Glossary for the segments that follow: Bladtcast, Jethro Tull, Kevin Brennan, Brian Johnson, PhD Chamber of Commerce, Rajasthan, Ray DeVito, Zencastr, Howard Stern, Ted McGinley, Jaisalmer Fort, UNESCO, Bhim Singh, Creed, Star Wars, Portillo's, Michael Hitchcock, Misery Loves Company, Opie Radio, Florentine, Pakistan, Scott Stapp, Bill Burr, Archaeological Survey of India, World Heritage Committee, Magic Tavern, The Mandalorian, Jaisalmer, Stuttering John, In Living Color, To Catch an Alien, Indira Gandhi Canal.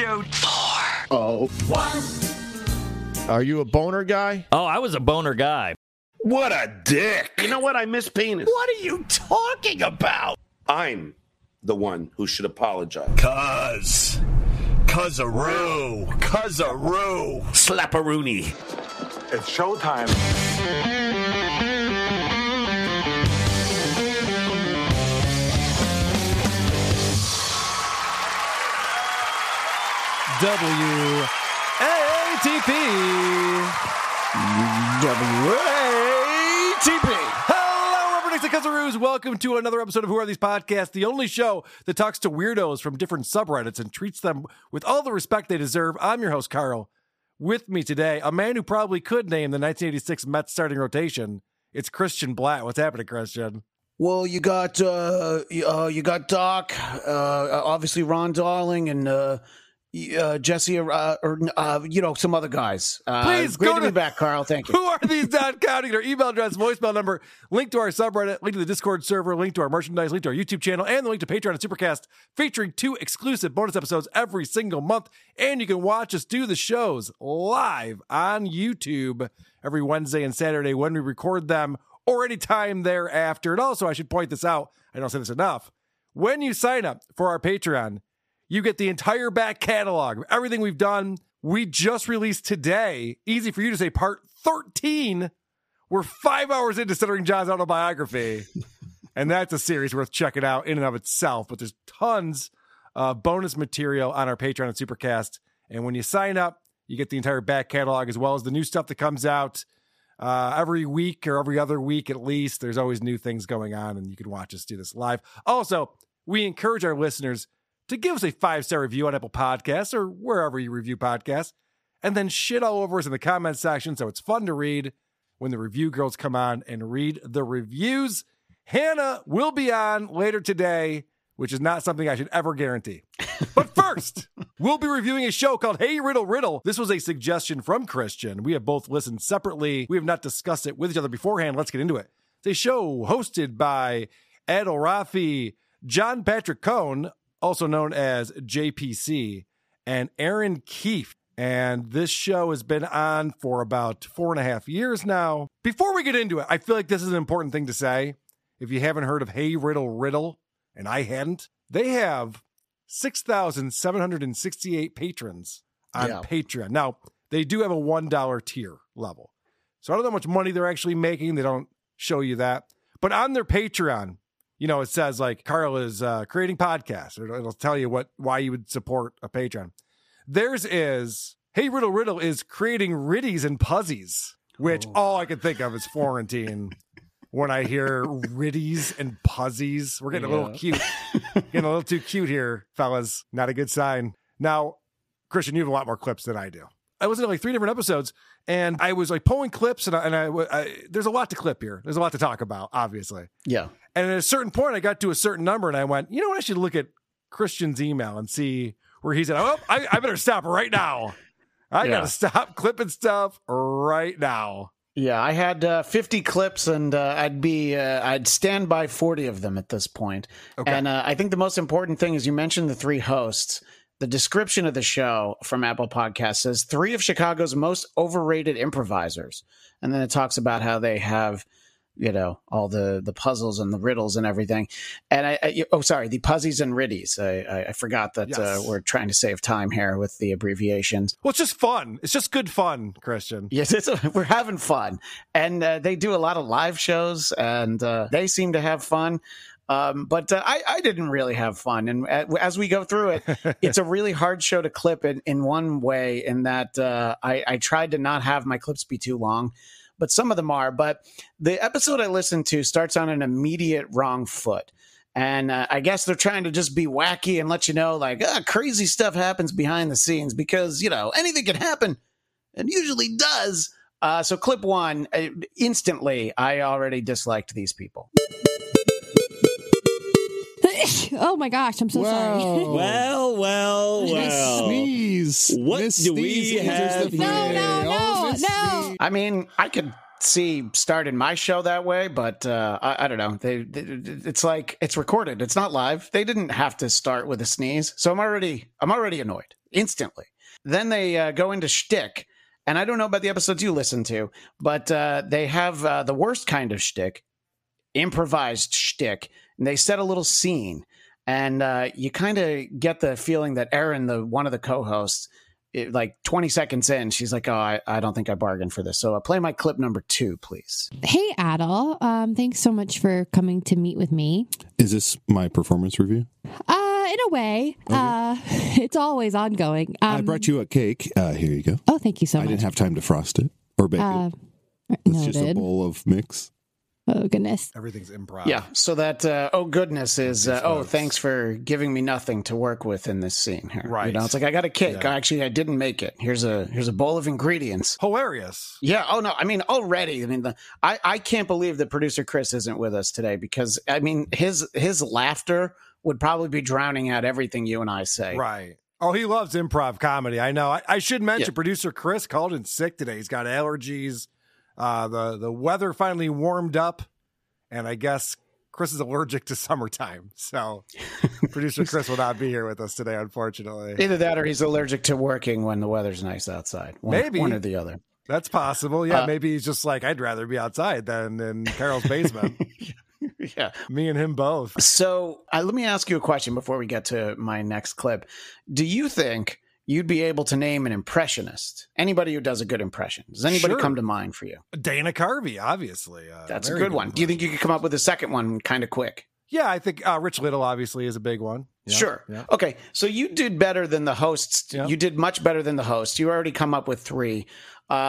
show 4. Oh. What? Are you a boner guy? Oh, I was a boner guy. What a dick. You know what? I miss penis. What are you talking about? I'm the one who should apologize. Cuz-a-roo. Slap-a-rooney. It's showtime. W-A-T-P. Cuz-a-roos, welcome to another episode of Who Are These Podcasts, the only show that talks to weirdos from different subreddits and treats them with all the respect they deserve. I'm your host, Carl. With me today, a man who probably could name the 1986 Mets starting rotation. It's Christian Bladt. What's happening, Christian? Well, you got Doc, obviously Ron Darling, and Jesse, some other guys. Please great go to be back, Carl. Thank you. Who are these .com? Our email address, voicemail number, link to our subreddit, link to the Discord server, link to our merchandise, link to our YouTube channel, and the link to Patreon and Supercast, featuring 2 exclusive bonus episodes every single month. And you can watch us do the shows live on YouTube every Wednesday and Saturday when we record them, or any time thereafter. And also, I should point this out, I don't say this enough, when you sign up for our Patreon, you get the entire back catalog, everything we've done. We just released today, easy for you to say, part 13. We're 5 hours into Stuttering John's autobiography, and that's a series worth checking out in and of itself. But there's tons of bonus material on our Patreon and Supercast, and when you sign up, you get the entire back catalog as well as the new stuff that comes out every week or every other week at least. There's always new things going on, and you can watch us do this live. Also, we encourage our listeners to give us a 5-star review on Apple Podcasts or wherever you review podcasts, and then shit all over us in the comments section so it's fun to read when the review girls come on and read the reviews. Hannah will be on later today, which is not something I should ever guarantee. But first, we'll be reviewing a show called Hey Riddle Riddle. This was a suggestion from Christian. We have both listened separately. We have not discussed it with each other beforehand. Let's get into it. It's a show hosted by Adal Rifai, John Patrick Cohn, also known as JPC, and Erin Keif. And this show has been on for about 4.5 years now. Before we get into it, I feel like this is an important thing to say. If you haven't heard of Hey Riddle Riddle, and I hadn't, they have 6,768 patrons on Patreon. Now, they do have a $1 tier level, so I don't know how much money they're actually making. They don't show you that. But on their Patreon, you know, it says, like, Carl is creating podcasts, or it'll tell you why you would support a Patreon. Theirs is, Hey Riddle Riddle is creating riddies and puzzies, which all I can think of is Florentine. When I hear riddies and puzzies, we're getting a little cute. Getting a little too cute here, fellas. Not a good sign. Now, Christian, you have a lot more clips than I do. I listened to, 3 different episodes, and I was, pulling clips, and I there's a lot to clip here. There's a lot to talk about, obviously. Yeah. And at a certain point, I got to a certain number, and I went, you know what? I should look at Christian's email and see where he's at. Oh, I better stop right now. I got to stop clipping stuff right now. Yeah, I had 50 clips, and I'd stand by 40 of them at this point. Okay. And I think the most important thing is you mentioned the 3 hosts. The description of the show from Apple Podcasts says 3 of Chicago's most overrated improvisers. And then it talks about how they have, all the puzzles and the riddles and everything. And the puzzies and riddies. I forgot that we're trying to save time here with the abbreviations. Well, it's just fun. It's just good fun, Christian. Yes, we're having fun. And they do a lot of live shows, and they seem to have fun. But I didn't really have fun. And as we go through it, it's a really hard show to clip in one way, in that I tried to not have my clips be too long, but some of them are. But the episode I listened to starts on an immediate wrong foot. And I guess they're trying to just be wacky and let you know, crazy stuff happens behind the scenes because, anything can happen and usually does. So clip 1, instantly, I already disliked these people. Oh my gosh, I'm so sorry. Well. Sneeze. What Miss do we have? No. I mean, I could see started my show that way, but I don't know. It's like it's recorded. It's not live. They didn't have to start with a sneeze. So I'm already annoyed instantly. Then they go into shtick. And I don't know about the episodes you listen to, but they have the worst kind of shtick, improvised shtick. And they set a little scene. And you kind of get the feeling that Erin, one of the co-hosts, like 20 seconds in, she's like, oh, I don't think I bargained for this. So play my clip number 2, please. Hey, Adal. Thanks so much for coming to meet with me. Is this my performance review? In a way. Okay. It's always ongoing. I brought you a cake. Here you go. Oh, thank you so much. I didn't have time to frost it or bake it. It's just a bowl of mix. Oh, goodness. Everything's improv. Yeah. So that, oh, goodness is, oh, thanks for giving me nothing to work with in this scene here. Right. You know, it's like, I got a cake. Yeah. Actually, I didn't make it. Here's a bowl of ingredients. Hilarious. Yeah. Oh, no. I mean, already. I mean, I can't believe that producer Chris isn't with us today because, I mean, his laughter would probably be drowning out everything you and I say. Right. Oh, he loves improv comedy. I know. I should mention producer Chris called in sick today. He's got allergies. The weather finally warmed up, and I guess Chris is allergic to summertime. So producer Chris will not be here with us today, unfortunately. Either that or he's allergic to working when the weather's nice outside. Maybe. One or the other. That's possible. Yeah, maybe he's just like, I'd rather be outside than in Carol's basement. Yeah. Me and him both. So let me ask you a question before we get to my next clip. Do you think you'd be able to name an impressionist? Anybody who does a good impression. Does anybody come to mind for you? Dana Carvey, obviously. That's a good one. Do you think you could come up with a second one kind of quick? Yeah, I think Rich Little, obviously, is a big one. Yeah. Sure. Yeah. Okay, so you did better than the hosts. Yeah. You did much better than the host. You already come up with 3.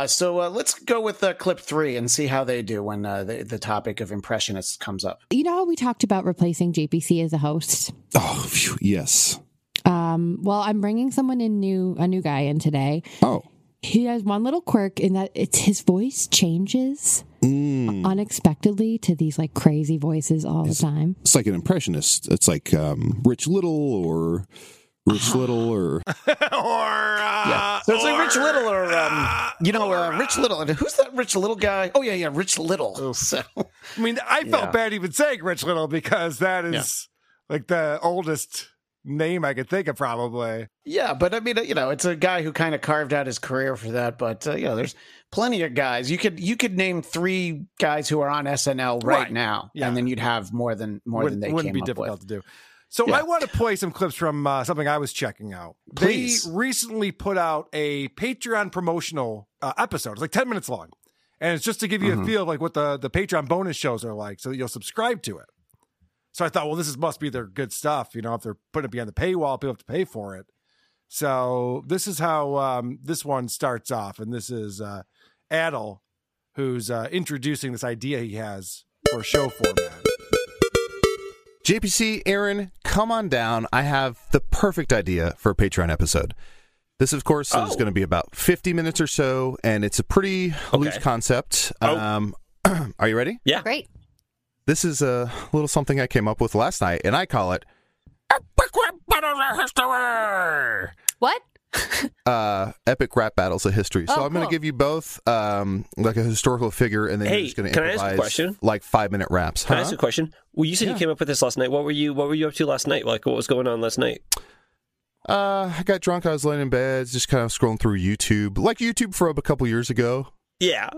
So let's go with clip 3 and see how they do when the topic of impressionists comes up. You know how we talked about replacing JPC as a host? Oh, phew, yes. Well, I'm bringing someone in a new guy in today. Oh, he has one little quirk in that it's his voice changes unexpectedly to these like crazy voices all the time. It's like an impressionist. It's like, Rich Little or yeah. So it's like Rich Little or, Rich Little. Who's that Rich Little guy? Oh yeah. Rich Little. So, I mean, I felt bad even saying Rich Little because that is like the oldest name I could think of, probably. Yeah, but I mean, you know, it's a guy who kind of carved out his career for that. But you know, there's plenty of guys. You could name 3 guys who are on SNL right now, and then you'd have more than they wouldn't came be up difficult with. To do. So I want to play some clips from something I was checking out. Please. They recently put out a Patreon promotional episode. It's like 10 minutes long, and it's just to give you a feel of like what the Patreon bonus shows are like, so that you'll subscribe to it. So I thought, well, must be their good stuff. You know, if they're putting it behind the paywall, people have to pay for it. So this is how this one starts off. And this is Adal, who's introducing this idea he has for show format. JPC, Erin, come on down. I have the perfect idea for a Patreon episode. This, of course, is going to be about 50 minutes or so. And it's a pretty loose concept. Are you ready? Yeah. Great. This is a little something I came up with last night, and I call it Epic Rap Battles of History. What? Epic Rap Battles of History. So I'm going to give you both like a historical figure, and then you're just going to improvise like 5-minute raps. Can I ask a question? Well, you said you came up with this last night. What were you up to last night? Like, what was going on last night? I got drunk. I was laying in bed, just kind of scrolling through YouTube, like YouTube for a couple years ago. Yeah.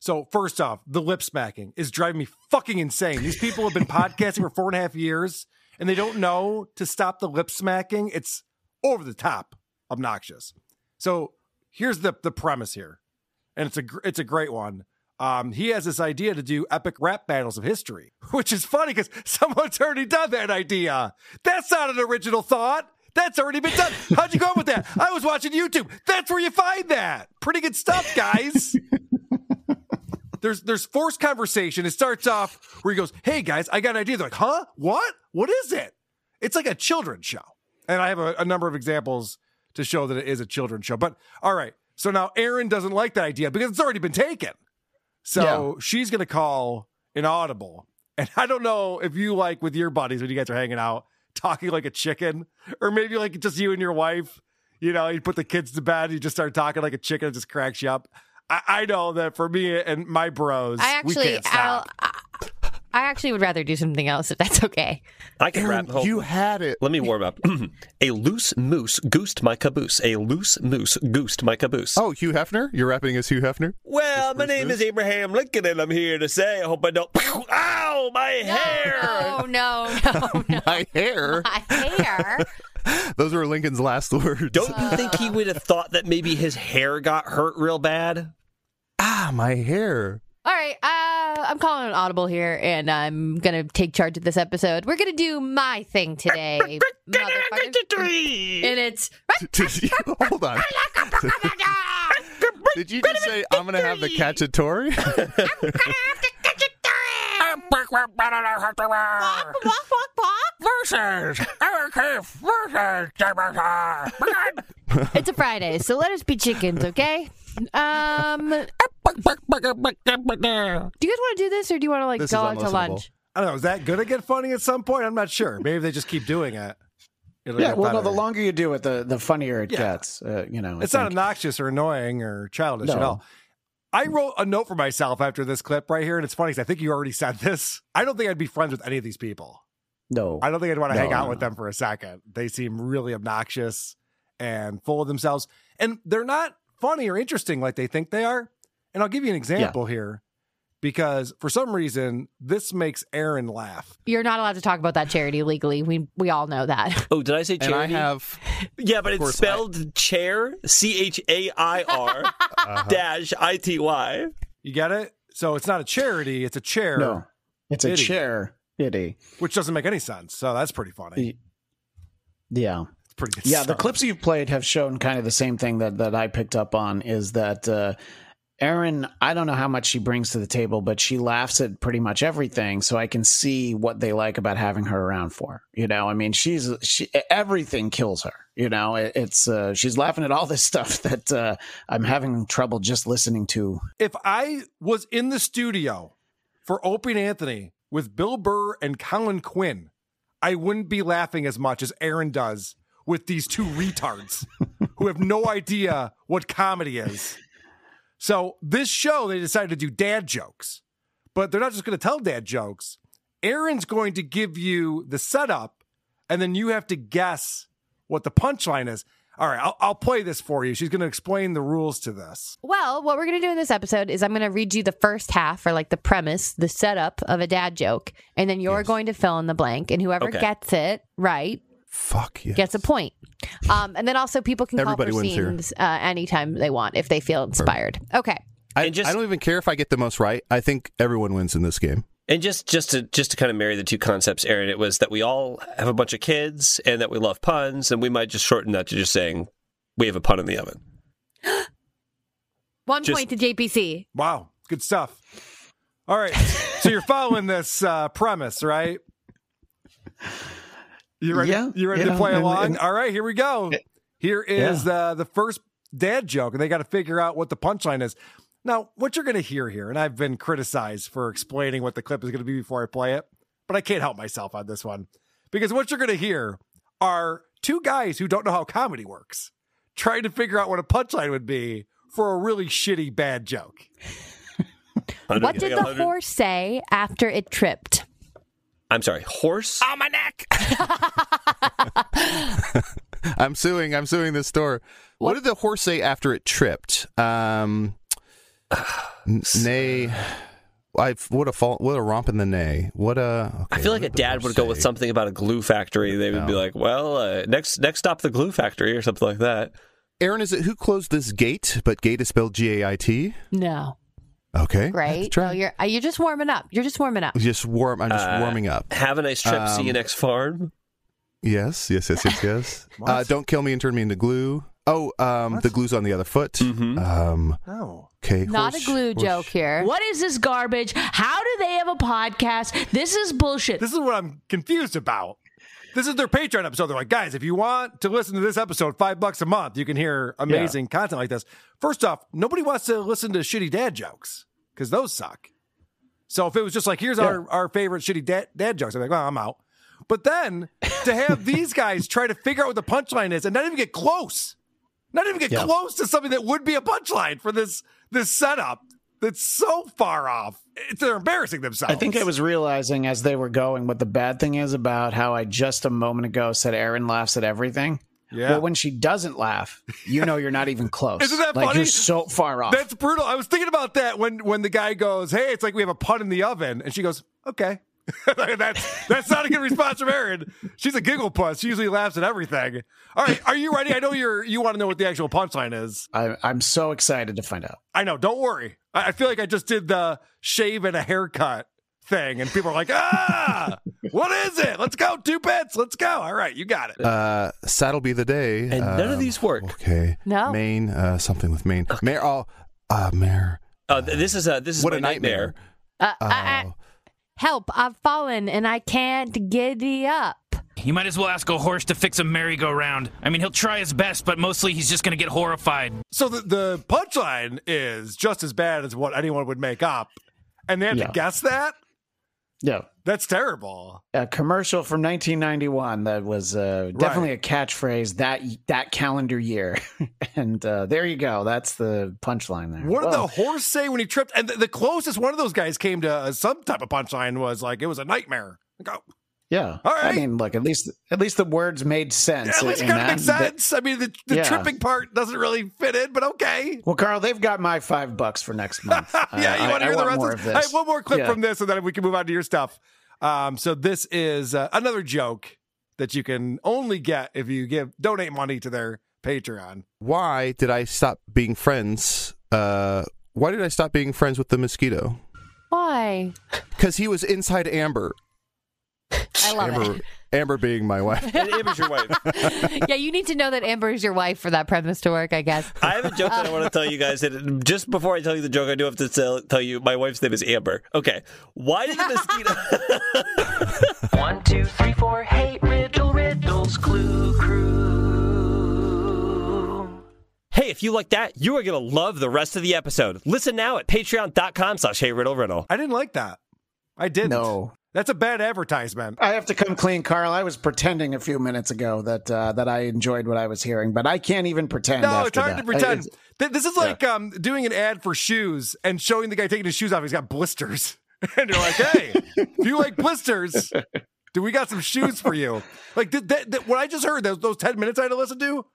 So first off, the lip smacking is driving me fucking insane. These people have been podcasting for 4.5 years, and they don't know to stop the lip smacking. It's over the top obnoxious. So here's the premise here, and it's a great one. He has this idea to do epic rap battles of history, which is funny because someone's already done that idea. That's not an original thought. That's already been done. How'd you go with that? I was watching YouTube. That's where you find that. Pretty good stuff, guys. There's forced conversation. It starts off where he goes, hey, guys, I got an idea. They're like, huh? What? What is it? It's like a children's show. And I have a number of examples to show that it is a children's show. But all right. So now Erin doesn't like that idea because it's already been taken. So she's going to call an audible. And I don't know if you like with your buddies when you guys are hanging out, talking like a chicken, or maybe like just you and your wife. You know, you put the kids to bed. You just start talking like a chicken. It just cracks you up. I know that for me and my bros, we can't stop. I actually would rather do something else, if that's okay. I can wrap. You had it. Let me warm up. A loose moose goosed my caboose. A loose moose goosed my caboose. Oh, Hugh Hefner? You're rapping as Hugh Hefner? Well, my name is Abraham Lincoln, and I'm here to say, I hope I don't... Ow, my hair! No. My hair? My hair? Those were Lincoln's last words. Don't you think he would have thought that maybe his hair got hurt real bad? Ah, my hair. All right, I'm calling an audible here, and I'm going to take charge of this episode. We're going to do my thing today, motherfucker. And it's... Hold on. Did you just say, I'm going to have the cacciatore? I'm going to have the cacciatore. Versus Erin Keif versus Jim. It's a Friday, so let us be chickens, okay? Do you guys want to do this, or do you want to go out to lunch? I don't know. Is that going to get funny at some point? I'm not sure. Maybe they just keep doing it. The longer you do it, the funnier it gets. It's not obnoxious or annoying or childish at all. I wrote a note for myself after this clip right here, and it's funny because I think you already said this. I don't think I'd be friends with any of these people. No, I don't think I'd want to hang out with them for a second. They seem really obnoxious and full of themselves, and they're not funny or interesting like they think they are. And I'll give you an example here, because for some reason this makes Erin laugh. You're not allowed to talk about that charity legally. We all know that. Oh, did I say charity? And I have. Yeah, but it's spelled chair, C-H-A-I-R dash I-T-Y. You get it? So it's not a charity. It's a chair. No, it's a chair. Itty. Which doesn't make any sense. So that's pretty funny. Yeah. It's pretty good stuff. The clips you've played have shown kind of the same thing that I picked up on, is that Erin, I don't know how much she brings to the table, but she laughs at pretty much everything. So I can see what they like about having her around for. Everything kills her. She's laughing at all this stuff that I'm having trouble just listening to. If I was in the studio for Opie and Anthony with Bill Burr and Colin Quinn, I wouldn't be laughing as much as Erin does with these two retards who have no idea what comedy is. So this show, they decided to do dad jokes, but they're not just going to tell dad jokes. Erin's going to give you the setup, and then you have to guess what the punchline is. All right, I'll play this for you. She's going to explain the rules to this. Well, what we're going to do in this episode is I'm going to read you the first half, or the premise, the setup of a dad joke, and then you're going to fill in the blank, and whoever gets it right gets a point. And then also people can call for scenes anytime they want if they feel inspired. Perfect. Okay. I don't even care if I get the most right. I think everyone wins in this game. And just to kind of marry the two concepts, Erin, it was that we all have a bunch of kids and that we love puns, and we might just shorten that to just saying, we have a pun in the oven. Point to JPC. Wow. Good stuff. All right. So you're following this premise, right? You ready? Yeah, you ready to play along? All right. Here we go. Here is the first dad joke, and they got to figure out what the punchline is. Now, what you're going to hear here, and I've been criticized for explaining what the clip is going to be before I play it, but I can't help myself on this one, because what you're going to hear are two guys who don't know how comedy works trying to figure out what a punchline would be for a really shitty bad joke. What did the horse say after it tripped? I'm sorry, horse? Oh, my neck! I'm suing this store. What did the horse say after it tripped? Nay, what a romp in the nay. I feel like a dad would go with something about a glue factory. They would be like, "Well, next stop the glue factory" or something like that. Erin, is it who closed this gate? But gate is spelled G-A-I-T. No. Okay. Right. No, you're just warming up. I'm just warming up. Have a nice trip. See you next farm. Yes. Don't kill me and turn me into glue. Oh, the glue's on the other foot. Mm-hmm. Okay, not a glue joke here. What is this garbage? How do they have a podcast? This is bullshit. This is what I'm confused about. This is their Patreon episode. They're like, guys, if you want to listen to this episode, $5 a month, you can hear amazing content like this. First off, nobody wants to listen to shitty dad jokes because those suck. So if it was just like, here's our favorite shitty dad jokes, I'm like, well, I'm out. But then to have these guys try to figure out what the punchline is and not even get close to something that would be a punchline for this this setup that's so far off. They're embarrassing themselves. I think I was realizing as they were going what the bad thing is about how I just a moment ago said Erin laughs at everything. Yeah. Well, when she doesn't laugh, you know you're not even close. Isn't that funny? You're so far off. That's brutal. I was thinking about that when the guy goes, hey, it's like we have a putt in the oven. And she goes, okay. That's not a good response from Erin. She's a giggle puss. She usually laughs at everything. All right, are you ready? I know you want to know what the actual punchline is. I'm so excited to find out. I know. Don't worry. I feel like I just did the shave and a haircut thing, and people are like, what is it? Let's go. 2 bits. Let's go. All right, you got it. Saddle be the day. And none of these work. Okay. No. Maine. Something with Maine. Okay. Mayor. Mayor. This is what my nightmare. Help, I've fallen, and I can't giddy up. You might as well ask a horse to fix a merry-go-round. I mean, he'll try his best, but mostly he's just going to get horrified. So the punchline is just as bad as what anyone would make up, and they had to guess that? Yeah. That's terrible. A commercial from 1991 that was definitely a catchphrase that calendar year. And there you go. That's the punchline there. What did the horse say when he tripped? And the closest one of those guys came to some type of punchline was like, it was a nightmare. Like, oh. Yeah. All right. I mean, look, at least the words made sense. Yeah, at least it kind of makes sense. I mean, the tripping part doesn't really fit in, but okay. Well, Carl, they've got my $5 for next month. Yeah, you want to hear the rest of this? I have one more clip from this, and then we can move on to your stuff. So this is another joke that you can only get if you donate money to their Patreon. Why did I stop being friends? Why did I stop being friends with the mosquito? Why? Because he was inside Amber. I love it. Amber being my wife. Amber's your wife. Yeah, you need to know that Amber is your wife for that premise to work, I guess. I have a joke that I want to tell you guys. That just before I tell you the joke, I do have to tell you my wife's name is Amber. Okay. Why did the mosquito... 1, 2, 3, 4, hey, Riddle, Riddle's Glue Crew. Hey, if you like that, you are going to love the rest of the episode. Listen now at patreon.com/heyriddleriddle. I didn't like that. I didn't. No. That's a bad advertisement. I have to come clean, Carl. I was pretending a few minutes ago that I enjoyed what I was hearing, but I can't even pretend. No, it's hard to pretend. This is like doing an ad for shoes and showing the guy taking his shoes off. He's got blisters. And you're like, hey, if you like blisters, do we got some shoes for you? Like what I just heard, those 10 minutes I had to listen to,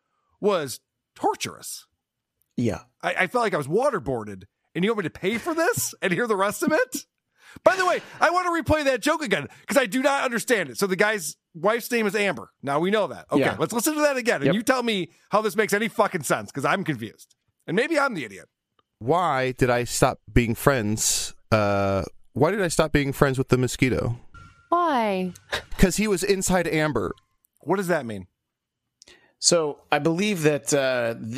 was torturous. Yeah. I felt like I was waterboarded. And you want me to pay for this and hear the rest of it? By the way, I want to replay that joke again because I do not understand it. So the guy's wife's name is Amber. Now we know that. Okay, let's listen to that again. And you tell me how this makes any fucking sense because I'm confused. And maybe I'm the idiot. Why did I stop being friends? Why did I stop being friends with the mosquito? Why? Because he was inside Amber. What does that mean? So I believe that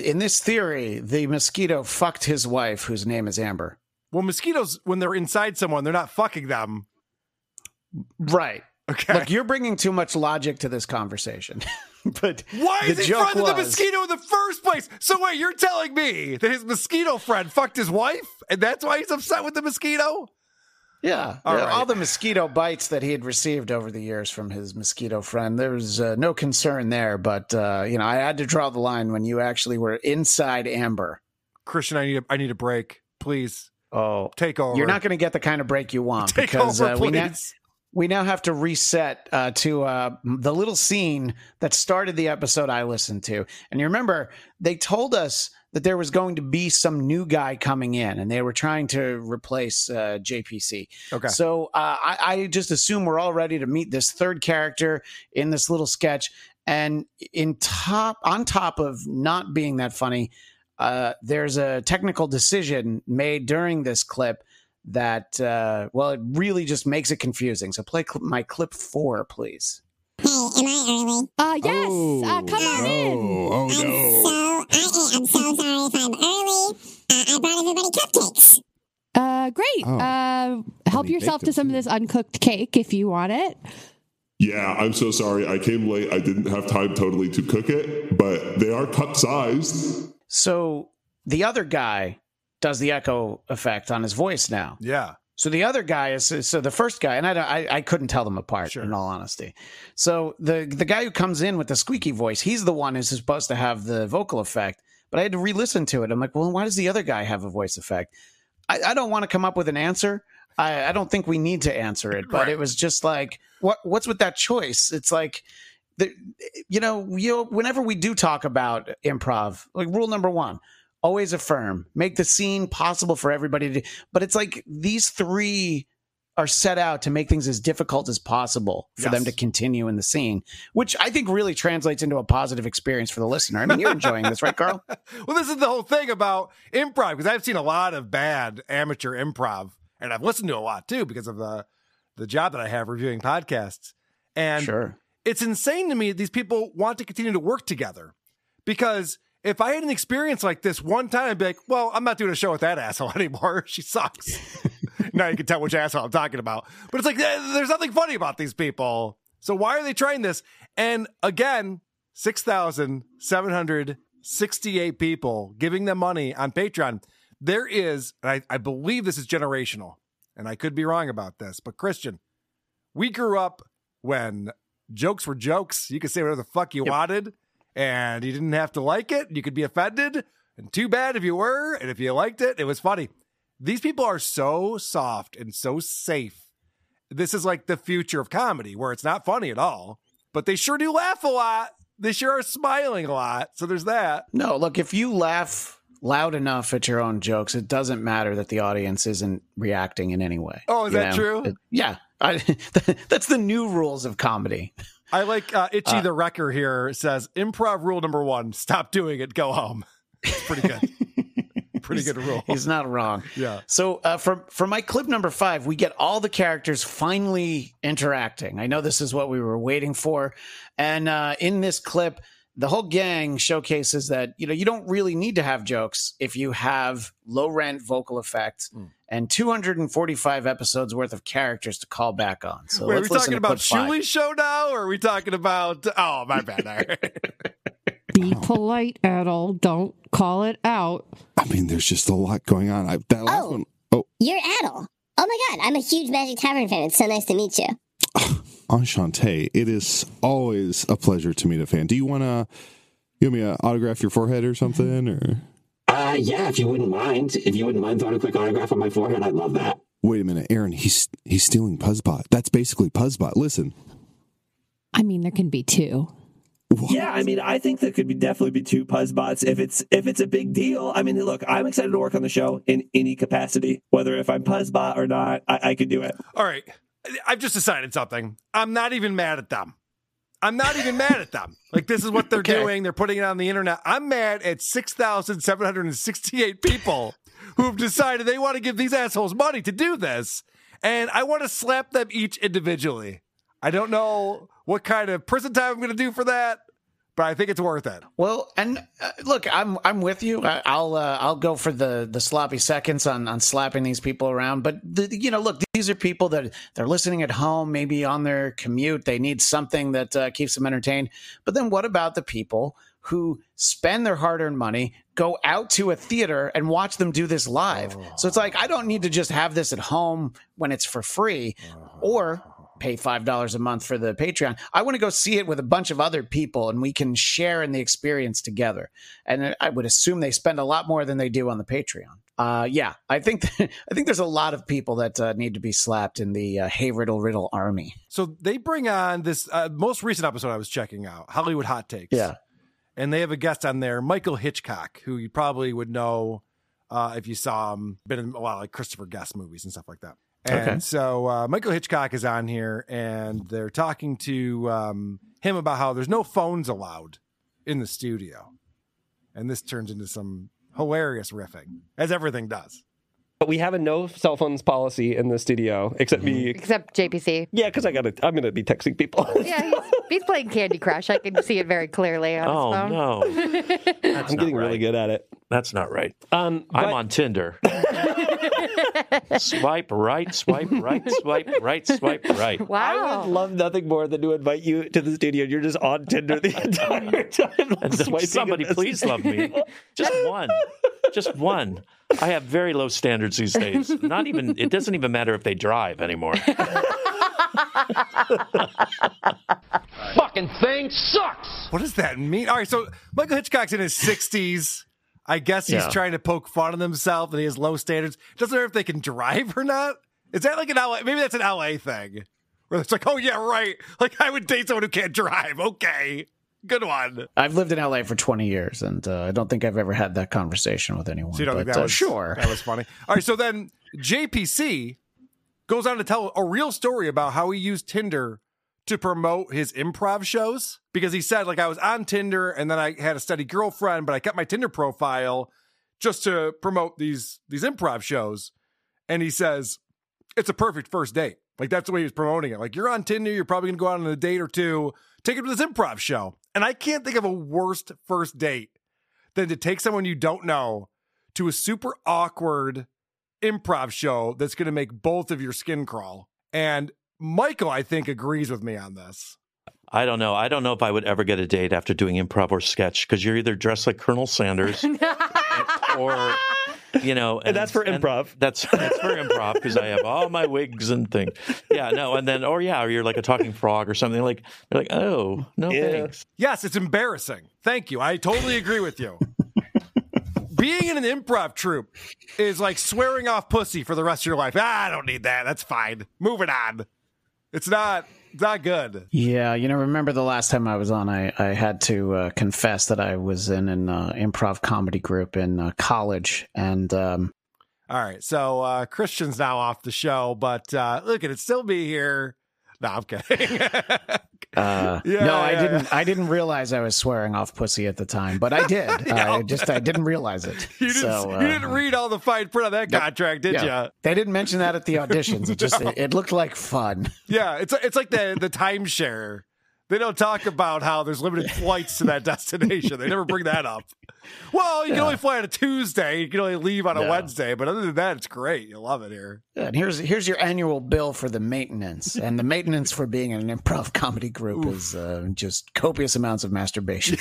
in this theory, the mosquito fucked his wife, whose name is Amber. Well, mosquitoes, when they're inside someone, they're not fucking them. Right. Okay. Look, you're bringing too much logic to this conversation. But why is he friends with the mosquito in the first place? So wait, you're telling me that his mosquito friend fucked his wife? And that's why he's upset with the mosquito? Yeah. All the mosquito bites that he had received over the years from his mosquito friend, there was no concern there. But, I had to draw the line when you actually were inside Amber. Christian, I need a break, please. Oh, take over. You're not going to get the kind of break you want because we now have to reset to the little scene that started the episode I listened to. And you remember, they told us that there was going to be some new guy coming in and they were trying to replace JPC. Okay. So I just assume we're all ready to meet this third character in this little sketch. And on top of not being that funny, there's a technical decision made during this clip that, it really just makes it confusing. So play my clip 4, please. Hey, am I early? Yes. Come on in. I'm so sorry if I'm early. I brought everybody cupcakes. Great. Help yourself to some of this uncooked cake if you want it. Yeah, I'm so sorry. I came late. I didn't have time totally to cook it, but they are cup-sized. So the other guy does the echo effect on his voice now. Yeah. So the other guy is so the first guy, and I couldn't tell them apart, in all honesty. So the guy who comes in with the squeaky voice, he's the one who's supposed to have the vocal effect, but I had to re-listen to it. I'm like, well, why does the other guy have a voice effect? I don't want to come up with an answer. I don't think we need to answer it, but it was just like, what's with that choice? It's like, whenever we do talk about improv, like rule number one, always affirm, make the scene possible for everybody to do. But it's like these three are set out to make things as difficult as possible for them to continue in the scene, which I think really translates into a positive experience for the listener. I mean, you're enjoying this, right, Carl? Well, this is the whole thing about improv, because I've seen a lot of bad amateur improv, and I've listened to a lot, too, because of the job that I have reviewing podcasts. And it's insane to me that these people want to continue to work together, because if I had an experience like this one time, I'd be like, well, I'm not doing a show with that asshole anymore. She sucks. Now you can tell which asshole I'm talking about. But it's like, there's nothing funny about these people. So why are they trying this? And again, 6,768 people giving them money on Patreon. There is, and I believe this is generational, and I could be wrong about this, but Christian, we grew up when jokes were jokes. You could say whatever the fuck you wanted, and you didn't have to like it. You could be offended, and too bad if you were, and if you liked it, it was funny. These people are so soft and so safe. This is like the future of comedy, where it's not funny at all, but they sure do laugh a lot. They sure are smiling a lot. So there's that. No, look, if you laugh loud enough at your own jokes, it doesn't matter that the audience isn't reacting in any way. Oh, is that true? Yeah. That's the new rules of comedy. I like Itchy the Wrecker here says, improv rule number one, stop doing it, go home. It's pretty good. Pretty good rule. He's not wrong. Yeah. So for my clip number 5, we get all the characters finally interacting. I know this is what we were waiting for. And in this clip, the whole gang showcases that, you don't really need to have jokes if you have low rent vocal effects and 245 episodes worth of characters to call back on. So wait, are we talking about Shuli's show now? Or are we talking about, oh, my bad. All right. Be polite, Adal. Don't call it out. I mean, there's just a lot going on. You're Adal. Oh, my God. I'm a huge Magic Tavern fan. It's so nice to meet you. Enchanté. It is always a pleasure to meet a fan. Do you want to give me an autograph your forehead or something? Or yeah, if you wouldn't mind. If you wouldn't mind throwing a quick autograph on my forehead, I'd love that. Wait a minute, Erin. He's stealing Puzzbot. That's basically Puzzbot. Listen. I mean, there can be two. What? Yeah, I mean, I think there could definitely be two Puzzbots if it's a big deal. I mean, look, I'm excited to work on the show in any capacity, whether if I'm Puzzbot or not, I could do it. All right. I've just decided something. I'm not even mad at them. Like, this is what they're doing. They're putting it on the internet. I'm mad at 6,768 people who've decided they want to give these assholes money to do this. And I want to slap them each individually. I don't know what kind of prison time I'm going to do for that, but I think it's worth it. Well, and look, I'm with you. I'll go for the sloppy seconds on slapping these people around. But look, these are people that they're listening at home, maybe on their commute. They need something that keeps them entertained. But then, what about the people who spend their hard-earned money, go out to a theater and watch them do this live? Oh. So it's like, I don't need to just have this at home when it's for free, or pay $5 a month for the Patreon. I want to go see it with a bunch of other people, and we can share in the experience together. And I would assume they spend a lot more than they do on the Patreon. I think there's a lot of people that need to be slapped in the Hey Riddle Riddle army. So they bring on this most recent episode I was checking out, Hollywood Hot Takes. Yeah. And they have a guest on there, Michael Hitchcock, who you probably would know if you saw him. Been in a lot of like Christopher Guest movies and stuff like that. And so Michael Hitchcock is on here, and they're talking to him about how there's no phones allowed in the studio. And this turns into some hilarious riffing, as everything does. But we have a no cell phones policy in the studio, except me. Except JPC. Yeah, because I'm going to be texting people. Yeah, he's playing Candy Crush. I can see it very clearly on his phone. Oh, no. I'm getting really good at it. That's not right. I'm on Tinder. Swipe right, swipe right, swipe right, swipe right. Wow. I would love nothing more than to invite you to the studio. You're just on Tinder the entire time. And somebody please love me. Just one. Just one. I have very low standards these days. Not even, it doesn't even matter if they drive anymore. Fucking thing sucks. What does that mean? All right, so Michael Hitchcock's in his 60s. I guess he's trying to poke fun at himself and he has low standards. It doesn't matter if they can drive or not. Is that like an LA? Maybe that's an LA thing where it's like, oh, yeah, right. Like, I would date someone who can't drive. Okay. Good one. I've lived in LA for 20 years, and I don't think I've ever had that conversation with anyone. So you don't think that was, sure. That was funny. All right, so then JPC goes on to tell a real story about how he used Tinder to promote his improv shows, because he said, like, I was on Tinder, and then I had a steady girlfriend, but I kept my Tinder profile just to promote these improv shows. And he says, it's a perfect first date. Like, that's the way he was promoting it. Like, you're on Tinder, you're probably going to go out on a date or two, take it to this improv show. And I can't think of a worse first date than to take someone you don't know to a super awkward improv show that's going to make both of your skin crawl. And Michael, I think, agrees with me on this. I don't know. I don't know if I would ever get a date after doing improv or sketch, because you're either dressed like Colonel Sanders or... You know, and that's for improv. That's for improv, because I have all my wigs and things. Yeah, no, and then or you're like a talking frog or something. Like you're like, oh no, thanks. Yes, it's embarrassing. Thank you. I totally agree with you. Being in an improv troupe is like swearing off pussy for the rest of your life. I don't need that. That's fine. Moving on. It's not good. Yeah, you know, remember the last time I was on, I had to confess that I was in an improv comedy group in college. And all right, so Christian's now off the show, but look at it, still be here. No, I'm kidding. I didn't realize I was swearing off pussy at the time, but I did. I didn't realize it. You didn't read all the fine print on that contract, did you? They didn't mention that at the auditions. It just it looked like fun. Yeah, it's like the timeshare. They don't talk about how there's limited flights to that destination. They never bring that up. Well, you can only fly on a Tuesday. You can only leave on a Wednesday. But other than that, it's great. You love it here. Yeah, and here's your annual bill for the maintenance. And the maintenance for being in an improv comedy group is just copious amounts of masturbation.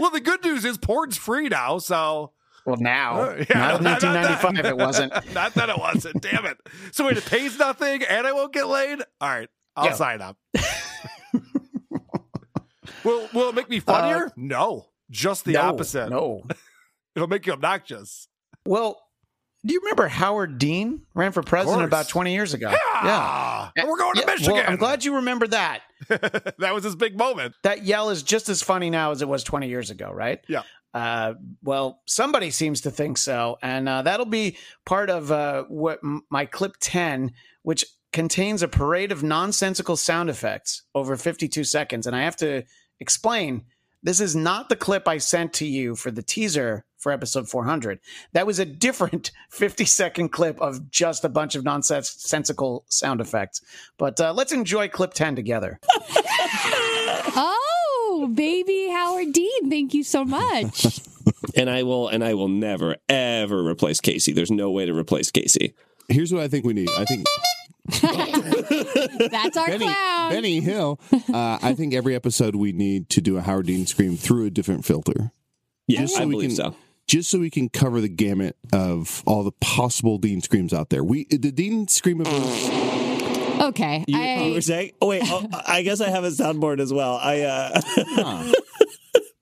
Well, the good news is porn's free now, so... Well, now. Not in 1995, it wasn't. Not that it wasn't. Damn it. So wait, it pays nothing and I won't get laid? All right. I'll sign up. Will it make me funnier? No. Just the opposite. No. It'll make you obnoxious. Well, do you remember Howard Dean ran for president about 20 years ago? Yeah. And we're going to Michigan. Well, I'm glad you remember that. That was his big moment. That yell is just as funny now as it was 20 years ago, right? Yeah. Well, somebody seems to think so. And that'll be part of what my clip 10, which contains a parade of nonsensical sound effects over 52 seconds. And I have to explain, this is not the clip I sent to you for the teaser for episode 400. That was a different 50-second clip of just a bunch of nonsensical sound effects. But let's enjoy clip 10 together. Oh, baby Howard Dean, thank you so much. And I will never, ever replace Casey. There's no way to replace Casey. Here's what I think we need. I think... That's our clown. Benny Hill. I think every episode we need to do a Howard Dean scream through a different filter. Yes, so I believe so. Just so we can cover the gamut of all the possible Dean screams out there. The Dean scream of... Okay. You were saying? Oh, wait, I guess I have a soundboard as well.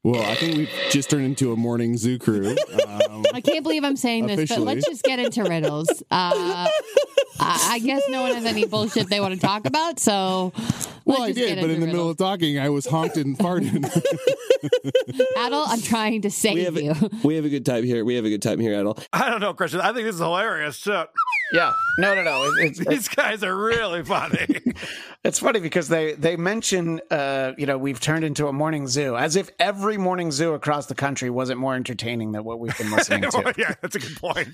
Well, I think we've just turned into a morning zoo crew. I can't believe I'm saying this, but let's just get into riddles. I guess no one has any bullshit they want to talk about, so... Well, I did, but in the middle of talking, I was honked and farted. Adal, I'm trying to save you. We have a good time here. We have a good time here, Adal. I don't know, Christian. I think this is hilarious shit. Yeah. No. These guys are really funny. It's funny because they mention, we've turned into a morning zoo, as if every morning zoo across the country wasn't more entertaining than what we've been listening to. Well, yeah, that's a good point.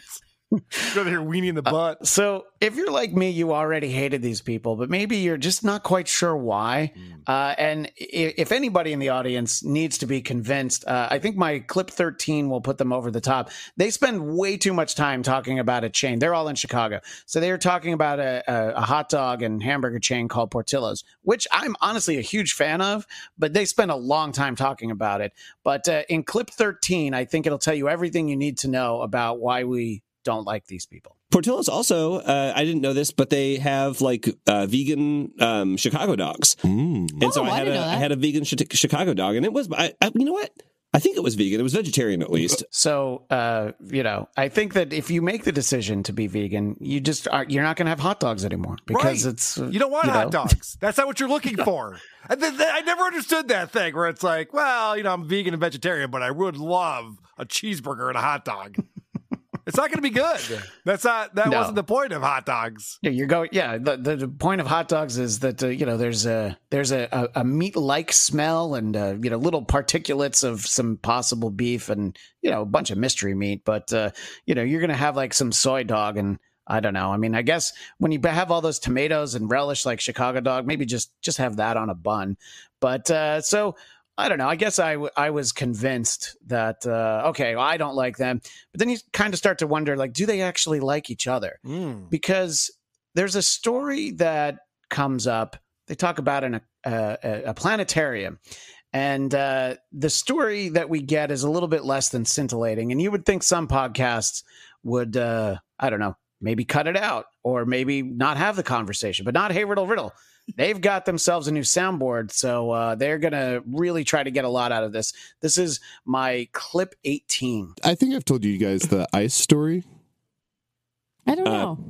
Rather hear weenie in the butt. So if you're like me, you already hated these people, but maybe you're just not quite sure why. And if anybody in the audience needs to be convinced, I think my clip 13 will put them over the top. They spend way too much time talking about a chain. They're all in Chicago. So they were talking about a hot dog and hamburger chain called Portillo's, which I'm honestly a huge fan of, but they spend a long time talking about it. But in clip 13, I think it'll tell you everything you need to know about why we don't like these people. Portillo's also, I didn't know this, but they have like vegan Chicago dogs. And so I had a vegan Chicago dog, and it was, you know what? I think it was vegan. It was vegetarian, at least. So, you know, I think that if you make the decision to be vegan, you just are, you're not going to have hot dogs anymore because it's you don't want hot dogs. That's not what you're looking for. I never understood that thing where it's like, well, you know, I'm vegan and vegetarian, but I would love a cheeseburger and a hot dog. It's not going to be good. That's not. That wasn't the point of hot dogs. Yeah, you're going. Yeah, the point of hot dogs is that you know there's a meat like smell and you know little particulates of some possible beef and you know a bunch of mystery meat. But you know you're going to have like some soy dog and I don't know. I mean, I guess when you have all those tomatoes and relish like Chicago dog, maybe just have that on a bun. But so. I don't know. I guess I was convinced that, okay, well, I don't like them. But then you kind of start to wonder, like, do they actually like each other? Mm. Because there's a story that comes up. They talk about in a planetarium. And the story that we get is a little bit less than scintillating. And you would think some podcasts would, I don't know, maybe cut it out or maybe not have the conversation, but not Hey Riddle Riddle. They've got themselves a new soundboard, so they're going to really try to get a lot out of this. This is my clip 18. I think I've told you guys the ice story. I don't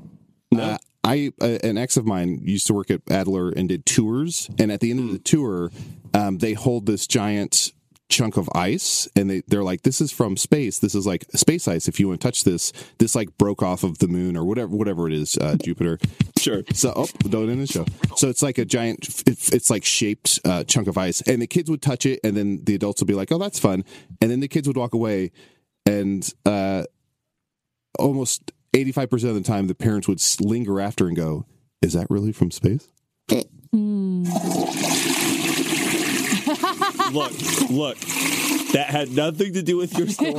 know. An ex of mine used to work at Adler and did tours, and at the end of the tour, they hold this giant chunk of ice, and they're like, this is from space. This is like space ice. If you want to touch this like broke off of the moon or whatever it is, Jupiter. Sure. So don't end the show. So it's like a giant, it's like shaped chunk of ice, and the kids would touch it, and then the adults would be like, oh, that's fun, and then the kids would walk away, and almost 85% of the time, the parents would linger after and go, is that really from space? Look, that had nothing to do with your story.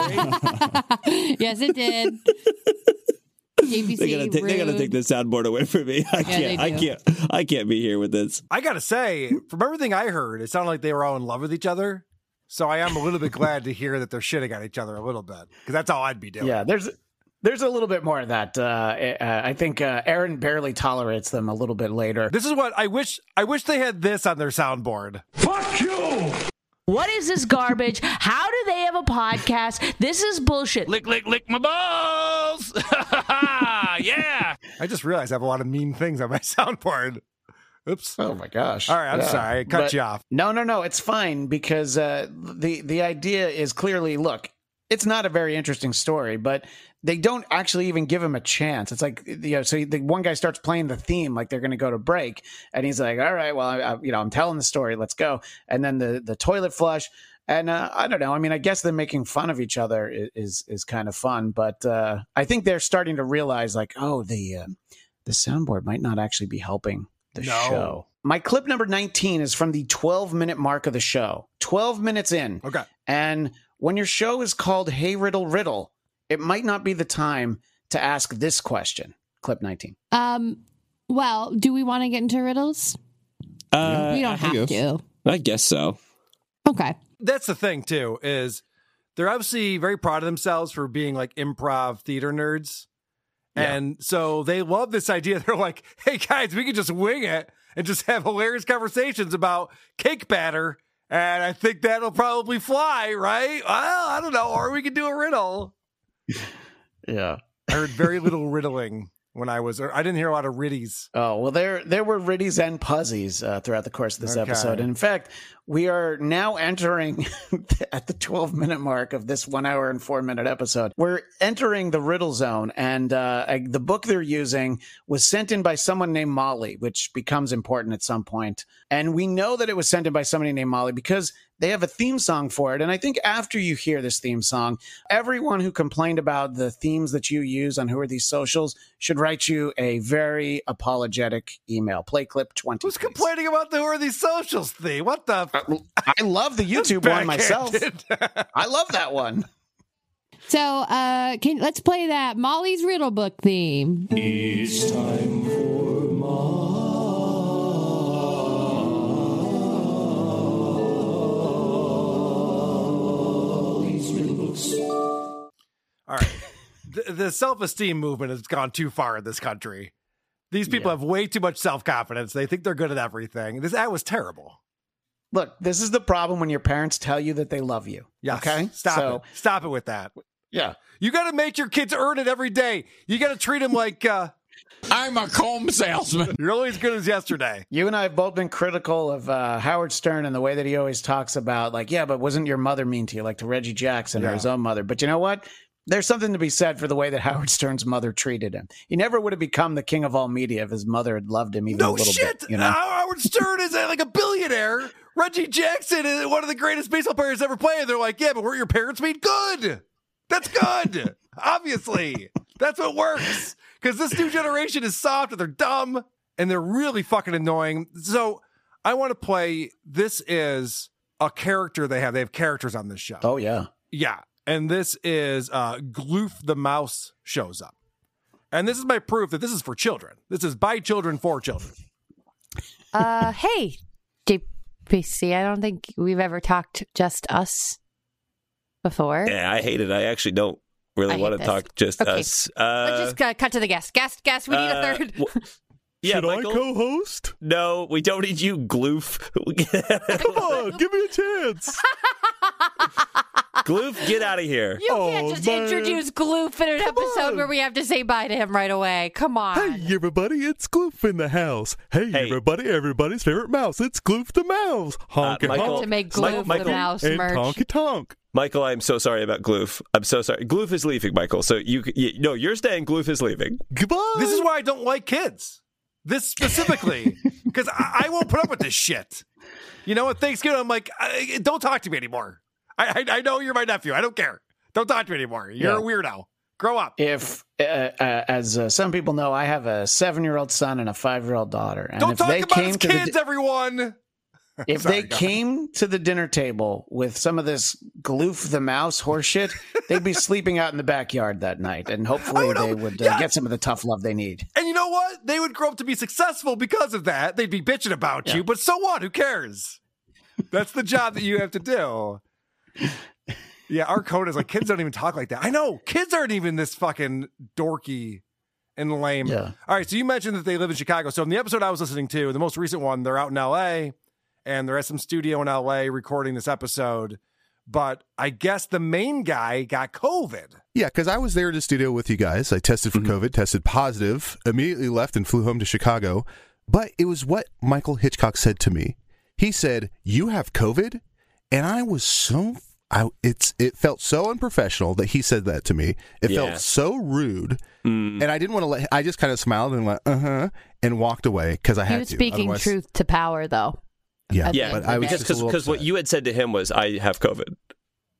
Yes, it did. ABC, they gotta take the soundboard away from me. I can't be here with this. I gotta say, from everything I heard, it sounded like they were all in love with each other. So I am a little bit glad to hear that they're shitting on each other a little bit, because that's all I'd be doing. Yeah, there's a little bit more of that. I think Erin barely tolerates them a little bit later. This is what I wish they had this on their soundboard. Fuck you! What is this garbage? How do they have a podcast? This is bullshit. Lick, lick, lick my balls! Yeah! I just realized I have a lot of mean things on my soundboard. Oops. Oh, my gosh. All right, I'm sorry. I cut you off. No, it's fine, because the idea is clearly, look, it's not a very interesting story, but they don't actually even give him a chance. It's like, you know, so the one guy starts playing the theme, like they're going to go to break. And he's like, all right, well, I'm telling the story. Let's go. And then the toilet flush. And I don't know. I mean, I guess them making fun of each other is kind of fun. But I think they're starting to realize, like, oh, the soundboard might not actually be helping the show. My clip number 19 is from the 12-minute mark of the show. 12 minutes in. Okay. And when your show is called Hey Riddle Riddle, it might not be the time to ask this question. Clip 19. Well, do we want to get into riddles? We don't have to. I guess so. Okay. That's the thing, too, is they're obviously very proud of themselves for being like improv theater nerds. Yeah. And so they love this idea. They're like, hey, guys, we can just wing it and just have hilarious conversations about cake batter. And I think that'll probably fly, right? Well, I don't know. Or we could do a riddle. Yeah. I heard very little riddling when I was, or I didn't hear a lot of riddies. Oh, well, there were riddies and puzzies throughout the course of this episode. And in fact, we are now entering at the 12-minute mark of this 1 hour and 4-minute episode. We're entering the riddle zone. And the book they're using was sent in by someone named Molly, which becomes important at some point. And we know that it was sent in by somebody named Molly because they have a theme song for it. And I think after you hear this theme song, everyone who complained about the themes that you use on Who Are These Socials should write you a very apologetic email. Play clip 20. Who's complaining about the Who Are These Socials theme? What the? I love the YouTube one myself. I love that one. So let's play that Molly's Riddle Book theme. It's time for Molly's Riddle Books. All right. The self-esteem movement has gone too far in this country. These people have way too much self-confidence. They think they're good at everything. That was terrible. Look, this is the problem when your parents tell you that they love you. Yes. Okay. Stop it with that. Yeah. You got to make your kids earn it every day. You got to treat them like, I'm a comb salesman. You're only as good as yesterday. You and I have both been critical of Howard Stern and the way that he always talks about, like, yeah, but wasn't your mother mean to you? Like to Reggie Jackson or his own mother. But you know what? There's something to be said for the way that Howard Stern's mother treated him. He never would have become the king of all media if his mother had loved him even a little bit. You know? Howard Stern is like a billionaire. Reggie Jackson is one of the greatest baseball players ever played. They're like, yeah, but weren't your parents mean? Good. That's good. Obviously. That's what works. Because this new generation is soft and they're dumb and they're really fucking annoying. So I want to play. This is a character they have. They have characters on this show. Oh, yeah. Yeah. And this is Gloof the Mouse shows up. And this is my proof that this is for children. This is by children for children. Hey, JPC, I don't think we've ever talked just us before. Yeah, I hate it. I actually don't really want to talk just us. Let's just cut to the guest. Guest, we need a third. Yeah, should Michael? I co-host? No, we don't need you, Gloof. Come on, give me a chance. Gloof, get out of here. You can't just introduce Gloof in an episode where we have to say bye to him right away. Come on. Hey, everybody, it's Gloof in the house. Hey, everybody, everybody's favorite mouse. It's Gloof the Mouse. Honk and honk. To make Gloof the Mouse merch. Honky tonk. Michael, I'm so sorry about Gloof. I'm so sorry. Gloof is leaving, Michael. So you're staying. Gloof is leaving. Goodbye. This is why I don't like kids. This specifically. Because I won't put up with this shit. You know, at Thanksgiving, I'm like, don't talk to me anymore. I know you're my nephew. I don't care. Don't talk to me anymore. You're a weirdo. Grow up. If, as some people know, I have a 7-year-old son and a 5-year-old daughter. And don't talk about his kids, everyone. If they came to the dinner table with some of this Gloof the Mouse horseshit, they'd be sleeping out in the backyard that night. And hopefully they would get some of the tough love they need. And you know what? They would grow up to be successful because of that. They'd be bitching about you. But so what? Who cares? That's the job that you have to do. Yeah, our code is like kids don't even talk like that. I know kids aren't even this fucking dorky and lame. Yeah. All right, so you mentioned that they live in Chicago. So in the episode I was listening to, the most recent one, they're out in LA and they're at some studio in LA recording this episode. But I guess the main guy got COVID. Yeah, because I was there in the studio with you guys. I tested for COVID, tested positive, immediately left and flew home to Chicago. But it was what Michael Hitchcock said to me. He said, "You have COVID?" And I was it felt so unprofessional that he said that to me. It felt so rude. And I didn't want to I just kind of smiled and went, and walked away because I had to. He was speaking truth to power, though. Yeah. But I was because what you had said to him was, I have COVID.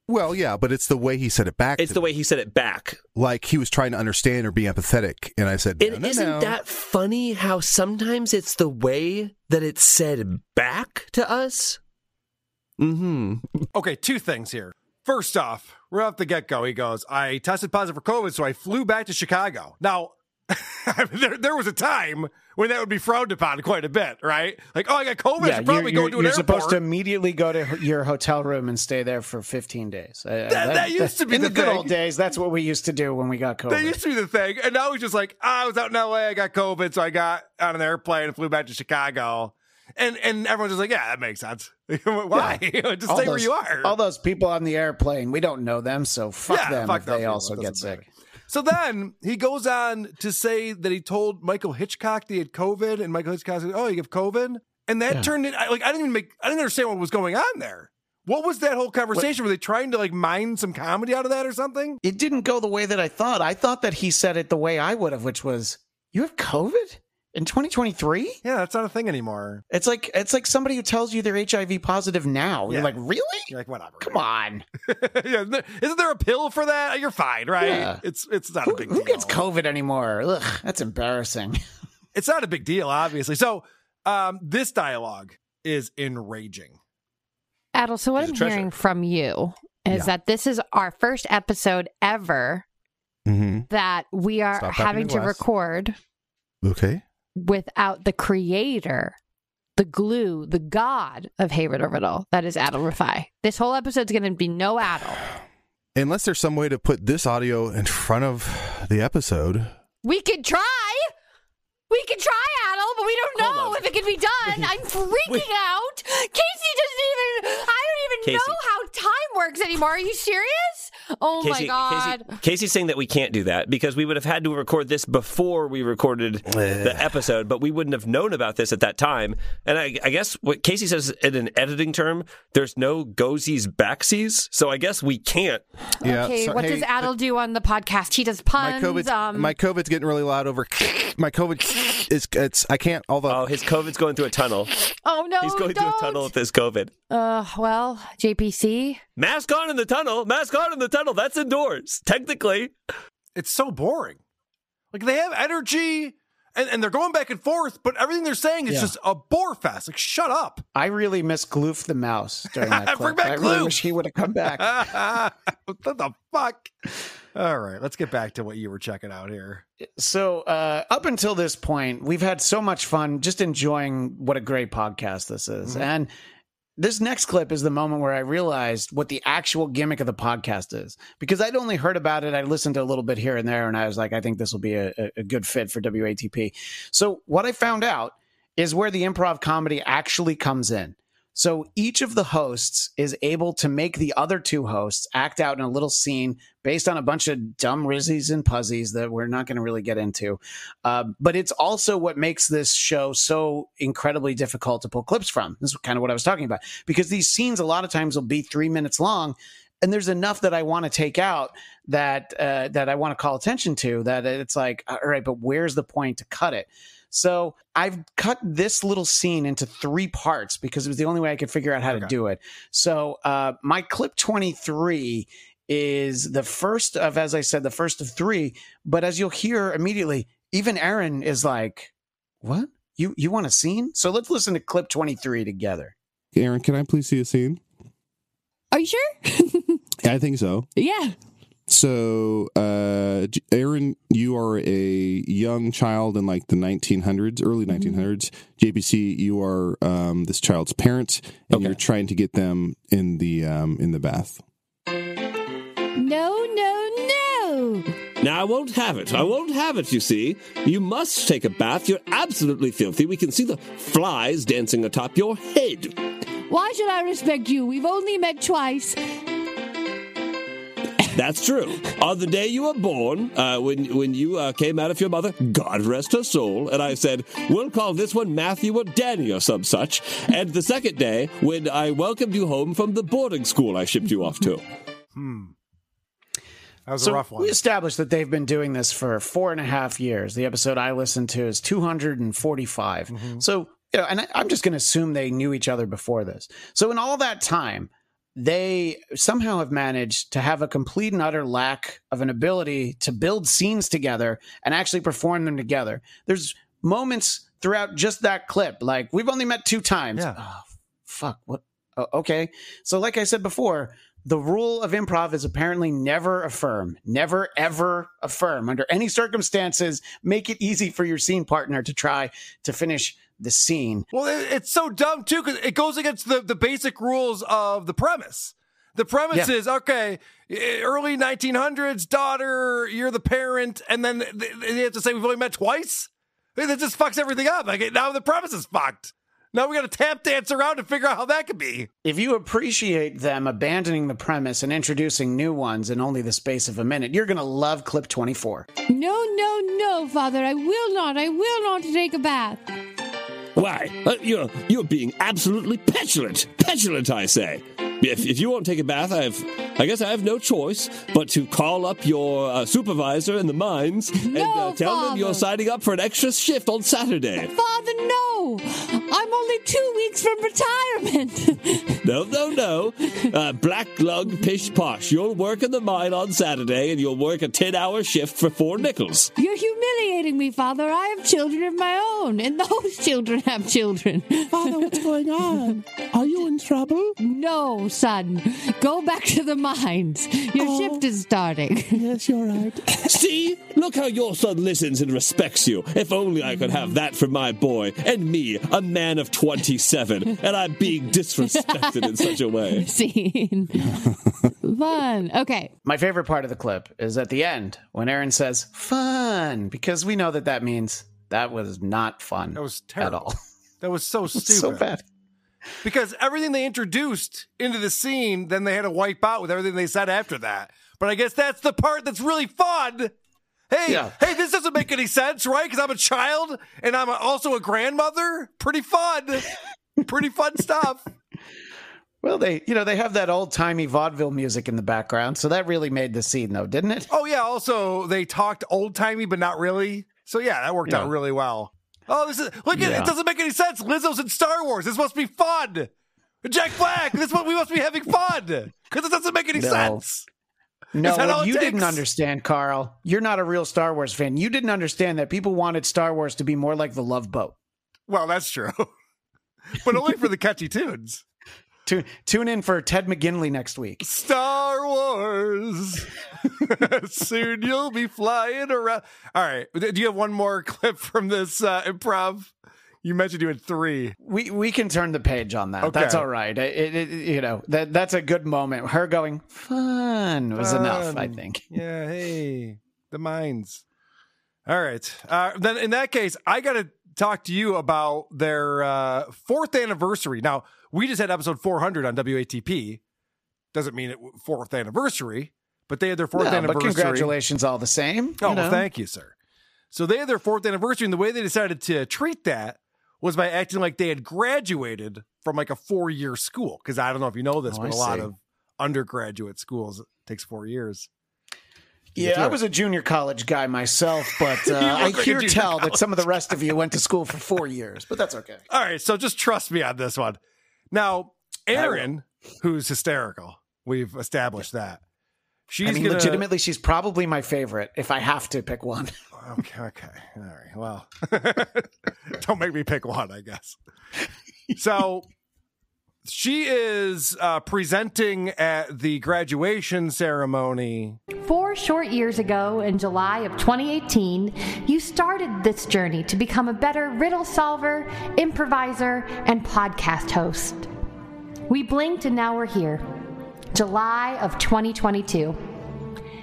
Well, yeah, but it's the way he said it back. It's the way he said it back. Like he was trying to understand or be empathetic. And I said, no. Isn't that funny how sometimes it's the way that it's said back to us? Okay, two things here. First off, right off the get-go, he goes, I tested positive for COVID, so I flew back to Chicago. Now, there was a time when that would be frowned upon quite a bit, right? Like, I got COVID, I should probably go to an airport. You're supposed to immediately go to your hotel room and stay there for 15 days. That used to be the thing. In the good old days, that's what we used to do when we got COVID. That used to be the thing, and now he's just like, I was out in L.A., I got COVID, so I got on an airplane and flew back to Chicago. And everyone's just like, yeah, that makes sense. Why? Yeah. Just stay where you are. All those people on the airplane, we don't know them, so fuck them if they also get sick. So then he goes on to say that he told Michael Hitchcock that he had COVID, and Michael Hitchcock said, you have COVID? And that turned it, like, I didn't understand what was going on there. What was that whole conversation? Were they trying to like mine some comedy out of that or something? It didn't go the way that I thought. I thought that he said it the way I would have, which was, you have COVID? In 2023? Yeah, that's not a thing anymore. It's like somebody who tells you they're HIV positive now. Yeah. You're like, really? You're like, whatever. Come on. Isn't there a pill for that? You're fine, right? Yeah. It's not a big deal. Who gets COVID anymore? Ugh, that's embarrassing. It's not a big deal, obviously. So this dialogue is enraging. Adal, so what I'm hearing from you is that this is our first episode ever that we are having to record. Okay. Without the creator, the glue, the god of Hey Riddle Riddle, that is Adal Rifai. This whole episode's going to be no Adal. Unless there's some way to put this audio in front of the episode. We could try. We could try, Adal, but we don't know if it can be done. I'm freaking out. Casey doesn't know how time works anymore. Are you serious? Oh, Casey, my God. Casey's saying that we can't do that because we would have had to record this before we recorded the episode, but we wouldn't have known about this at that time. And I guess what Casey says in an editing term, there's no goesies backsies, so I guess we can't. Yeah, okay, so, what does Adal do on the podcast? He does puns. My COVID's getting really loud over... My COVID is... I can't, although... Oh, his COVID's going through a tunnel. Oh, no, he's going through a tunnel with his COVID. Well, JPC... Mask on in the tunnel. Mask on in the tunnel. That's indoors, technically. It's so boring. Like, they have energy, and they're going back and forth, but everything they're saying is just a bore fest. Like, shut up. I really miss Gloof the mouse during that clip. I really wish he would have come back. What the fuck? All right, let's get back to what you were checking out here. So up until this point, we've had so much fun just enjoying what a great podcast this is. Mm-hmm. And this next clip is the moment where I realized what the actual gimmick of the podcast is, because I'd only heard about it. I listened to a little bit here and there, and I was like, I think this will be a good fit for WATP. So what I found out is where the improv comedy actually comes in. So each of the hosts is able to make the other two hosts act out in a little scene based on a bunch of dumb rizzies and puzzies that we're not going to really get into. But it's also what makes this show so incredibly difficult to pull clips from. This is kind of what I was talking about, because these scenes a lot of times will be 3 minutes long, and there's enough that I want to take out that I want to call attention to, that it's like, all right, but where's the point to cut it? So I've cut this little scene into 3 parts because it was the only way I could figure out how to do it. So my clip 23 is the first of, as I said, the first of 3. But as you'll hear immediately, even Erin is like, what? You want a scene? So let's listen to clip 23 together. Erin, can I please see a scene? Are you sure? I think so. Yeah. So, Erin, you are a young child in like the 1900s, early 1900s. JPC, you are this child's parents, and you're trying to get them in the bath. No, no, no! Now, I won't have it. I won't have it, you see. You must take a bath. You're absolutely filthy. We can see the flies dancing atop your head. Why should I respect you? We've only met twice. That's true. On the day you were born, when you came out of your mother, God rest her soul, and I said, we'll call this one Matthew or Danny or some such. And the second day, when I welcomed you home from the boarding school I shipped you off to. That was a rough one. We established that they've been doing this for 4.5 years. The episode I listened to is 245. So, you know, and I'm just going to assume they knew each other before this. So in all that time, they somehow have managed to have a complete and utter lack of an ability to build scenes together and actually perform them together. There's moments throughout just that clip, like, we've only met 2 times. Yeah. Oh, fuck. What? Oh, okay. So like I said before, the rule of improv is apparently never affirm. Never, ever affirm. Under any circumstances, make it easy for your scene partner to try to finish the scene. Well, it's so dumb too, because it goes against the basic rules of the premise. The premise is, okay, early 1900s, daughter, you're the parent, and then they have to say we've only met twice? That just fucks everything up. Like, now the premise is fucked. Now we got to tap dance around to figure out how that could be. If you appreciate them abandoning the premise and introducing new ones in only the space of a minute, you're going to love clip 24. No, no, no, Father, I will not. I will not take a bath. Why? You're being absolutely petulant. Petulant, I say. If you won't take a bath, I guess I have no choice but to call up your supervisor in the mines and tell them you're signing up for an extra shift on Saturday. Father, no! I'm only 2 weeks from retirement. No. Black lug pish posh. You'll work in the mine on Saturday, and you'll work a 10-hour shift for 4 nickels. You're humiliating me, Father. I have children of my own, and those children have children. Father, what's going on? Are you in trouble? No, son. Go back to the mines. Your shift is starting. Yes, you're right. See? Look how your son listens and respects you. If only I could have that for my boy. And me, a man of 27. And I'm being disrespected in such a way. Scene. Fun. Okay. My favorite part of the clip is at the end when Erin says, fun. Because we know that means that was not fun. That was terrible. At all. That was so stupid. So bad. Because everything they introduced into the scene, then they had to wipe out with everything they said after that. But I guess that's the part that's really fun. Hey, yeah. Hey, this doesn't make any sense, right? Because I'm a child and I'm also a grandmother. Pretty fun. Pretty fun stuff. Well, they have that old-timey vaudeville music in the background, so that really made the scene, though, didn't it? Oh, yeah. Also, they talked old-timey, but not really. So, yeah, that worked out really well. Oh, this is look at it doesn't make any sense. Lizzo's in Star Wars. This must be fun. Jack Black. We must be having fun because it doesn't make any sense. No, you didn't understand, Carl. You're not a real Star Wars fan. You didn't understand that people wanted Star Wars to be more like The Love Boat. Well, that's true, but only for the catchy tunes. Tune in for Ted McGinley next week. Star Wars. Soon you'll be flying around. All right. Do you have one more clip from this improv? You mentioned you had three. We can turn the page on that. Okay. That's all right. That's a good moment. Her going, fun was enough, I think. Yeah, hey, the minds. All right. Then in that case, I got to talk to you about their fourth anniversary. Now, we just had episode 400 on WATP. Doesn't mean it fourth anniversary, but they had their fourth anniversary. But congratulations all the same. Oh, well, thank you, sir. So they had their fourth anniversary, and the way they decided to treat that was by acting like they had graduated from like a 4-year school. Because I don't know if you know this, but a lot of undergraduate schools takes 4 years. Yeah, I was a junior college guy myself, but I hear tell that some of the rest of you went to school for 4 years, but that's okay. All right, so just trust me on this one. Now, Erin, who's hysterical, we've established that. Legitimately, she's probably my favorite if I have to pick one. Okay. All right. Well, don't make me pick one, I guess. So she is presenting at the graduation ceremony. 4 short years ago, in July of 2018, you started this journey to become a better riddle solver, improviser, and podcast host. We blinked and now we're here, July of 2022.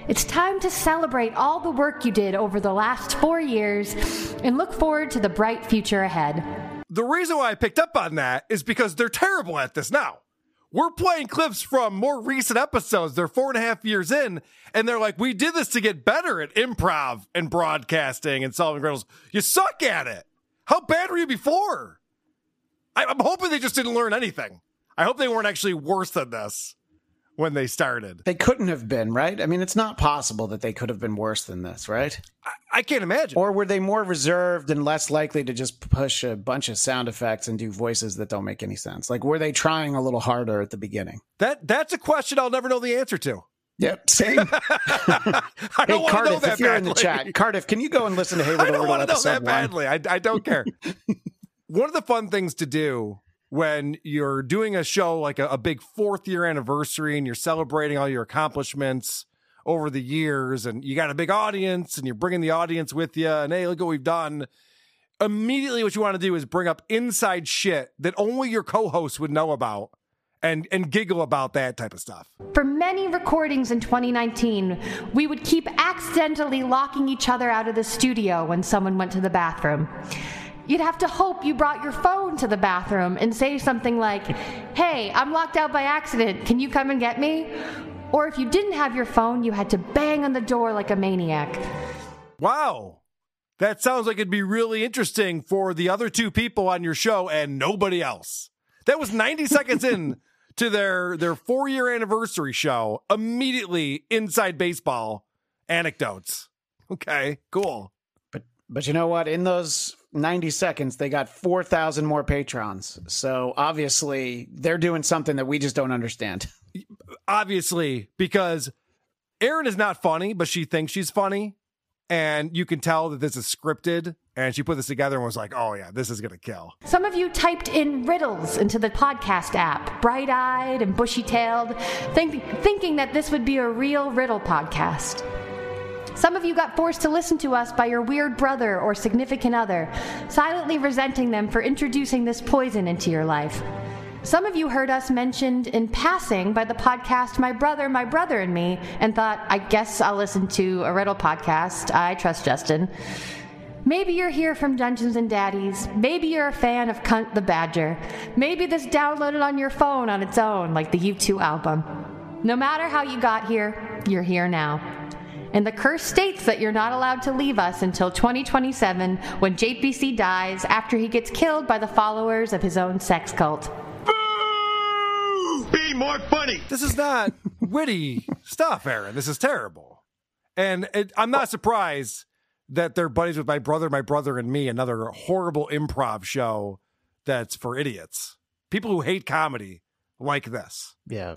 It's time to celebrate all the work you did over the last 4 years and look forward to the bright future ahead. The reason why I picked up on that is because they're terrible at this now. We're playing clips from more recent episodes. They're 4.5 years in, and they're like, we did this to get better at improv and broadcasting and solving riddles. You suck at it. How bad were you before? I'm hoping they just didn't learn anything. I hope they weren't actually worse than this when they started. They couldn't have been, right? I mean, it's not possible that they could have been worse than this, right? I can't imagine. Or were they more reserved and less likely to just push a bunch of sound effects and do voices that don't make any sense? Like, were they trying a little harder at the beginning? That's a question I'll never know the answer to. Yep, same. I don't want to know that badly. If you're in the chat, Cardiff, can you go and listen to Hey Riddle Riddle? I don't want to know that badly. I don't care. One of the fun things to do when you're doing a show like a big 4th year anniversary and you're celebrating all your accomplishments over the years and you got a big audience and you're bringing the audience with you and hey, look what we've done. Immediately what you want to do is bring up inside shit that only your co-hosts would know about and giggle about that type of stuff. For many recordings in 2019, we would keep accidentally locking each other out of the studio when someone went to the bathroom. You'd have to hope you brought your phone to the bathroom and say something like, hey, I'm locked out by accident. Can you come and get me? Or if you didn't have your phone, you had to bang on the door like a maniac. Wow. That sounds like it'd be really interesting for the other two people on your show and nobody else. That was 90 seconds in to their 4-year anniversary show. Immediately inside baseball anecdotes. Okay, cool. But you know what? In those 90 seconds, they got 4,000 more patrons. So obviously they're doing something that we just don't understand. Obviously, because Erin is not funny, but she thinks she's funny. And you can tell that this is scripted. And she put this together and was like, oh, yeah, this is going to kill. Some of you typed in riddles into the podcast app, bright-eyed and bushy-tailed, thinking that this would be a real riddle podcast. Some of you got forced to listen to us by your weird brother or significant other, silently resenting them for introducing this poison into your life. Some of you heard us mentioned in passing by the podcast My Brother and Me, and thought, I guess I'll listen to a riddle podcast. I trust Justin. Maybe you're here from Dungeons and Daddies. Maybe you're a fan of Cunt the Badger. Maybe this downloaded on your phone on its own, like the U2 album. No matter how you got here, you're here now. And the curse states that you're not allowed to leave us until 2027, when JPC dies after he gets killed by the followers of his own sex cult. Boo! Be more funny! This is not witty stuff, Erin. This is terrible. And I'm not surprised that they're buddies with My Brother and Me, another horrible improv show that's for idiots. People who hate comedy like this. Yeah.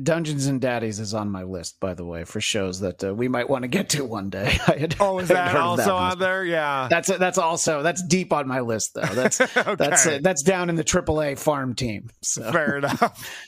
Dungeons and Daddies is on my list, by the way, for shows that we might want to get to one day. Is that also that on there? Yeah. That's deep on my list, though. That's okay. That's down in the AAA farm team. So. Fair enough.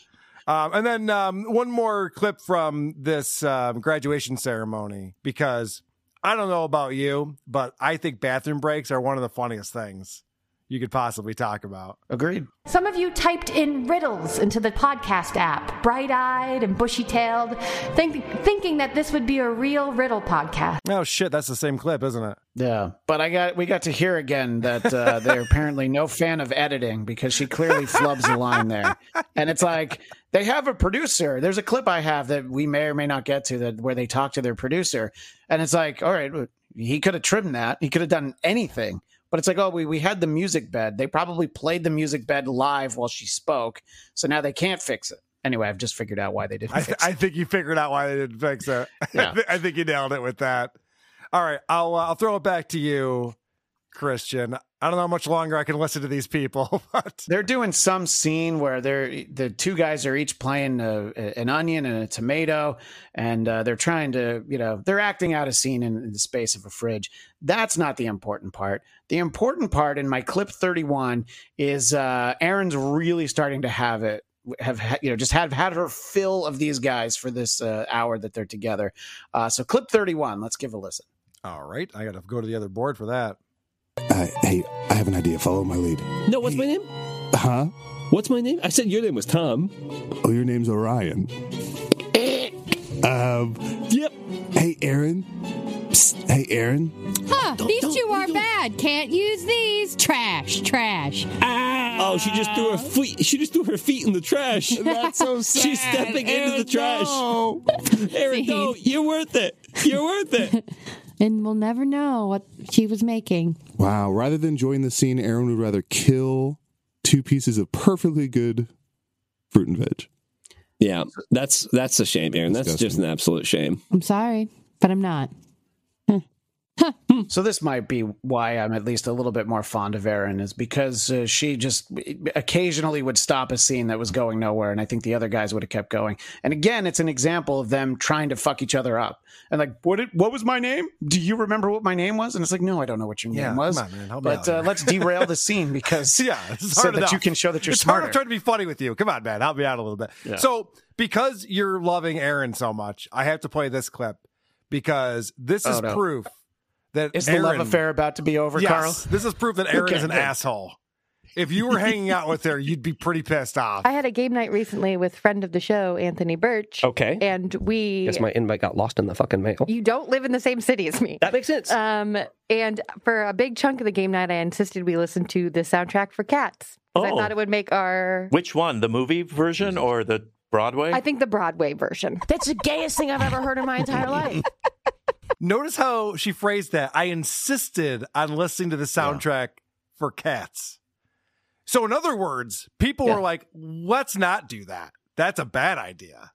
And then one more clip from this graduation ceremony, because I don't know about you, but I think bathroom breaks are one of the funniest things you could possibly talk about. Agreed. Some of you typed in riddles into the podcast app, bright-eyed and bushy-tailed, thinking that this would be a real riddle podcast. Oh, shit, that's the same clip, isn't it? Yeah, but we got to hear again that they're apparently no fan of editing, because she clearly flubs a line there. And it's like, they have a producer. There's a clip I have that we may or may not get to, that where they talk to their producer. And it's like, all right, he could have trimmed that. He could have done anything. But it's like, oh, we had the music bed. They probably played the music bed live while she spoke, so now they can't fix it. Anyway, I've just figured out why they didn't fix it. I think you figured out why they didn't fix it. Yeah. I think you nailed it with that. All right, I'll throw it back to you, Christian. I don't know how much longer I can listen to these people. But they're doing some scene where the two guys are each playing an onion and a tomato, and they're trying to, they're acting out a scene in the space of a fridge. That's not the important part. The important part in my clip 31 is Erin's really starting to have her fill of these guys for this hour that they're together. So clip 31, let's give a listen. All right. I got to go to the other board for that. Hey, I have an idea. Follow my lead. No, what's my name? Huh? What's my name? I said your name was Tom. Oh, your name's Orion. Yep. Hey, Erin. Psst. Hey, Erin. Huh, these two are bad. Can't use these. Trash. Oh, she just threw her feet in the trash. That's so sad. She's stepping into the trash. No. Erin, no, you're worth it. And we'll never know what she was making. Wow. Rather than join the scene, Erin would rather kill two pieces of perfectly good fruit and veg. Yeah, that's a shame, Erin. That's just an absolute shame. I'm sorry, but I'm not. So this might be why I'm at least a little bit more fond of Erin, is because she just occasionally would stop a scene that was going nowhere, and I think the other guys would have kept going. And again, it's an example of them trying to fuck each other up. And like, what was my name? Do you remember what my name was? And it's like, no, I don't know what your name was. Come on, man, but let's derail the scene, because so that you can show that you're smarter. I'm trying to be funny with you. Come on, man, help me out a little bit. Yeah. So because you're loving Erin so much, I have to play this clip, because this is proof. Is the love affair about to be over, Carl? This is proof that Erin is an asshole. If you were hanging out with her, you'd be pretty pissed off. I had a game night recently with friend of the show, Anthony Birch. Okay. And we... Guess my invite got lost in the fucking mail. You don't live in the same city as me. That makes sense. And for a big chunk of the game night, I insisted we listen to the soundtrack for Cats. Oh. I thought it would make our... Which one? The movie version or the Broadway? I think the Broadway version. That's the gayest thing I've ever heard in my entire life. Notice how she phrased that. I insisted on listening to the soundtrack for Cats. So in other words, people were like, let's not do that. That's a bad idea.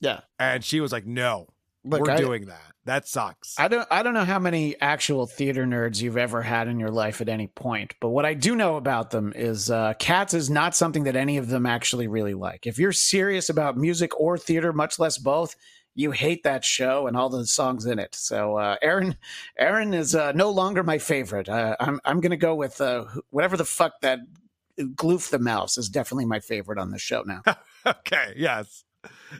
Yeah. And she was like, no, we're doing that. That sucks. I don't know how many actual theater nerds you've ever had in your life at any point, but what I do know about them is Cats is not something that any of them actually really like. If you're serious about music or theater, much less both, you hate that show and all the songs in it. So Erin is no longer my favorite. I'm going to go with whatever the fuck that Gloof the Mouse is definitely my favorite on the show now. Okay, yes.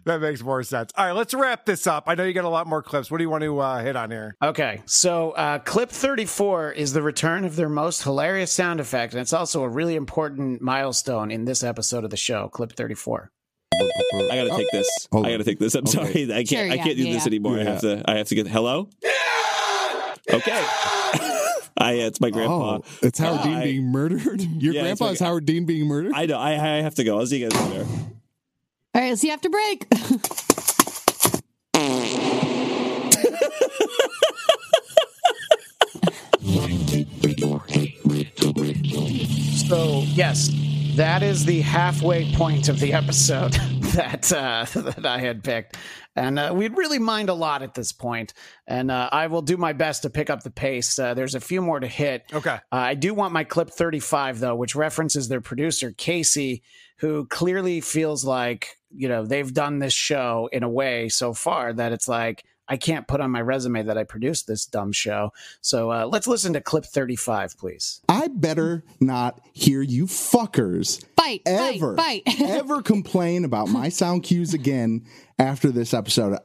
That makes more sense. All right, let's wrap this up. I know you got a lot more clips. What do you want to hit on here? Okay, so clip 34 is the return of their most hilarious sound effect, and it's also a really important milestone in this episode of the show, clip 34. I gotta take this. I gotta take this. I'm sorry. I can't do this anymore. Yeah. I have to get hello. Okay. It's my grandpa. Oh, it's Howard Dean being murdered? Your grandpa is Howard Dean being murdered? I know. I have to go. I'll see you guys later. All right, let's see after break. So, yes, that is the halfway point of the episode that I had picked. And we'd really mind a lot at this point. And I will do my best to pick up the pace. There's a few more to hit. Okay. I do want my clip 35, though, which references their producer, Casey, who clearly feels like, you know, they've done this show in a way so far that it's like, I can't put on my resume that I produced this dumb show. So let's listen to clip 35, please. I better not hear you fuckers fight. ever complain about my sound cues again after this episode.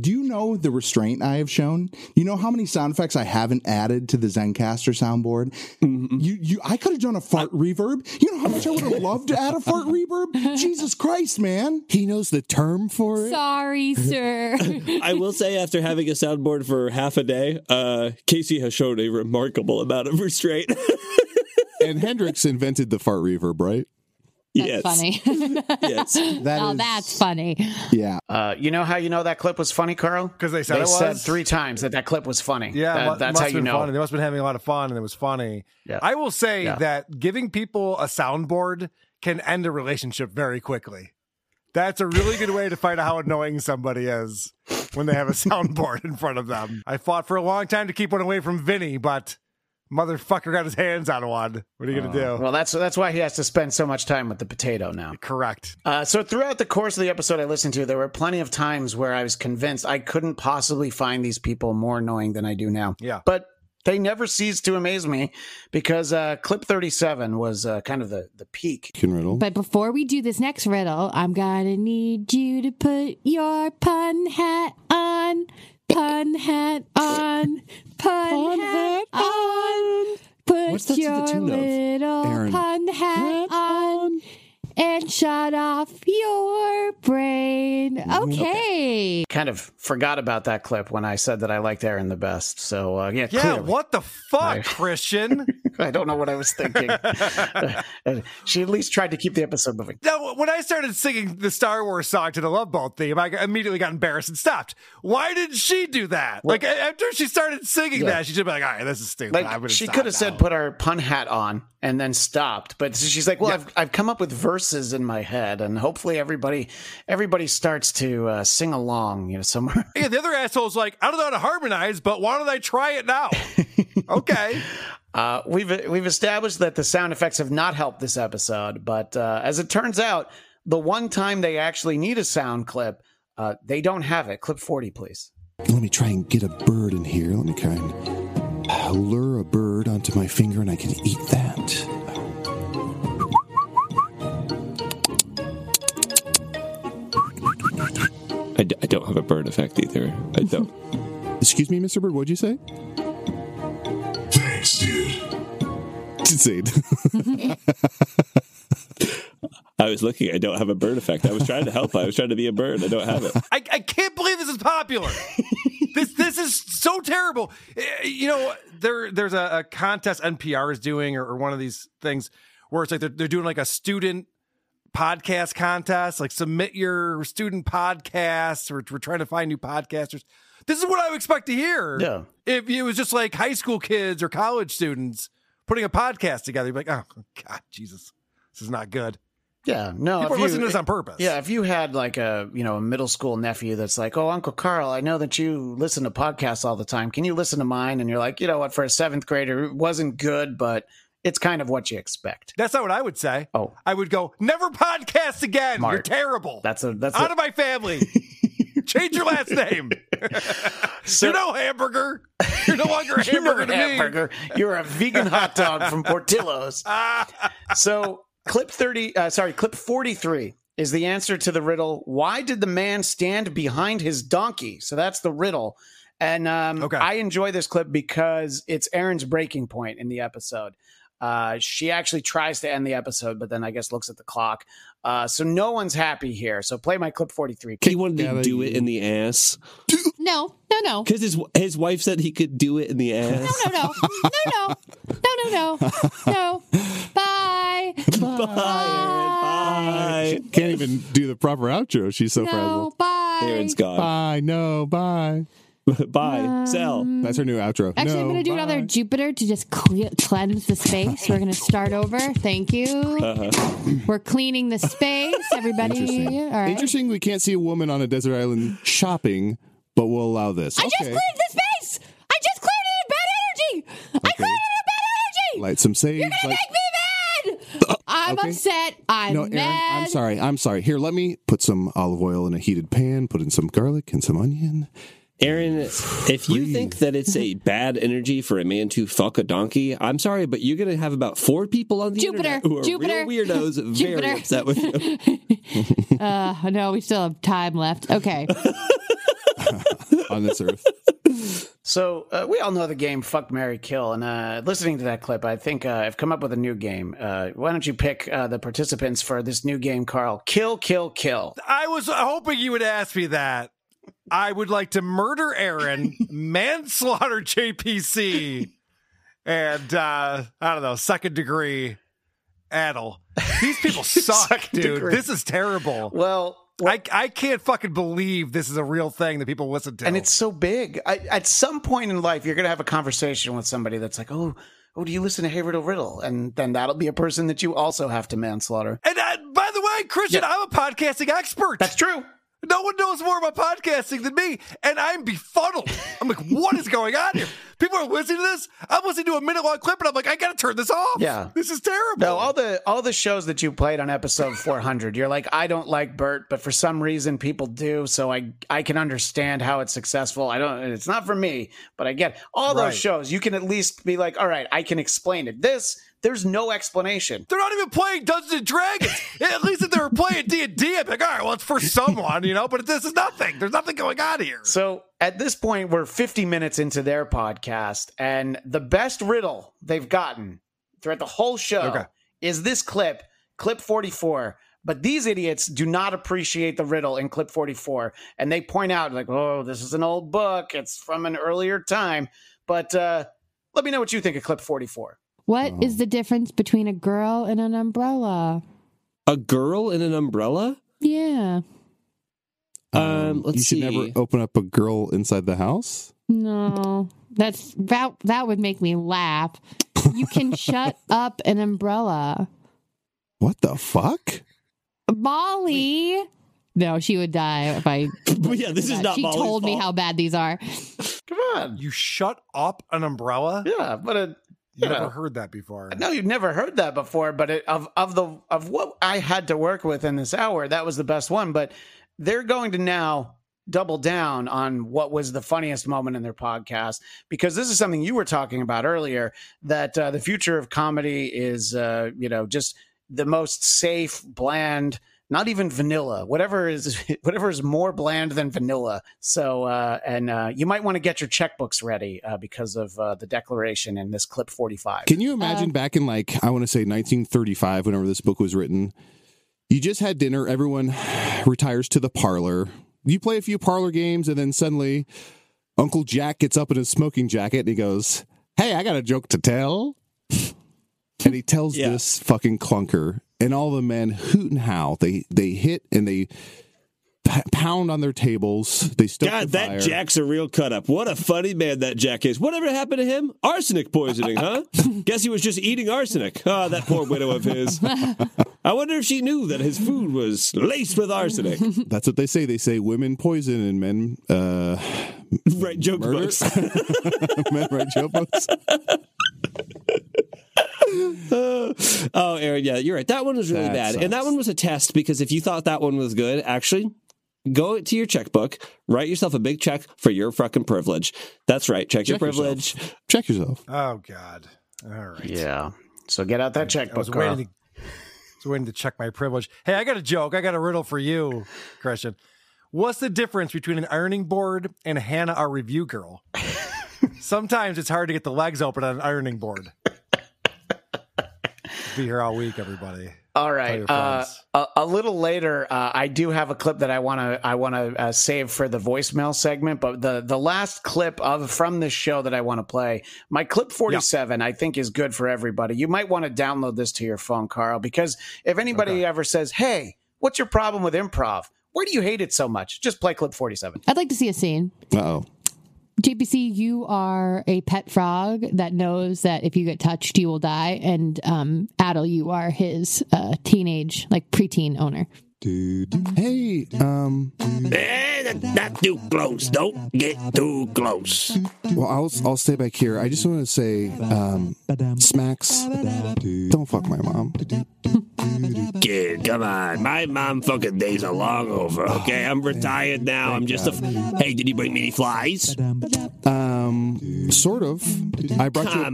Do you know the restraint I have shown? You know how many sound effects I haven't added to the Zencastr soundboard? Mm-hmm. I could have done a fart reverb. You know how much I would have loved to add a fart reverb? Jesus Christ, man. He knows the term for it. Sorry, sir. I will say, after having a soundboard for half a day, Casey has shown a remarkable amount of restraint. And Hendrix invented the fart reverb, right? That's funny. Yes. That's funny. Yeah. You know how you know that clip was funny, Carl? Because they said it was. They said 3 times that clip was funny. Yeah, that's how you know. They must have been having a lot of fun, and it was funny. Yeah. I will say that giving people a soundboard can end a relationship very quickly. That's a really good way to find out how annoying somebody is when they have a soundboard in front of them. I fought for a long time to keep one away from Vinny, but... motherfucker got his hands on one. What are you going to do? Well, that's why he has to spend so much time with the potato now. Correct. So throughout the course of the episode I listened to, there were plenty of times where I was convinced I couldn't possibly find these people more annoying than I do now. Yeah. But they never ceased to amaze me because clip 37 was kind of the peak. Riddle. But before we do this next riddle, I'm going to need you to put your pun hat on. Pun hat on, pun hat on. Put your little pun hat on and shut off your brain. Okay. Kind of forgot about that clip when I said that I liked Erin the best. So, clearly. What the fuck, Christian? I don't know what I was thinking. She at least tried to keep the episode moving. Now, when I started singing the Star Wars song to the Love Boat theme, I immediately got embarrassed and stopped. Why did she do that? What? Like, after she started singing that, she should be like, all right, this is stupid. Like, she could have said, put our pun hat on and then stopped. But she's like, well, I've come up with verses in my head, and hopefully everybody starts to sing along, somewhere. Yeah, the other asshole's like, I don't know how to harmonize, but why don't I try it now? Okay. We've established that the sound effects have not helped this episode, but as it turns out, the one time they actually need a sound clip, they don't have it. Clip 40, please. Let me try and get a bird in here. Let me try and lure a bird onto my finger, and I can eat that. I don't have a bird effect either. I don't. Excuse me, Mr. Bird, what'd you say? I was looking. I don't have a bird effect. I was trying to help. I was trying to be a bird. I don't have it. I can't believe this is popular. This is so terrible. There's a contest NPR is doing or one of these things where it's like they're doing like a student podcast contest. Like submit your student podcasts. We're trying to find new podcasters. This is what I would expect to hear. Yeah. If it was just like high school kids or college students putting a podcast together, you'd be like, oh, God, Jesus, this is not good. Yeah, no. People are listening to this on purpose. Yeah, if you had like a middle school nephew that's like, oh, Uncle Carl, I know that you listen to podcasts all the time. Can you listen to mine? And you're like, you know what, for a seventh grader, it wasn't good, but it's kind of what you expect. That's not what I would say. Oh. I would go, never podcast again. Mark, you're terrible. That's out of my family. Change your last name. You're no hamburger. You're no longer a hamburger to me. You're a vegan hot dog from Portillo's. So clip 43 is the answer to the riddle. Why did the man stand behind his donkey? So that's the riddle. And I enjoy this clip because it's Erin's breaking point in the episode. She actually tries to end the episode, but then I guess looks at the clock. So no one's happy here. So play my clip 43. He wanted to do it in the ass. No. Because his wife said he could do it in the ass. No. Bye, Erin. Bye. Can't even do the proper outro. She's so frazzled. Bye. Erin's gone. Bye. No. Bye. Bye. Sell. That's her new outro. Actually, I'm going to do another Jupiter to just cleanse the space. We're going to start over. Thank you. We're cleaning the space, everybody. Interesting. All right. Interesting. We can't see a woman on a desert island shopping, but we'll allow this. I just cleaned the space. I just cleared it in bad energy. I cleared it in bad energy. Light some sage. You're going to make me mad. I'm upset. I'm mad. I'm sorry. Here, let me put some olive oil in a heated pan, put in some garlic and some onion. Erin, if you think that it's a bad energy for a man to fuck a donkey, I'm sorry, but you're going to have about 4 people on the internet who are real weirdos very upset with you. No, we still have time left. Okay. On this earth. So we all know the game Fuck, Marry, Kill, and listening to that clip, I think I've come up with a new game. Why don't you pick the participants for this new game, Carl? Kill, kill, kill. I was hoping you would ask me that. I would like to murder Erin, manslaughter JPC, and I don't know, second degree Adal. These people suck, dude. Degree. This is terrible. Well, I can't fucking believe this is a real thing that people listen to. And it's so big. At some point in life, you're going to have a conversation with somebody that's like, oh, do you listen to Hey Riddle Riddle? And then that'll be a person that you also have to manslaughter. And by the way, Christian, I'm a podcasting expert. That's true. No one knows more about podcasting than me, and I'm befuddled. I'm like, what is going on here? People are listening to this. I'm listening to a minute-long clip, and I'm like, I got to turn this off. Yeah. This is terrible. No, all the shows that you played on episode 400, you're like, I don't like Bert, but for some reason people do, so I can understand how it's successful. It's not for me, but I get it. All those shows, you can at least be like, all right, I can explain it. This, there's no explanation. They're not even playing Dungeons and Dragons. At least if they were playing D&D, I'd be like, all right, well, it's for someone, but this is nothing. There's nothing going on here. So at this point, we're 50 minutes into their podcast, and the best riddle they've gotten throughout the whole show is this clip 44. But these idiots do not appreciate the riddle in clip 44, and they point out, like, oh, this is an old book. It's from an earlier time. But let me know what you think of clip 44. What is the difference between a girl and an umbrella? A girl and an umbrella? Yeah. Let's see. You should never open up a girl inside the house? No. That would make me laugh. You can shut up an umbrella. What the fuck? Molly. Wait. No, she would die if I... yeah, this is not Molly's fault. She told me how bad these are. Come on. You shut up an umbrella? Yeah, but... You've never heard that before. No, you've never heard that before, but of what I had to work with in this hour, that was the best one. But they're going to now double down on what was the funniest moment in their podcast, because this is something you were talking about earlier, that the future of comedy is, just the most safe, bland, not even vanilla, whatever is more bland than vanilla. So, you might want to get your checkbooks ready because of the declaration in this clip 45. Can you imagine back in, like, I want to say 1935, whenever this book was written, you just had dinner, everyone retires to the parlor. You play a few parlor games, and then suddenly Uncle Jack gets up in his smoking jacket and he goes, hey, I got a joke to tell. And he tells this fucking clunker. And all the men hoot and howl. They hit and they pound on their tables. They stoke the fire. That Jack's a real cut up. What a funny man that Jack is. Whatever happened to him? Arsenic poisoning, huh? Guess he was just eating arsenic. Oh, that poor widow of his. I wonder if she knew that his food was laced with arsenic. That's what they say. They say women poison and men write joke books. Men write joke books. Oh, Erin, yeah, you're right. That one was really bad. Sucks. And that one was a test, because if you thought that one was good, actually, go to your checkbook, write yourself a big check for your fucking privilege. That's right. Check your privilege. Yourself. Check yourself. Oh, God. All right. Yeah. So get out that checkbook, I was waiting to check my privilege. Hey, I got a joke. I got a riddle for you, Christian. What's the difference between an ironing board and Hannah, our review girl? Sometimes it's hard to get the legs open on an ironing board. be here all week, everybody. All right. A little later, I do have a clip that I want to save for the voicemail segment, but the last clip from this show that I want to play, my clip 47, I think is good for everybody. You might want to download this to your phone, Carl, because if anybody ever says, "Hey, what's your problem with improv? Why do you hate it so much?" Just play clip 47. I'd like to see a scene. Uh-oh. JPC, you are a pet frog that knows that if you get touched, you will die. And Adal, you are his teenage, like preteen owner. Hey, not too close. Don't get too close. Well, I'll stay back here. I just want to say, Smacks, don't fuck my mom. Kid, come on. My mom fucking days are long over, okay? I'm retired now. I'm just Hey, did you bring me any flies? Sort of. I brought you a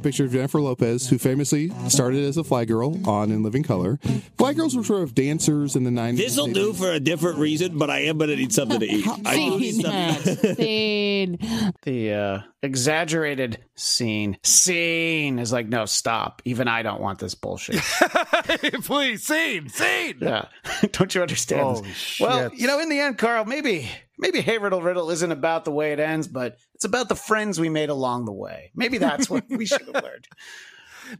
picture of Jennifer Lopez, who famously started as a fly girl on In Living Color. Fly girls were sort of dancers in the 90s. This'll do for a different reason, but I need something to eat. The exaggerated scene is like, no, stop. Even I don't want this bullshit. Please, scene. Yeah. Don't you understand? Well, you know, in the end, Carl, maybe Hey Riddle Riddle isn't about the way it ends, but it's about the friends we made along the way. Maybe that's what we should have learned.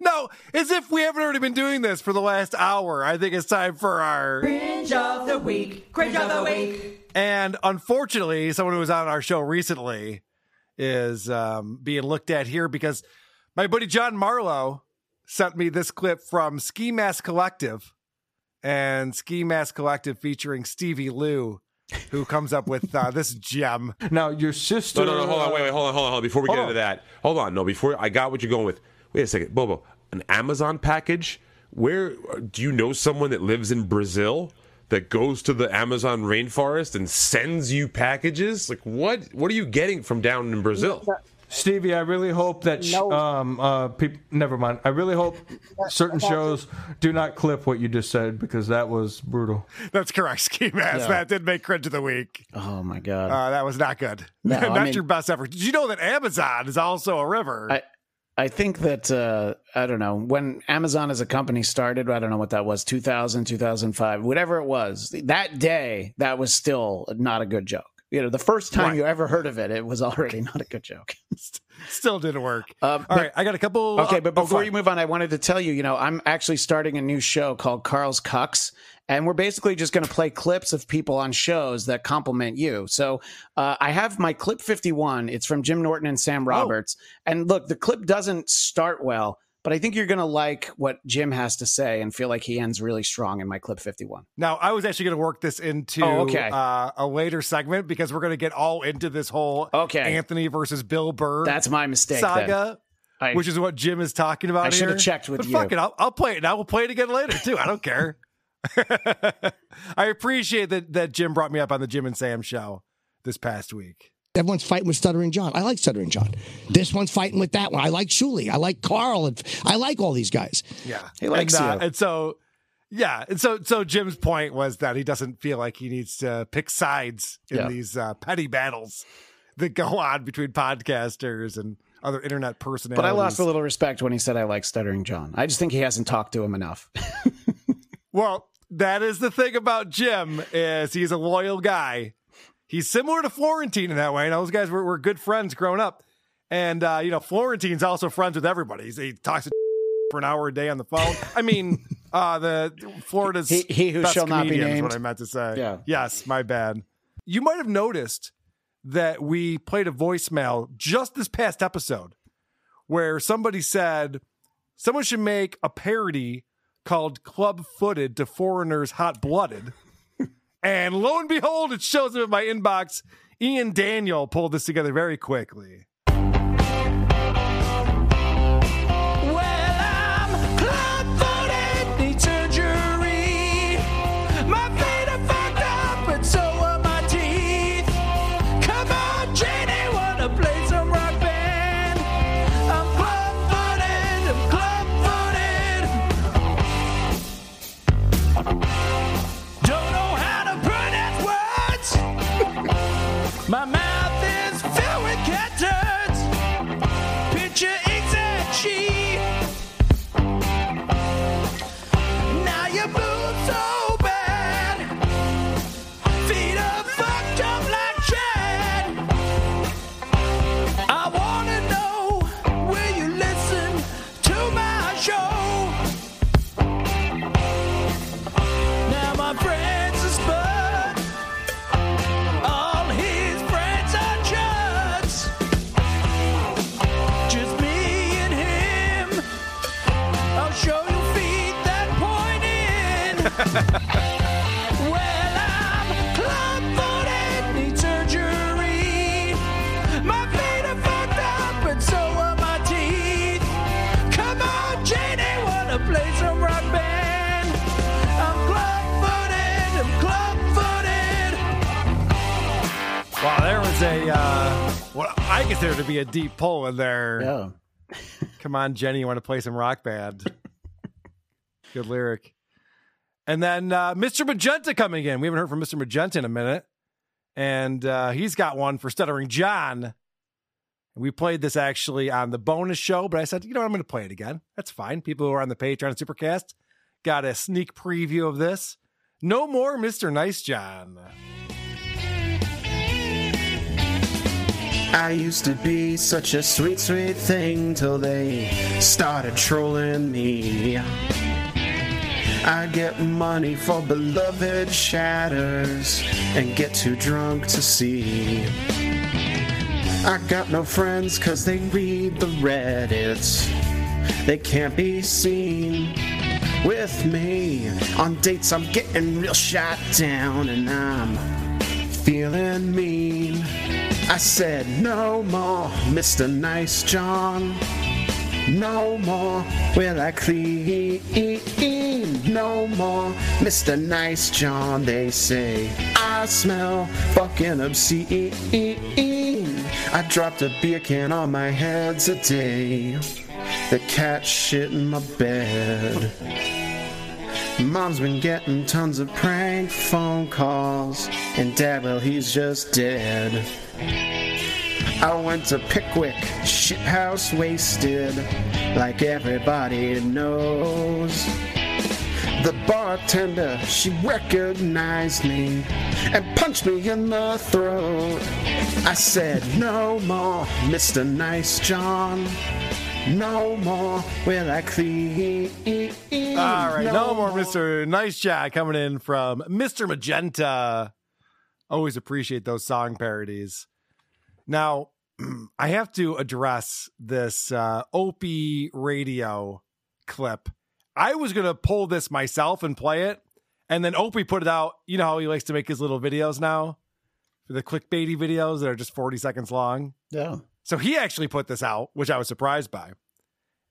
No, as if we haven't already been doing this for the last hour. I think it's time for our Cringe of the Week. And unfortunately, someone who was on our show recently is being looked at here because my buddy John Marlowe sent me this clip from Ski Mask Collective, and Ski Mask Collective featuring Stevie Lou, who comes up with this gem. Now, your sister... No, hold on, wait, hold on. Before we get into that. Hold on, before... I got what you're going with. Wait a second, Bobo, an Amazon package? Where do you know someone that lives in Brazil that goes to the Amazon rainforest and sends you packages? Like, what are you getting from down in Brazil? Stevie, I really hope that never mind. I really hope certain shows do not clip what you just said, because that was brutal. That's correct, Ski Mask. Yeah. That did make Cringe of the Week. Oh my God, that was not good. No, your best effort. Did you know that Amazon is also a river? I think that, I don't know, when Amazon as a company started, I don't know what that was, 2000, 2005, whatever it was, that day, that was still not a good joke. You know, the first time you ever heard of it, it was already not a good joke. Still didn't work. All right, I got a couple. Okay, but before you move on, I wanted to tell you, I'm actually starting a new show called Carl's Cucks. And we're basically just going to play clips of people on shows that compliment you. So I have my clip 51. It's from Jim Norton and Sam Roberts. Oh. And look, the clip doesn't start well, but I think you're going to like what Jim has to say and feel like he ends really strong in my clip 51. Now, I was actually going to work this into a later segment, because we're going to get all into this whole Anthony versus Bill Burr. That's my mistake. Saga. Then. Which is what Jim is talking about. I should have checked with you. Fuck it. I'll play it. I will play it again later, too. I don't care. I appreciate that Jim brought me up on the Jim and Sam show this past week. Everyone's fighting with Stuttering John. I like Stuttering John. This one's fighting with that one. I like Shuley. I like Carl. And I like all these guys. Yeah, he likes you. And so, so Jim's point was that he doesn't feel like he needs to pick sides in these petty battles that go on between podcasters and other internet personalities. But I lost a little respect when he said I like Stuttering John. I just think he hasn't talked to him enough. Well, that is the thing about Jim, is he's a loyal guy. He's similar to Florentine in that way. And those guys were good friends growing up. And, Florentine's also friends with everybody. He talks for an hour a day on the phone. I mean, the Florida's he who best shall not be named is what I meant to say. Yeah. Yes, my bad. You might have noticed that we played a voicemail just this past episode where somebody said someone should make a parody called Club Footed to Foreigners Hot Blooded. And lo and behold, it shows up in my inbox. Ian Daniel pulled this together very quickly. Well, I'm club footed, needs surgery. My feet are fucked up, and so are my teeth. Come on, Jenny, wanna play some rock band? I'm club footed, I'm club. My mouth is filled with ketchup. was a what I consider to be a deep pull in there. Yeah. Come on, Jenny, you want to play some Rock Band? Good lyric. And then Mr. Magenta coming in. We haven't heard from Mr. Magenta in a minute. And he's got one for Stuttering John. We played this actually on the bonus show, but I said, you know what, I'm going to play it again. That's fine. People who are on the Patreon and Supercast got a sneak preview of this. No more Mr. Nice John. I used to be such a sweet, sweet thing till they started trolling me. I get money for beloved shatters and get too drunk to see. I got no friends cause they read the Reddits. They can't be seen with me. On dates I'm getting real shot down and I'm feeling mean. I said no more Mr. Nice John. No more will I clean. No more Mr. Nice John. They say I smell fucking obscene. I dropped a beer can on my head today. The cat shit in my bed. Mom's been getting tons of prank phone calls, and Dad, well, he's just dead. I went to Pickwick, shithouse wasted, like everybody knows. The bartender, she recognized me and punched me in the throat. I said, no more Mr. Nice John. No more will I clean. All right, no more Mr. Nice John coming in from Mr. Magenta. Always appreciate those song parodies. Now, I have to address this Opie Radio clip. I was going to pull this myself and play it, and then Opie put it out. You know how he likes to make his little videos now? The clickbaity videos that are just 40 seconds long? Yeah. So he actually put this out, which I was surprised by.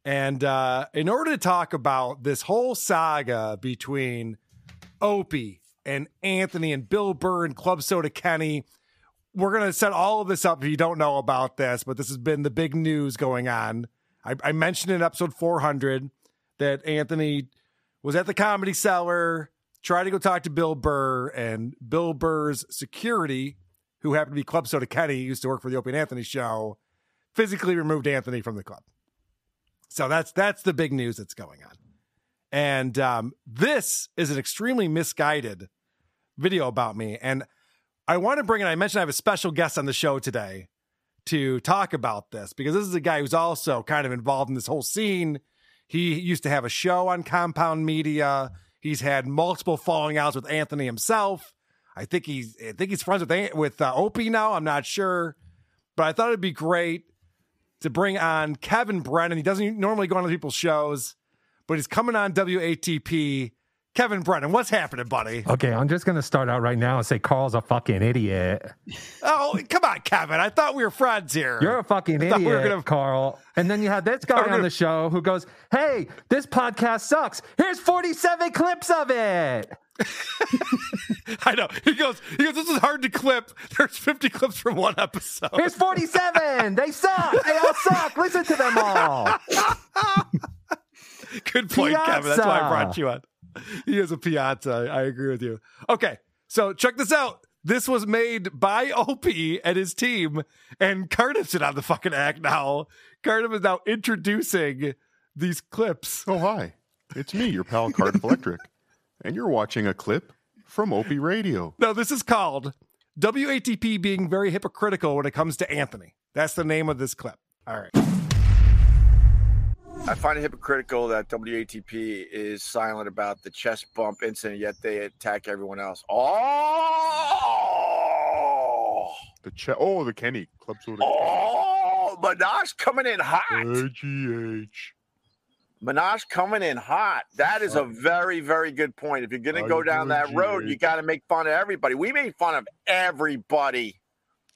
And in order to talk about this whole saga between Opie and Anthony and Bill Burr and Club Soda Kenny, we're going to set all of this up if you don't know about this, but this has been the big news going on. I mentioned in episode 400 that Anthony was at the Comedy Cellar, tried to go talk to Bill Burr, and Bill Burr's security, who happened to be Club Soda Kenny, used to work for the Opie and Anthony show, physically removed Anthony from the club. So that's the big news that's going on. And this is an extremely misguided video about me, and I want to bring in, I mentioned I have a special guest on the show today to talk about this, because this is a guy who's also kind of involved in this whole scene. He used to have a show on Compound Media. He's had multiple falling outs with Anthony himself. I think he's friends with Opie now. I'm not sure, but I thought it'd be great to bring on Kevin Brennan. He doesn't normally go on other people's shows, but he's coming on WATP. Kevin Brennan, what's happening, buddy? Okay, I'm just going to start out right now and say Carl's a fucking idiot. Oh, come on, Kevin. I thought we were friends here. You're a fucking idiot, Carl. And then you have this guy on the show who goes, hey, this podcast sucks. Here's 47 clips of it. I know. He goes, this is hard to clip. There's 50 clips from one episode. Here's 47. They suck. They all suck. Listen to them all. Good point, Kevin. That's why I brought you on. He is a piazza. I agree with you. Okay, so check this out. This was made by Opie and his team, and Cardiff's in on the fucking act now. Cardiff is now introducing these clips. Oh, hi. It's me, your pal Cardiff Electric, and you're watching a clip from Opie Radio. Now, this is called WATP being very hypocritical when it comes to Anthony. That's the name of this clip. All right. I find it hypocritical that WATP is silent about the chest bump incident, yet they attack everyone else. Oh! The Kenny. Club Soda. Oh! Minaj coming in hot. AGH. Minaj coming in hot. That is a very, very good point. If you're going to go down that road, you got to make fun of everybody. We made fun of everybody.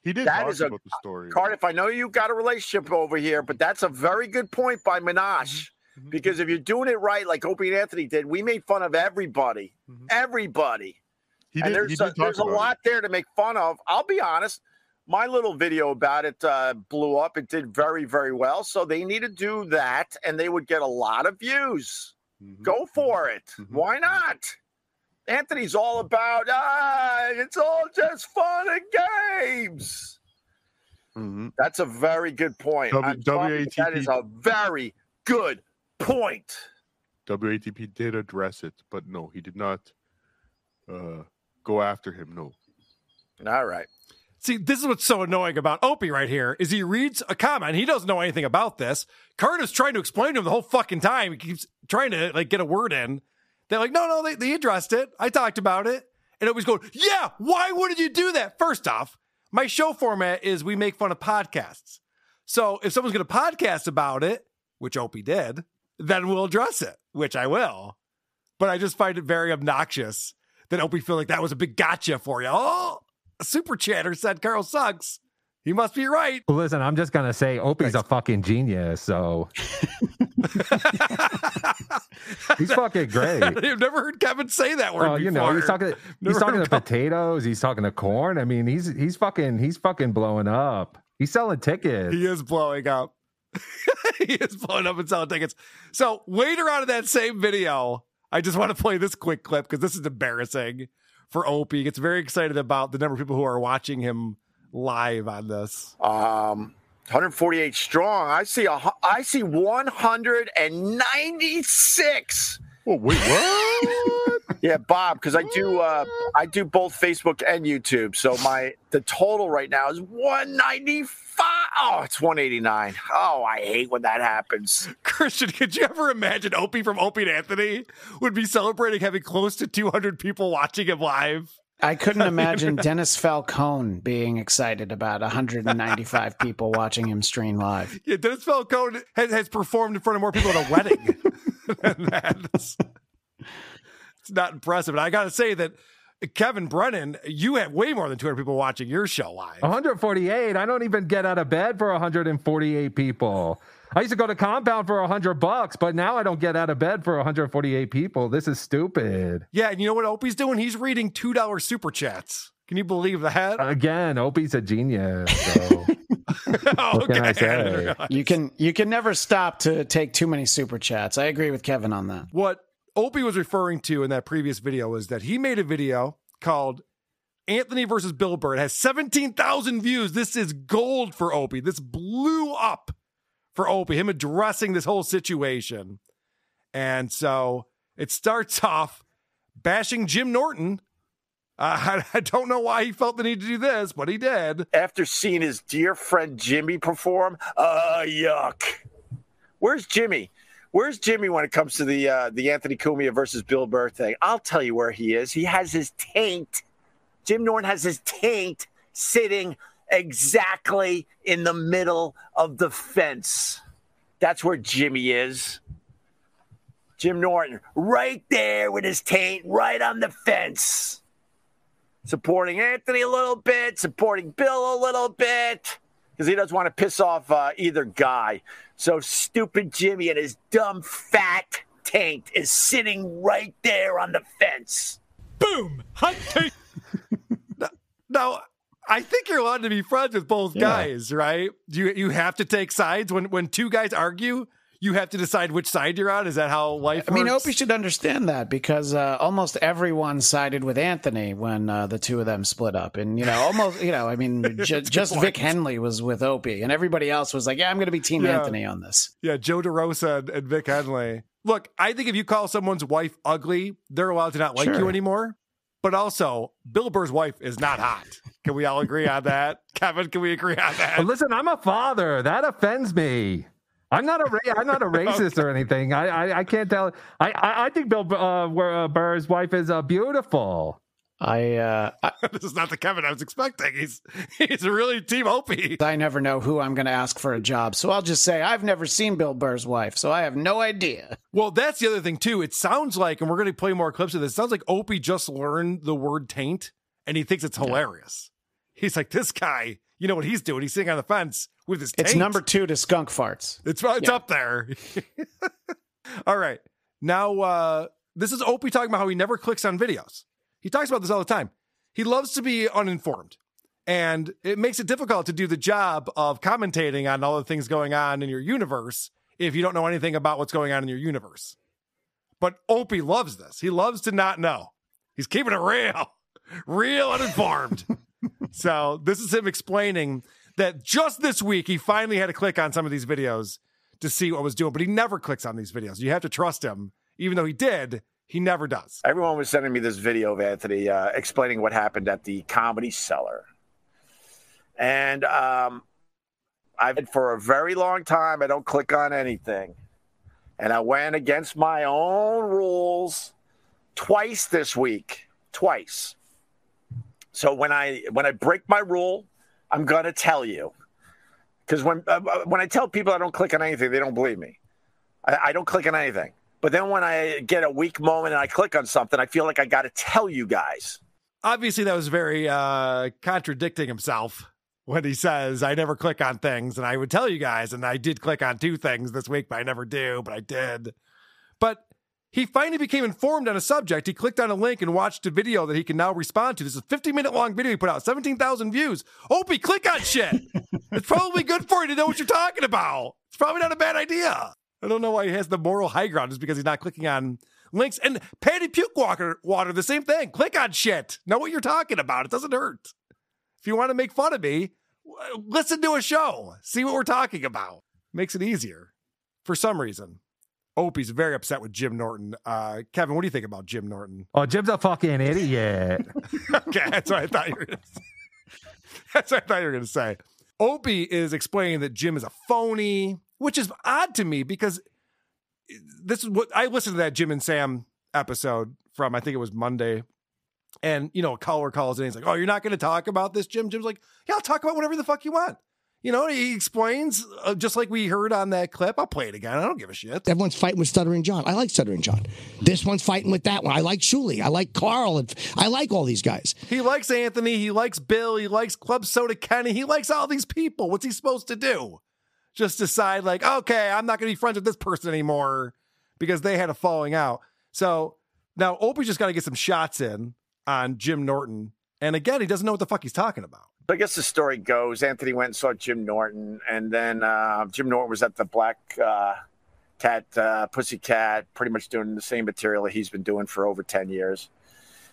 He did that talk is about the story. Cardiff, I know you got a relationship over here, but that's a very good point by Minaj. Mm-hmm. Because if you're doing it right, like Opie and Anthony did, we made fun of everybody. Mm-hmm. Everybody. He did, and there's a lot there to make fun of. I'll be honest. my little video about it blew up. It did very, very well. So they need to do that, and they would get a lot of views. Mm-hmm. Go for it. Mm-hmm. Why not? Anthony's all about, it's all just fun and games. Mm-hmm. That's a very good point. That is a very good point. WATP did address it, but no, he did not go after him. No. All right. See, this is what's so annoying about Opie right here is he reads a comment. He doesn't know anything about this. Kurt is trying to explain to him the whole fucking time. He keeps trying to like get a word in. They're like, no, they addressed it. I talked about it. And Opie's going, yeah, why wouldn't you do that? First off, my show format is we make fun of podcasts. So if someone's going to podcast about it, which Opie did, then we'll address it, which I will. But I just find it very obnoxious that Opie feel like that was a big gotcha for you. Oh, a super chatter said Carl sucks. He must be right. Well, listen, I'm just going to say Opie's a fucking genius, so... He's fucking great. I've never heard Kevin say that word before. You know, he's talking to potatoes. He's talking to corn. I mean, he's fucking blowing up. He's selling tickets. He is blowing up. He is blowing up and selling tickets. So later on in that same video, I just want to play this quick clip because this is embarrassing for Opie. He gets very excited about the number of people who are watching him live on this. 148 strong. I see 196. Oh, wait, what? Yeah, Bob, because I do both Facebook and YouTube. So the total right now is 195. Oh, it's 189. Oh, I hate when that happens. Christian, could you ever imagine Opie from Opie and Anthony would be celebrating having close to 200 people watching him live? I couldn't imagine Dennis Falcone being excited about 195 people watching him stream live. Yeah, Dennis Falcone has performed in front of more people at a wedding than that. It's not impressive. And I got to say that, Kevin Brennan, you have way more than 200 people watching your show live. 148? I don't even get out of bed for 148 people. I used to go to Compound for $100, but now I don't get out of bed for 148 people. This is stupid. Yeah, and you know what Opie's doing? He's reading $2 super chats. Can you believe that? Again, Opie's a genius. So. Okay. You can never stop to take too many super chats. I agree with Kevin on that. What Opie was referring to in that previous video was that he made a video called Anthony versus Bill Burr. It has 17,000 views. This is gold for Opie. This blew up for Opie, him addressing this whole situation. And so it starts off bashing Jim Norton. I don't know why he felt the need to do this, but he did. After seeing his dear friend Jimmy perform, yuck. Where's Jimmy? Where's Jimmy when it comes to the Anthony Cumia versus Bill Burr thing? I'll tell you where he is. He has his taint. Jim Norton has his taint sitting exactly in the middle of the fence. That's where Jimmy is. Jim Norton, right there with his taint, right on the fence. Supporting Anthony a little bit, supporting Bill a little bit. Because he doesn't want to piss off either guy. So stupid Jimmy and his dumb fat taint is sitting right there on the fence. Boom! Hot taint! Now, I think you're allowed to be friends with both guys, right? You have to take sides. When two guys argue, you have to decide which side you're on. Is that how life works? I mean, Opie should understand that because almost everyone sided with Anthony when the two of them split up. And, just Vic Henley was with Opie and everybody else was like, yeah, I'm going to be Team Anthony on this. Yeah, Joe DeRosa and Vic Henley. Look, I think if you call someone's wife ugly, they're allowed to not like you anymore. But also, Bill Burr's wife is not hot. Can we all agree on that? Kevin, can we agree on that? Well, listen, I'm a father. That offends me. I'm not a racist or anything. I can't tell. I think Bill Burr's wife is beautiful. This is not the Kevin I was expecting. He's really Team Opie. I never know who I'm going to ask for a job, so I'll just say I've never seen Bill Burr's wife, so I have no idea. Well, that's the other thing too. It sounds like, and we're going to play more clips of this. It sounds like Opie just learned the word taint, and he thinks it's hilarious. Yeah. He's like, this guy, you know what he's doing? He's sitting on the fence with his taint. It's number 2 to skunk farts. It's up there. All right, now this is Opie talking about how he never clicks on videos. He talks about this all the time. He loves to be uninformed. And it makes it difficult to do the job of commentating on all the things going on in your universe if you don't know anything about what's going on in your universe. But Opie loves this. He loves to not know. He's keeping it real, real uninformed. So this is him explaining that just this week, he finally had to click on some of these videos to see what was doing, but he never clicks on these videos. You have to trust him. Even though he did, he never does. Everyone was sending me this video of Anthony explaining what happened at the Comedy Cellar. And I've been for a very long time. I don't click on anything. And I went against my own rules twice this week, twice. So when I break my rule, I'm going to tell you. Because when I tell people I don't click on anything, they don't believe me. I don't click on anything. But then when I get a weak moment and I click on something, I feel like I got to tell you guys. Obviously, that was very contradicting himself when he says, I never click on things, and I would tell you guys, and I did click on two things this week, but I never do, but I did. But he finally became informed on a subject. He clicked on a link and watched a video that he can now respond to. This is a 50-minute-long video he put out, 17,000 views. Opie, click on shit. It's probably good for you to know what you're talking about. It's probably not a bad idea. I don't know why he has the moral high ground. It's because he's not clicking on links. And Patty Puke Water, the same thing. Click on shit. Know what you're talking about. It doesn't hurt. If you want to make fun of me, listen to a show. See what we're talking about. Makes it easier. For some reason, Opie's very upset with Jim Norton. Kevin, what do you think about Jim Norton? Oh, Jim's a fucking idiot. Okay, that's what I thought you were going to say. That's what I thought you were going to say. Opie is explaining that Jim is a phony, which is odd to me because this is what I listened to that Jim and Sam episode from, I think it was Monday. And, you know, a caller calls in and he's like, oh, you're not going to talk about this, Jim? Jim's like, yeah, I'll talk about whatever the fuck you want. You know, he explains, just like we heard on that clip. I'll play it again. I don't give a shit. Everyone's fighting with Stuttering John. I like Stuttering John. This one's fighting with that one. I like Shuley. I like Carl. I like all these guys. He likes Anthony. He likes Bill. He likes Club Soda Kenny. He likes all these people. What's he supposed to do? Just decide, like, okay, I'm not going to be friends with this person anymore because they had a falling out. So now Opie's just got to get some shots in on Jim Norton. And again, he doesn't know what the fuck he's talking about. But I guess the story goes, Anthony went and saw Jim Norton, and then Jim Norton was at the Black Cat, Pussycat, pretty much doing the same material that he's been doing for over 10 years.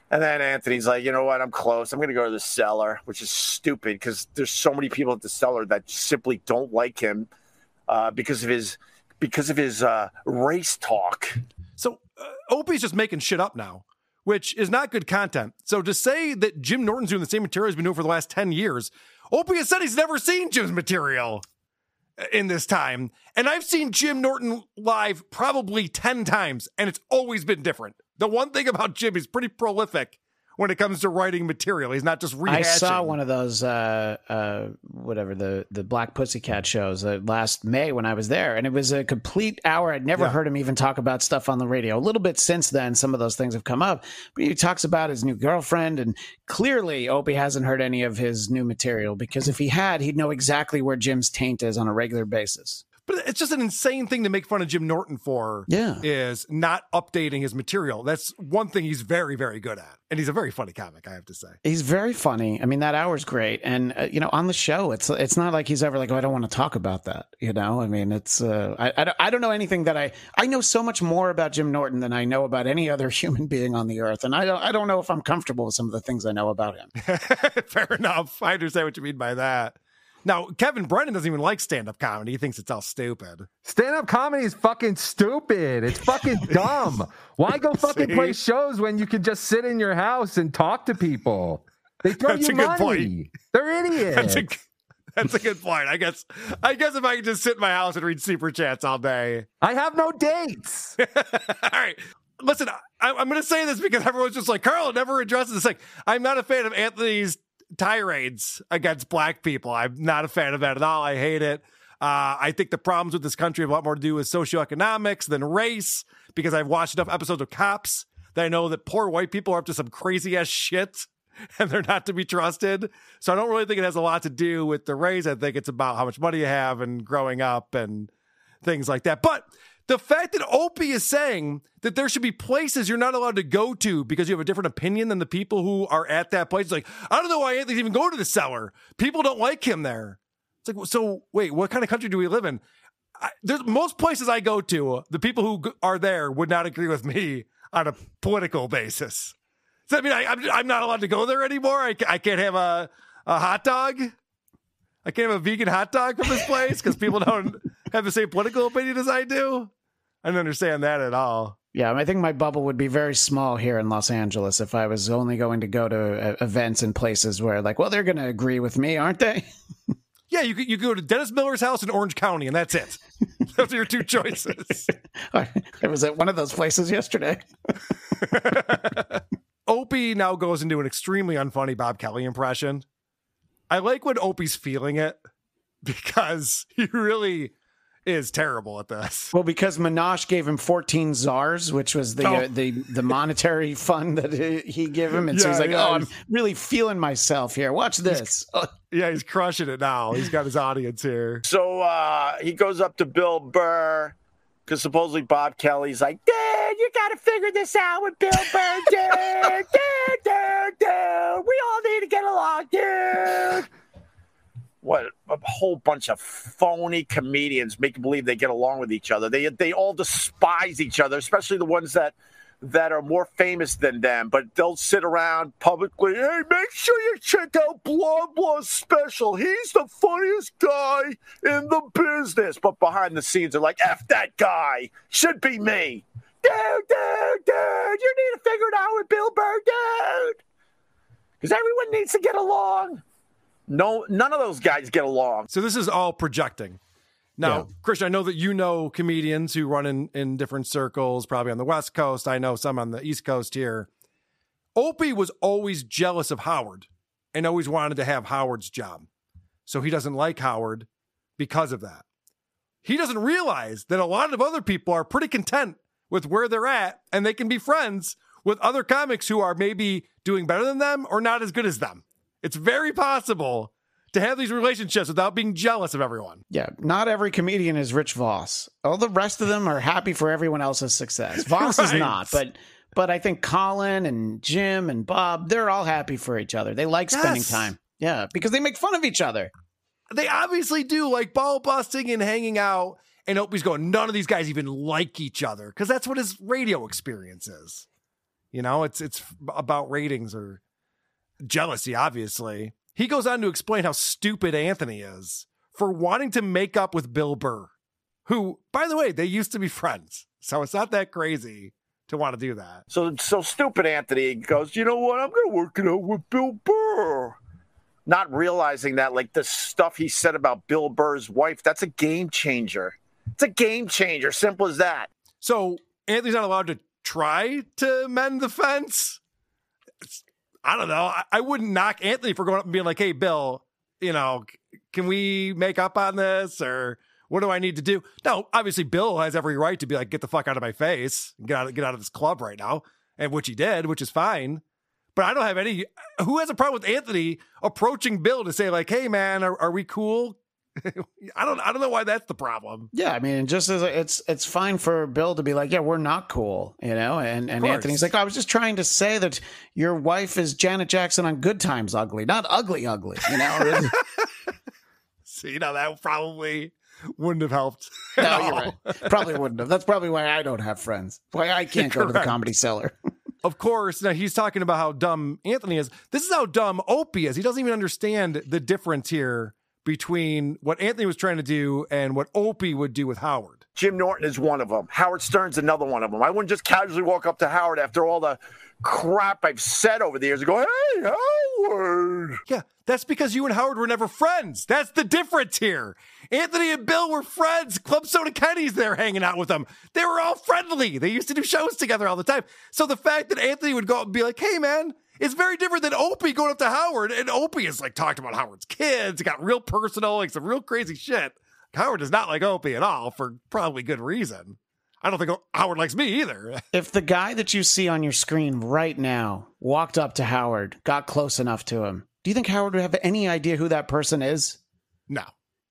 And then Anthony's like, you know what, I'm close. I'm going to go to the Cellar, which is stupid because there's so many people at the Cellar that simply don't like him because of his race talk. So Opie's just making shit up now, which is not good content. So to say that Jim Norton's doing the same material he's been doing for the last 10 years, Opie has said he's never seen Jim's material in this time. And I've seen Jim Norton live probably 10 times, and it's always been different. The one thing about Jim, he's pretty prolific when it comes to writing material. He's not just rehashing. I saw one of those, the Black Pussycat shows last May when I was there, and it was a complete hour. I'd never heard him even talk about stuff on the radio. A little bit since then, some of those things have come up. But he talks about his new girlfriend, and clearly Opie hasn't heard any of his new material, because if he had, he'd know exactly where Jim's taint is on a regular basis. But it's just an insane thing to make fun of Jim Norton for, is not updating his material. That's one thing he's very, very good at. And he's a very funny comic, I have to say. He's very funny. I mean, that hour's great. And, you know, on the show, it's not like he's ever like, oh, I don't want to talk about that. You know, I mean, it's I don't know anything that I know so much more about Jim Norton than I know about any other human being on the earth. And I don't know if I'm comfortable with some of the things I know about him. Fair enough. I understand what you mean by that. Now, Kevin Brennan doesn't even like stand-up comedy. He thinks it's all stupid. Stand-up comedy is fucking stupid. It's fucking dumb. Why go fucking play shows when you can just sit in your house and talk to people? They throw you money. Good point. They're idiots. That's a good point. I guess if I could just sit in my house and read super chats all day. I have no dates. All right. Listen, I'm going to say this because everyone's just like, Carl never addresses this. Like, I'm not a fan of Anthony's tirades against black people. I'm not a fan of that at all. I hate it. I think the problems with this country have a lot more to do with socioeconomics than race, because I've watched enough episodes of Cops that I know that poor white people are up to some crazy ass shit and they're not to be trusted. So I don't really think it has a lot to do with the race. I think it's about how much money you have and growing up and things like that. But The fact that Opie is saying that there should be places you're not allowed to go to because you have a different opinion than the people who are at that place. It's like, I don't know why Anthony's even go to the cellar. People don't like him there. It's like, so wait, what kind of country do we live in? There's most places I go to, the people who are there would not agree with me on a political basis. Does that mean I'm not allowed to go there anymore? I can't have a hot dog? I can't have a vegan hot dog from this place because people don't have the same political opinion as I do? I don't understand that at all. Yeah, I think my bubble would be very small here in Los Angeles if I was only going to go to events and places where, like, well, they're going to agree with me, aren't they? Yeah, you go to Dennis Miller's house in Orange County, and that's it. Those are your two choices. I was at one of those places yesterday. Opie now goes into an extremely unfunny Bob Kelly impression. I like when Opie's feeling it because he really is terrible at this. Well, because Minaj gave him 14 czars, which was the monetary fund that he gave him. And so he's like, oh, I'm really feeling myself here. Watch this. Yeah, he's crushing it now. He's got his audience here. So he goes up to Bill Burr because supposedly Bob Kelly's like, dude, you got to figure this out with Bill Burr, dude. Dude. We all need to get along, dude. What a whole bunch of phony comedians make believe they get along with each other. They all despise each other, especially the ones that are more famous than them. But they'll sit around publicly, hey, make sure you check out Blah Blah's special. He's the funniest guy in the business. But behind the scenes, they're like, F that guy. Should be me. Dude, you need to figure it out with Bill Burr, dude. Because everyone needs to get along. No, none of those guys get along. So this is all projecting. Now, yeah. Christian, I know that you know comedians who run in different circles, probably on the West Coast. I know some on the East Coast here. Opie was always jealous of Howard and always wanted to have Howard's job. So he doesn't like Howard because of that. He doesn't realize that a lot of other people are pretty content with where they're at, and they can be friends with other comics who are maybe doing better than them or not as good as them. It's very possible to have these relationships without being jealous of everyone. Yeah, not every comedian is Rich Voss. All the rest of them are happy for everyone else's success. Voss right. is not, but I think Colin and Jim and Bob, they're all happy for each other. They like spending time. Yeah, because they make fun of each other. They obviously do, like ball busting and hanging out. And Opie's going, none of these guys even like each other, because that's what his radio experience is. You know, it's about ratings or jealousy, obviously. He goes on to explain how stupid Anthony is for wanting to make up with Bill Burr, who, by the way, they used to be friends. So it's not that crazy to want to do that. So stupid Anthony goes, you know what? I'm going to work it out with Bill Burr. Not realizing that, like, the stuff he said about Bill Burr's wife, that's a game changer. It's a game changer. Simple as that. So Anthony's not allowed to try to mend the fence. I don't know. I wouldn't knock Anthony for going up and being like, hey, Bill, you know, can we make up on this? Or what do I need to do? No, obviously, Bill has every right to be like, get the fuck out of my face. Get out of this club right now. And which he did, which is fine. But I don't have any. Who has a problem with Anthony approaching Bill to say, like, hey, man, are we cool? I don't know why that's the problem. Yeah, I mean, just as it's fine for Bill to be like, yeah, we're not cool, you know, and Anthony's like, I was just trying to say that your wife is Janet Jackson on Good Times Ugly, not ugly, you know. See, now that probably wouldn't have helped. No, you're right. Probably wouldn't have. That's probably why I don't have friends. Why I can't go to the Comedy Cellar. Of course, now he's talking about how dumb Anthony is. This is how dumb Opie is. He doesn't even understand the difference here between what Anthony was trying to do and what Opie would do with Howard. Jim Norton is one of them. Howard Stern's another one of them. I wouldn't just casually walk up to Howard after all the crap I've said over the years and go, hey, Howard. Yeah, that's because you and Howard were never friends. That's the difference here. Anthony and Bill were friends. Club Soda Kenny's there hanging out with them. They were all friendly. They used to do shows together all the time. So the fact that Anthony would go up and be like, hey, man, it's very different than Opie going up to Howard, and Opie is like talked about Howard's kids. It got real personal, like some real crazy shit. Howard does not like Opie at all for probably good reason. I don't think Howard likes me either. If the guy that you see on your screen right now walked up to Howard, got close enough to him, do you think Howard would have any idea who that person is? No,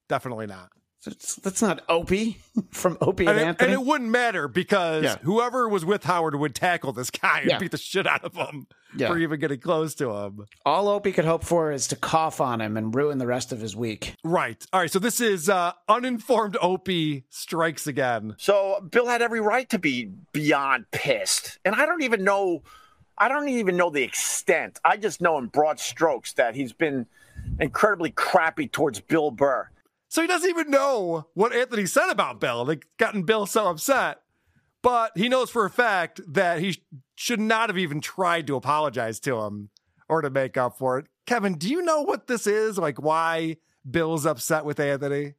definitely not. That's not Opie from Opie and Anthony. And it wouldn't matter because whoever was with Howard would tackle this guy and beat the shit out of him for even getting close to him. All Opie could hope for is to cough on him and ruin the rest of his week. Right. All right. So this is uninformed Opie strikes again. So Bill had every right to be beyond pissed. And I don't even know the extent. I just know in broad strokes that he's been incredibly crappy towards Bill Burr. So he doesn't even know what Anthony said about Bill. They've gotten Bill so upset. But he knows for a fact that he should not have even tried to apologize to him or to make up for it. Kevin, do you know what this is? Like, why Bill's upset with Anthony?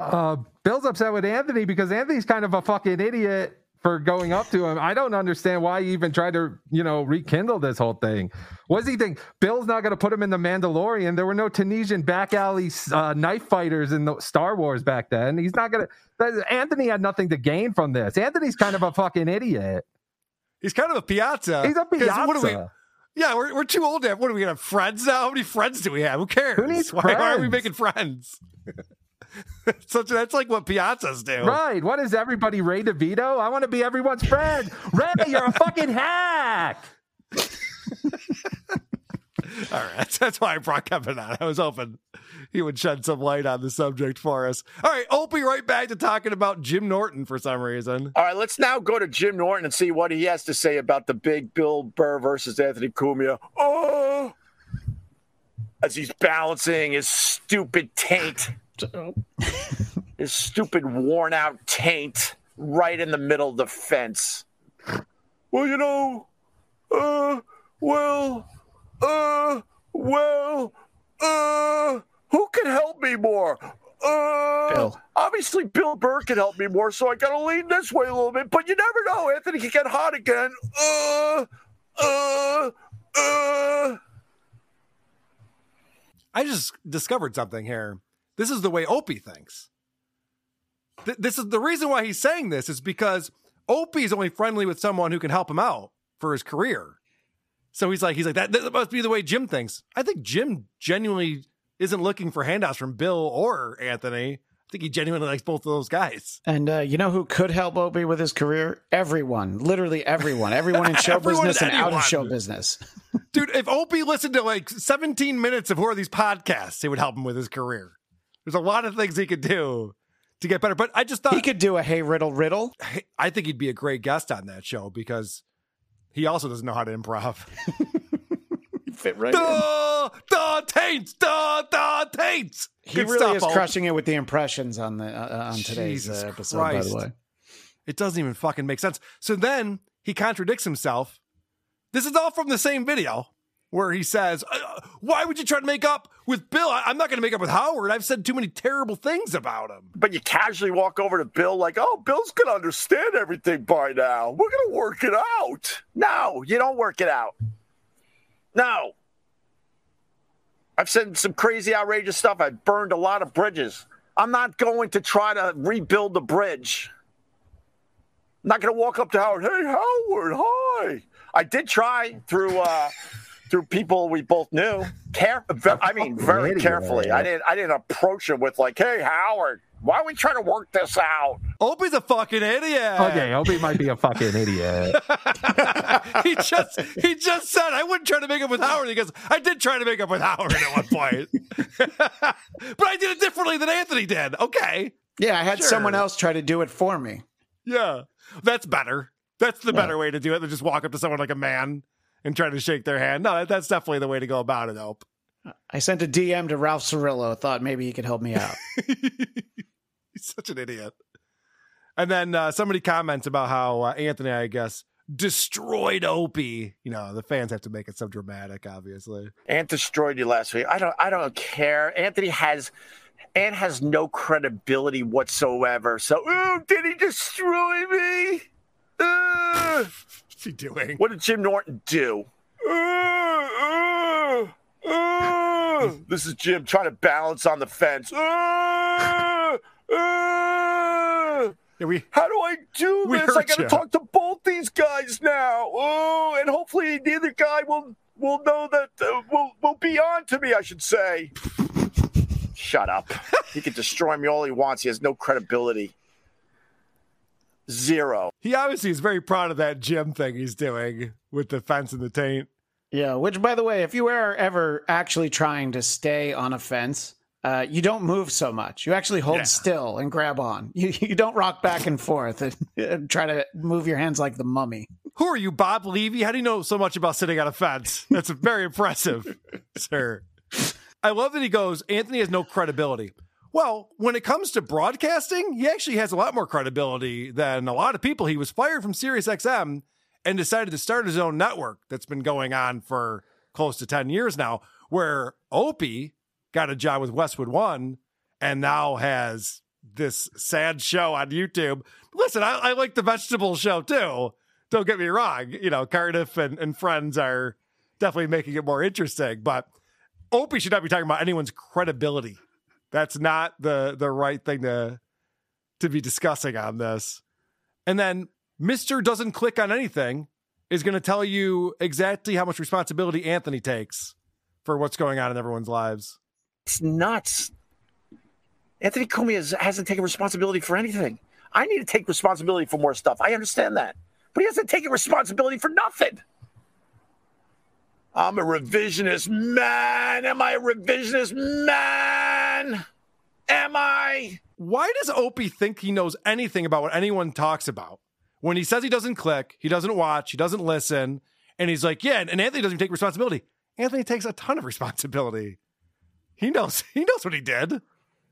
Bill's upset with Anthony because Anthony's kind of a fucking idiot for going up to him. I don't understand why he even tried to, rekindle this whole thing. What does he think? Bill's not going to put him in the Mandalorian. There were no Tunisian back alley knife fighters in the Star Wars back then. He's not going to. Anthony had nothing to gain from this. Anthony's kind of a fucking idiot. He's kind of a piazza. He's a piazza. What are we, we're too old to have. What are we going to have friends now? How many friends do we have? Who cares? Who needs friends? Why are we making friends? So that's like what piazzas do. Right. What is everybody, Ray DeVito? I want to be everyone's friend. Ray, you're a fucking hack. All right. That's why I brought Kevin on. I was hoping he would shed some light on the subject for us. All right. Opie right back to talking about Jim Norton for some reason. All right. Let's now go to Jim Norton and see what he has to say about the big Bill Burr versus Anthony Cumia. Oh! As he's balancing his stupid taint. His stupid worn out taint right in the middle of the fence. Well, who can help me more? Bill. Obviously Bill Burr can help me more, so I gotta lean this way a little bit, but you never know, Anthony can get hot again. I just discovered something here. This is the way Opie thinks. This is the reason why he's saying this is because Opie's only friendly with someone who can help him out for his career. So he's like, that must be the way Jim thinks. I think Jim genuinely isn't looking for handouts from Bill or Anthony. I think he genuinely likes both of those guys. And you know who could help Opie with his career? Everyone. Literally everyone. Everyone in show business and out of show business. Dude, if Opie listened to like 17 minutes of Who Are These Podcasts, it would help him with his career. There's a lot of things he could do to get better. But I just thought he could do a Hey Riddle Riddle. I think he'd be a great guest on that show because he also doesn't know how to improv. Fit right in. The taints. He good really stuff, is Opie. Crushing it with the impressions on the on today's episode, Christ. By the way. It doesn't even fucking make sense. So then he contradicts himself. This is all from the same video. Where he says, why would you try to make up with Bill? I'm not going to make up with Howard. I've said too many terrible things about him. But you casually walk over to Bill like, oh, Bill's going to understand everything by now. We're going to work it out. No, you don't work it out. No. I've said some crazy, outrageous stuff. I've burned a lot of bridges. I'm not going to try to rebuild the bridge. I'm not going to walk up to Howard. Hey, Howard, hi. I did try through... through people we both knew, very carefully. I didn't approach him with like, "Hey, Howard, why are we trying to work this out?" Opie's a fucking idiot. Okay, Opie might be a fucking idiot. he just said, "I wouldn't try to make up with Howard." He goes, "I did try to make up with Howard at one point, but I did it differently than Anthony did." Okay, yeah, I had someone else try to do it for me. Yeah, that's better. That's the better way to do it than just walk up to someone like a man. And try to shake their hand. No, that's definitely the way to go about it, Hope. I sent a DM to Ralph Cirillo. Thought maybe he could help me out. He's such an idiot. And then somebody comments about how Anthony, I guess, destroyed Opie. You know, the fans have to make it so dramatic, obviously. Ant destroyed you last week. I don't care. Ant has no credibility whatsoever. So, ooh, did he destroy me? What's he doing? What did Jim Norton do? This is Jim trying to balance on the fence. How do I do this? I got to talk to both these guys now. Oh, and hopefully the other guy will know that will be on to me, I should say. Shut up. He can destroy me all he wants. He has no credibility. Zero. He obviously is very proud of that Jim thing he's doing with the fence and the taint. Yeah, which, by the way, if you are ever actually trying to stay on a fence, you don't move so much. You actually hold still and grab on. You don't rock back and forth and try to move your hands like the mummy. Who are you, Bob Levy? How do you know so much about sitting on a fence? That's very impressive, sir. I love that he goes, Anthony has no credibility. Well, when it comes to broadcasting, he actually has a lot more credibility than a lot of people. He was fired from Sirius XM and decided to start his own network that's been going on for close to 10 years now, where Opie got a job with Westwood One and now has this sad show on YouTube. Listen, I like the vegetable show too. Don't get me wrong. You know, Cardiff and friends are definitely making it more interesting, but Opie should not be talking about anyone's credibility. That's not the right thing to be discussing on this. And then Mr. Doesn't Click on Anything is going to tell you exactly how much responsibility Anthony takes for what's going on in everyone's lives. It's nuts. Anthony Cumia hasn't taken responsibility for anything. I need to take responsibility for more stuff. I understand that. But he hasn't taken responsibility for nothing. I'm a revisionist man. Am I a revisionist man? Am I? Why does Opie think he knows anything about what anyone talks about? When he says he doesn't click, he doesn't watch, he doesn't listen, and he's like, yeah, and Anthony doesn't even take responsibility. Anthony takes a ton of responsibility. He knows what he did.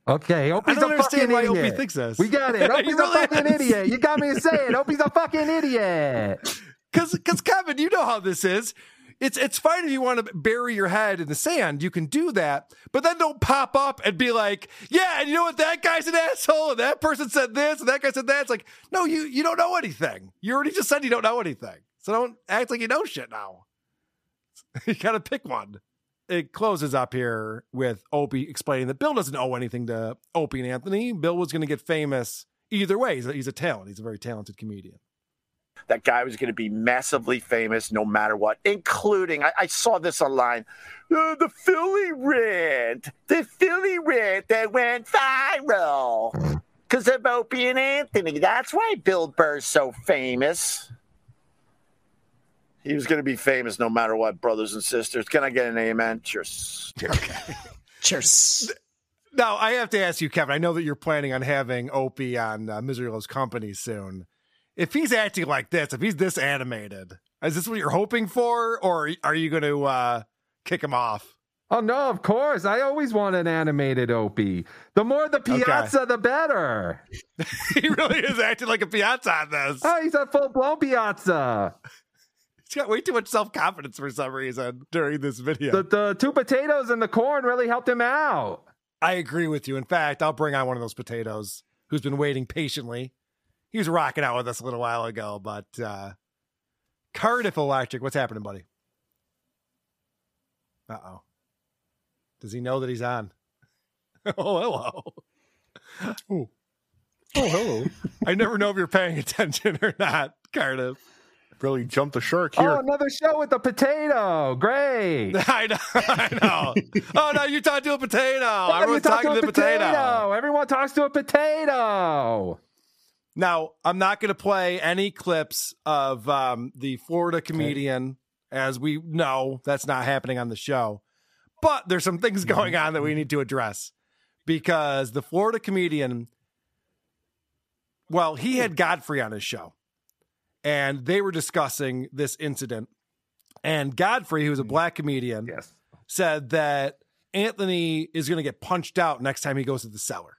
Okay, Opie's a fucking idiot. Opie thinks this. We got it. Opie's really a fucking idiot. You got me to say it. Opie's a fucking idiot. Because Kevin, you know how this is. It's fine if you want to bury your head in the sand. You can do that. But then don't pop up and be like, yeah, and you know what? That guy's an asshole. And that person said this. And that guy said that. It's like, no, you don't know anything. You already just said you don't know anything. So don't act like you know shit now. You got to pick one. It closes up here with Opie explaining that Bill doesn't owe anything to Opie and Anthony. Bill was going to get famous either way. He's a talent. He's a very talented comedian. That guy was going to be massively famous no matter what, including, I saw this online, the Philly rant. The Philly rant that went viral because of Opie and Anthony. That's why Bill Burr's so famous. He was going to be famous no matter what, brothers and sisters. Can I get an amen? Cheers. Okay. Cheers. Now, I have to ask you, Kevin, I know that you're planning on having Opie on Misery Loves Company soon. If he's acting like this, if he's this animated, is this what you're hoping for, or are you going to kick him off? Oh, no, of course. I always want an animated Opie. The more the piazza, the better. He really is acting like a piazza on this. Oh, he's a full-blown piazza. He's got way too much self-confidence for some reason during this video. The two potatoes and the corn really helped him out. I agree with you. In fact, I'll bring on one of those potatoes who's been waiting patiently. He was rocking out with us a little while ago, but Cardiff Electric, what's happening, buddy? Uh-oh. Does he know that he's on? Oh, hello. Ooh. Oh, hello. I never know if you're paying attention or not, Cardiff. Really jumped the shark here. Oh, another show with a potato. Great. I know. Oh, no, you talk to a potato. Yeah, everyone's talking to the potato. Everyone talks to a potato. Now, I'm not going to play any clips of the Florida comedian, as we know that's not happening on the show. But there's some things going on that we need to address, because the Florida comedian, well, he had Godfrey on his show, and they were discussing this incident. And Godfrey, who's a black comedian, said that Anthony is going to get punched out next time he goes to the cellar,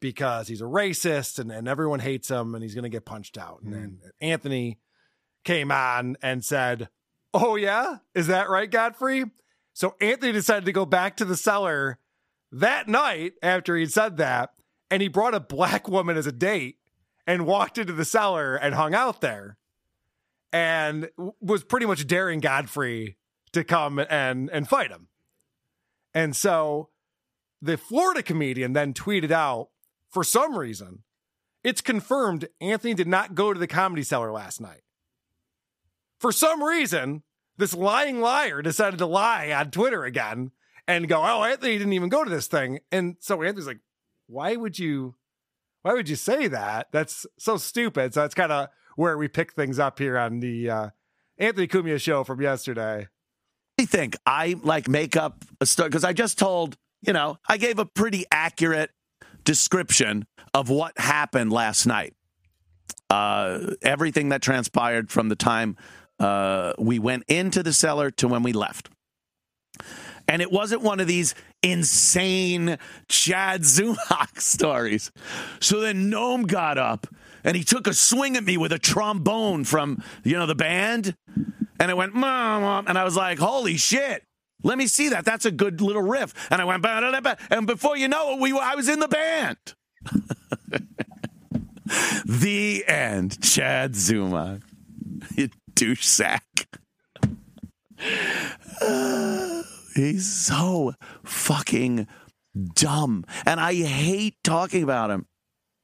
because he's a racist and everyone hates him and he's going to get punched out. And then Anthony came on and said, oh yeah, is that right, Godfrey? So Anthony decided to go back to the cellar that night after he'd said that. And he brought a black woman as a date and walked into the cellar and hung out there and was pretty much daring Godfrey to come and fight him. And so the Florida comedian then tweeted out, for some reason, it's confirmed Anthony did not go to the Comedy Cellar last night. For some reason, this lying liar decided to lie on Twitter again and go, oh, Anthony didn't even go to this thing. And so Anthony's like, why would you say that? That's so stupid. So that's kind of where we pick things up here on the Anthony Cumia show from yesterday. I think I like make up a story because I just told, you know, I gave a pretty accurate description of what happened last night. Everything that transpired from the time we went into the cellar to when we left. And it wasn't one of these insane Chad Zumock stories. So then Noam got up and he took a swing at me with a trombone from, you know, the band. And it went, mom, mom. And I was like, holy shit. Let me see that. That's a good little riff. And I went, bah, bah, bah. And before you know it, I was in the band. The end. Chad Zumock. You douche sack. He's so fucking dumb. And I hate talking about him.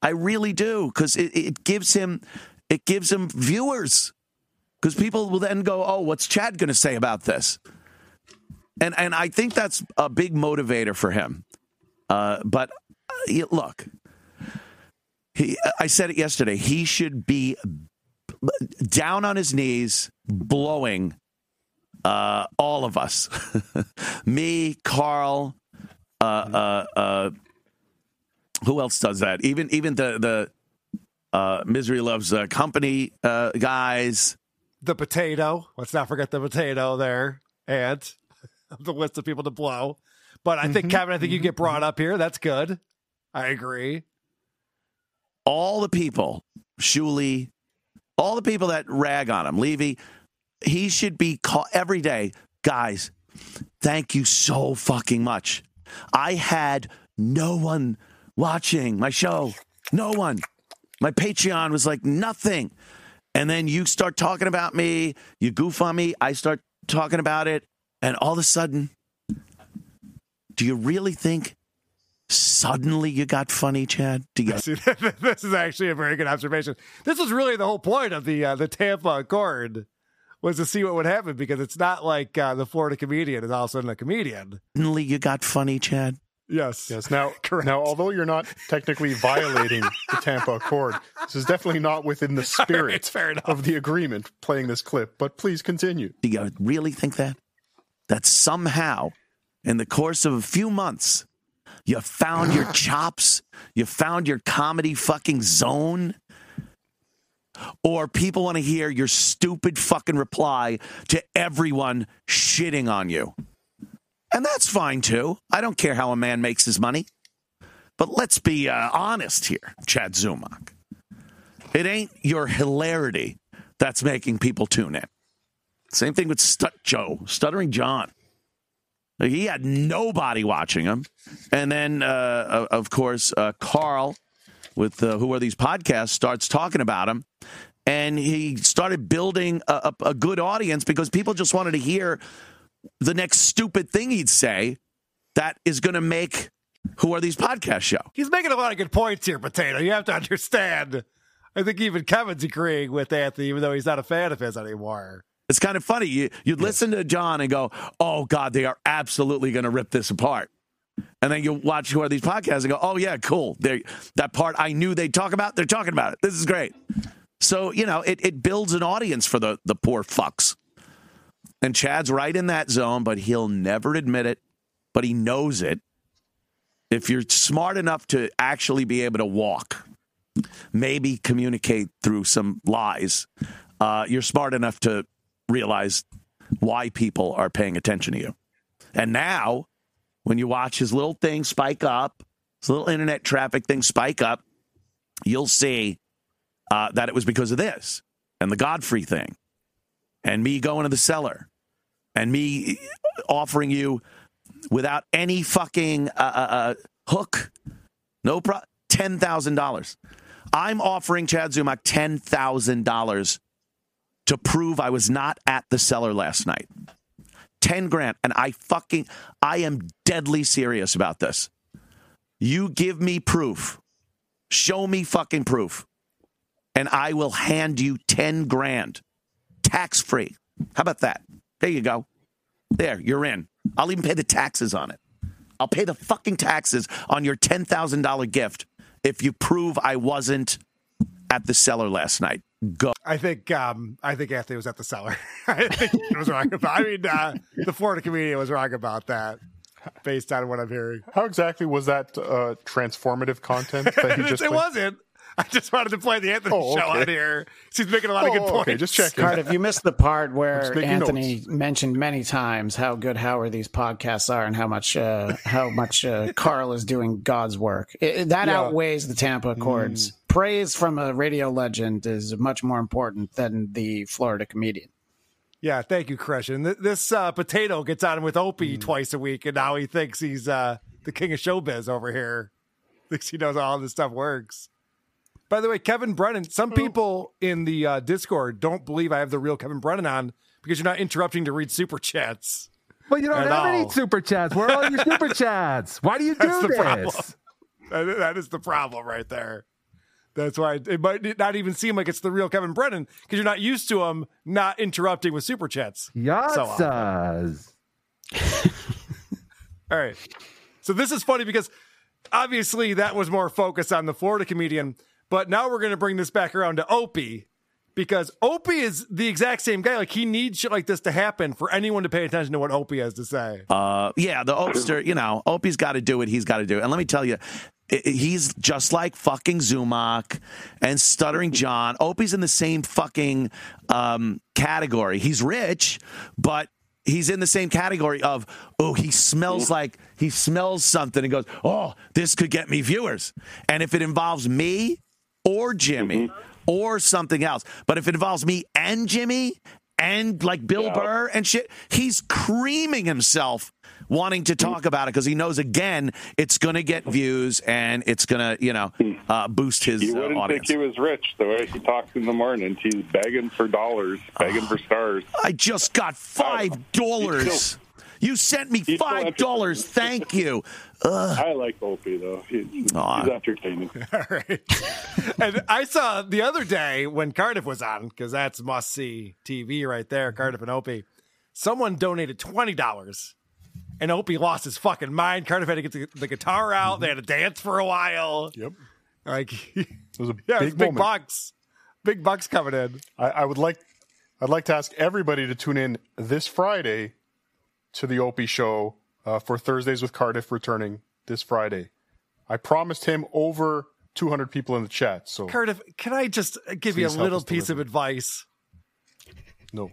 I really do. Because it gives him viewers. Because people will then go, oh, what's Chad going to say about this? And I think that's a big motivator for him. But look, I said it yesterday. He should be down on his knees, blowing all of us. Me, Carl. Who else does that? Even the Misery Loves Company guys. The potato. Let's not forget the potato there. And the list of people to blow. But I think, Kevin, you get brought up here. That's good. I agree. All the people, Shuley, all the people that rag on him, Levy, he should be called every day. Guys, thank you so fucking much. I had no one watching my show. No one. My Patreon was like nothing. And then you start talking about me. You goof on me. I start talking about it. And all of a sudden, do you really think suddenly you got funny, Chad? See, this is actually a very good observation. This was really the whole point of the Tampa Accord, was to see what would happen, because it's not like the Florida comedian is all of a sudden a comedian. Suddenly you got funny, Chad? Yes. Yes. Now, correct. Now, although you're not technically violating the Tampa Accord, this is definitely not within the spirit of the agreement playing this clip, but please continue. Do you really think that? That somehow, in the course of a few months, you found your chops, you found your comedy fucking zone, or people want to hear your stupid fucking reply to everyone shitting on you. And that's fine, too. I don't care how a man makes his money. But let's be honest here, Chad Zumock. It ain't your hilarity that's making people tune in. Same thing with Stuttering John. He had nobody watching him. And then, of course, Carl with Who Are These Podcasts starts talking about him. And he started building a good audience because people just wanted to hear the next stupid thing he'd say that is going to make Who Are These Podcasts show. He's making a lot of good points here, Potato. You have to understand. I think even Kevin's agreeing with Anthony, even though he's not a fan of his anymore. It's kind of funny. You'd listen to John and go, oh, God, they are absolutely going to rip this apart. And then you watch Who Are These Podcasts and go, oh, yeah, cool. That part I knew they'd talk about, they're talking about it. This is great. So, you know, it builds an audience for the poor fucks. And Chad's right in that zone, but he'll never admit it. But he knows it. If you're smart enough to actually be able to walk, maybe communicate through some lies, you're smart enough to realize why people are paying attention to you. And now, when you watch his little thing spike up, his little internet traffic thing spike up, you'll see that it was because of this and the Godfrey thing and me going to the cellar and me offering you without any fucking hook, no problem, $10,000. I'm offering Chad Zumock $10,000 to prove I was not at the cellar last night. $10,000. And I am deadly serious about this. You give me proof. Show me fucking proof. And I will hand you $10,000. Tax free. How about that? There you go. There, you're in. I'll even pay the taxes on it. I'll pay the fucking taxes on your $10,000 gift if you prove I wasn't at the cellar last night. Go. I think Anthony was at the cellar. I think he was wrong about. I mean, the Florida comedian was wrong about that, based on what I'm hearing. How exactly was that transformative content that he just? It wasn't. I just wanted to play the Anthony show on here. She's making a lot of good points. Okay, just checking. Cardiff, you missed the part where Anthony mentioned many times how good How Are These Podcasts are and how much Carl is doing God's work. That outweighs the Tampa Accords. Praise from a radio legend is much more important than the Florida comedian. Yeah, thank you, Christian. This potato gets on him with Opie twice a week, and now he thinks he's the king of showbiz over here. Thinks he knows how all this stuff works. By the way, Kevin Brennan, some people in the Discord don't believe I have the real Kevin Brennan on because you're not interrupting to read Super Chats. Well, you don't have any Super Chats. Where are all your Super Chats? Why do you do this? That is the problem right there. That's why it might not even seem like it's the real Kevin Brennan because you're not used to him not interrupting with Super Chats. Yassas. So all right. So this is funny because obviously that was more focused on the Florida comedian. But now we're going to bring this back around to Opie because Opie is the exact same guy. Like, he needs shit like this to happen for anyone to pay attention to what Opie has to say. The Opster, Opie's got to do what he's got to do. And let me tell you, he's just like fucking Zumock and Stuttering John. Opie's in the same fucking category. He's rich, but he's in the same category of, he smells something and goes, oh, this could get me viewers. And if it involves me, or Jimmy, or something else. But if it involves me and Jimmy and like Bill Burr and shit, he's creaming himself wanting to talk about it because he knows, again, it's going to get views and it's going to, boost his audience. You wouldn't think he was rich the way he talks in the morning. He's begging for dollars, begging for stars. I just got $5. You sent me $5. Thank you. I like Opie, though. He's entertaining. All right. And I saw the other day when Cardiff was on, because that's must-see TV right there, Cardiff and Opie, someone donated $20, and Opie lost his fucking mind. Cardiff had to get the guitar out. They had to dance for a while. Yep. Like, it was a big bucks. Big bucks coming in. I'd like to ask everybody to tune in this Friday to the Opie show for Thursdays with Cardiff returning this Friday. I promised him over 200 people in the chat. So Cardiff, can I just give you a little piece of advice? No.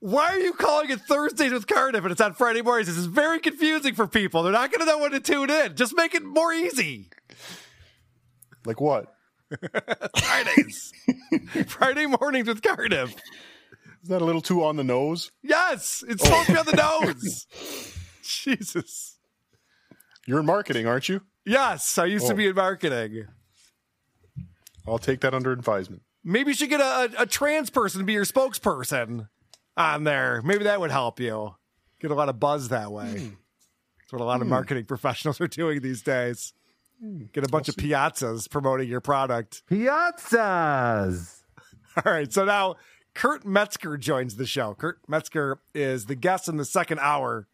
Why are you calling it Thursdays with Cardiff and it's on Friday mornings? This is very confusing for people. They're not going to know when to tune in. Just make it more easy. Like what? Fridays. Friday mornings with Cardiff. Is that a little too on the nose? Yes, it's supposed to be on the nose. Jesus. You're in marketing, aren't you? Yes, I used to be in marketing. I'll take that under advisement. Maybe you should get a trans person to be your spokesperson on there. Maybe that would help you. Get a lot of buzz that way. That's what a lot of marketing professionals are doing these days. Get a bunch of piazzas promoting your product. Piazzas! All right, so now Kurt Metzger joins the show. Kurt Metzger is the guest in the second hour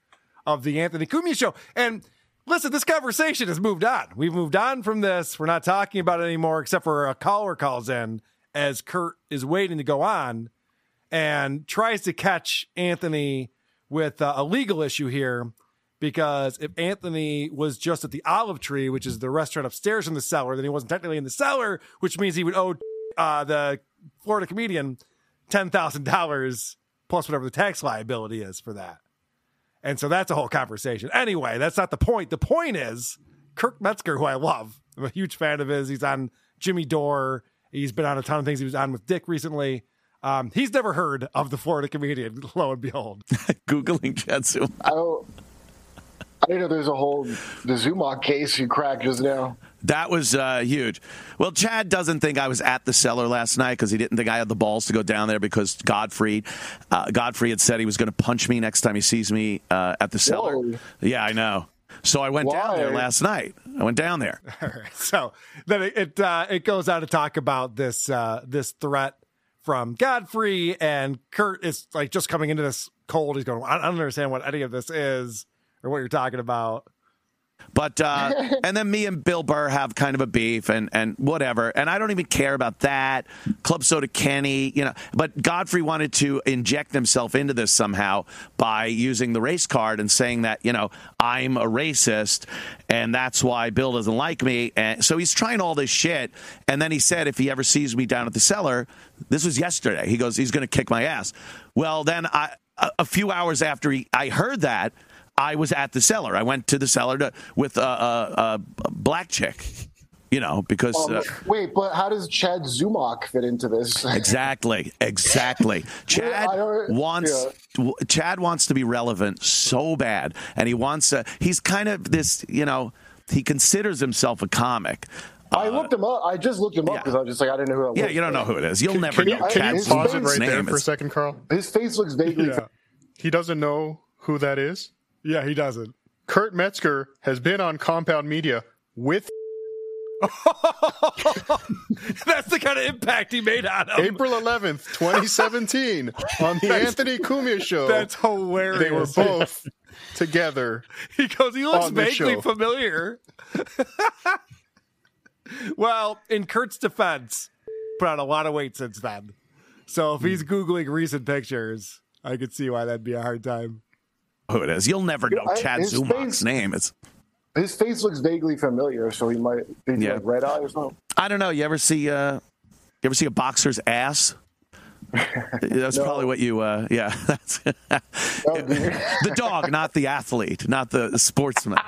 of the Anthony Cumia show. And listen, this conversation has moved on. We've moved on from this. We're not talking about it anymore, except for a caller calls in as Kurt is waiting to go on and tries to catch Anthony with a legal issue here. Because if Anthony was just at the Olive Tree, which is the restaurant upstairs in the cellar, then he wasn't technically in the cellar, which means he would owe the Florida comedian $10,000 plus whatever the tax liability is for that. And so that's a whole conversation. Anyway, that's not the point. The point is Kurt Metzger, who I love, I'm a huge fan of his. He's on Jimmy Dore. He's been on a ton of things. He was on with Dick recently. He's never heard of the Florida comedian, lo and behold. Googling Chad Zumock. I didn't know there's a whole the Zumock case you cracked just now. That was huge. Well, Chad doesn't think I was at the cellar last night because he didn't think I had the balls to go down there because Godfrey had said he was going to punch me next time he sees me at the cellar. Whoa. Yeah, I know. So I went down there last night. I went down there. All right. So then it goes on to talk about this this threat from Godfrey, and Kurt is like just coming into this cold. He's going, I don't understand what any of this is or what you're talking about. But and then me and Bill Burr have kind of a beef and whatever. And I don't even care about that. Club Soda Kenny, you know. But Godfrey wanted to inject himself into this somehow by using the race card and saying that, you know, I'm a racist and that's why Bill doesn't like me. And so he's trying all this shit. And then he said, if he ever sees me down at the cellar, this was yesterday. He goes, he's going to kick my ass. Well, then a few hours after I heard that, I was at the cellar. I went to the cellar with a black chick, you know, because... wait, but how does Chad Zumock fit into this? Exactly. Chad wants to be relevant so bad, and he wants to... He's kind of this, you know, he considers himself a comic. I looked him up. I just looked him up because I was just like, I didn't know who that was. Yeah, you don't know who it is. You'll never know. Can you pause it right there for a second, Carl? His face looks vaguely... Yeah. He doesn't know who that is? Yeah, he doesn't. Kurt Metzger has been on Compound Media with... That's the kind of impact he made on him. April 11th, 2017, on the Anthony Cumia show. That's hilarious. They were both together. He goes, he looks vaguely familiar. Well, in Kurt's defense, put on a lot of weight since then. So if he's Googling recent pictures, I could see why that'd be a hard time. Who it is? You'll never know Chad Zumock's name. His face looks vaguely familiar, so he might be like red eye or something. I don't know. You ever see a boxer's ass? That's probably what you. Yeah, that's the dog, not the athlete, not the sportsman.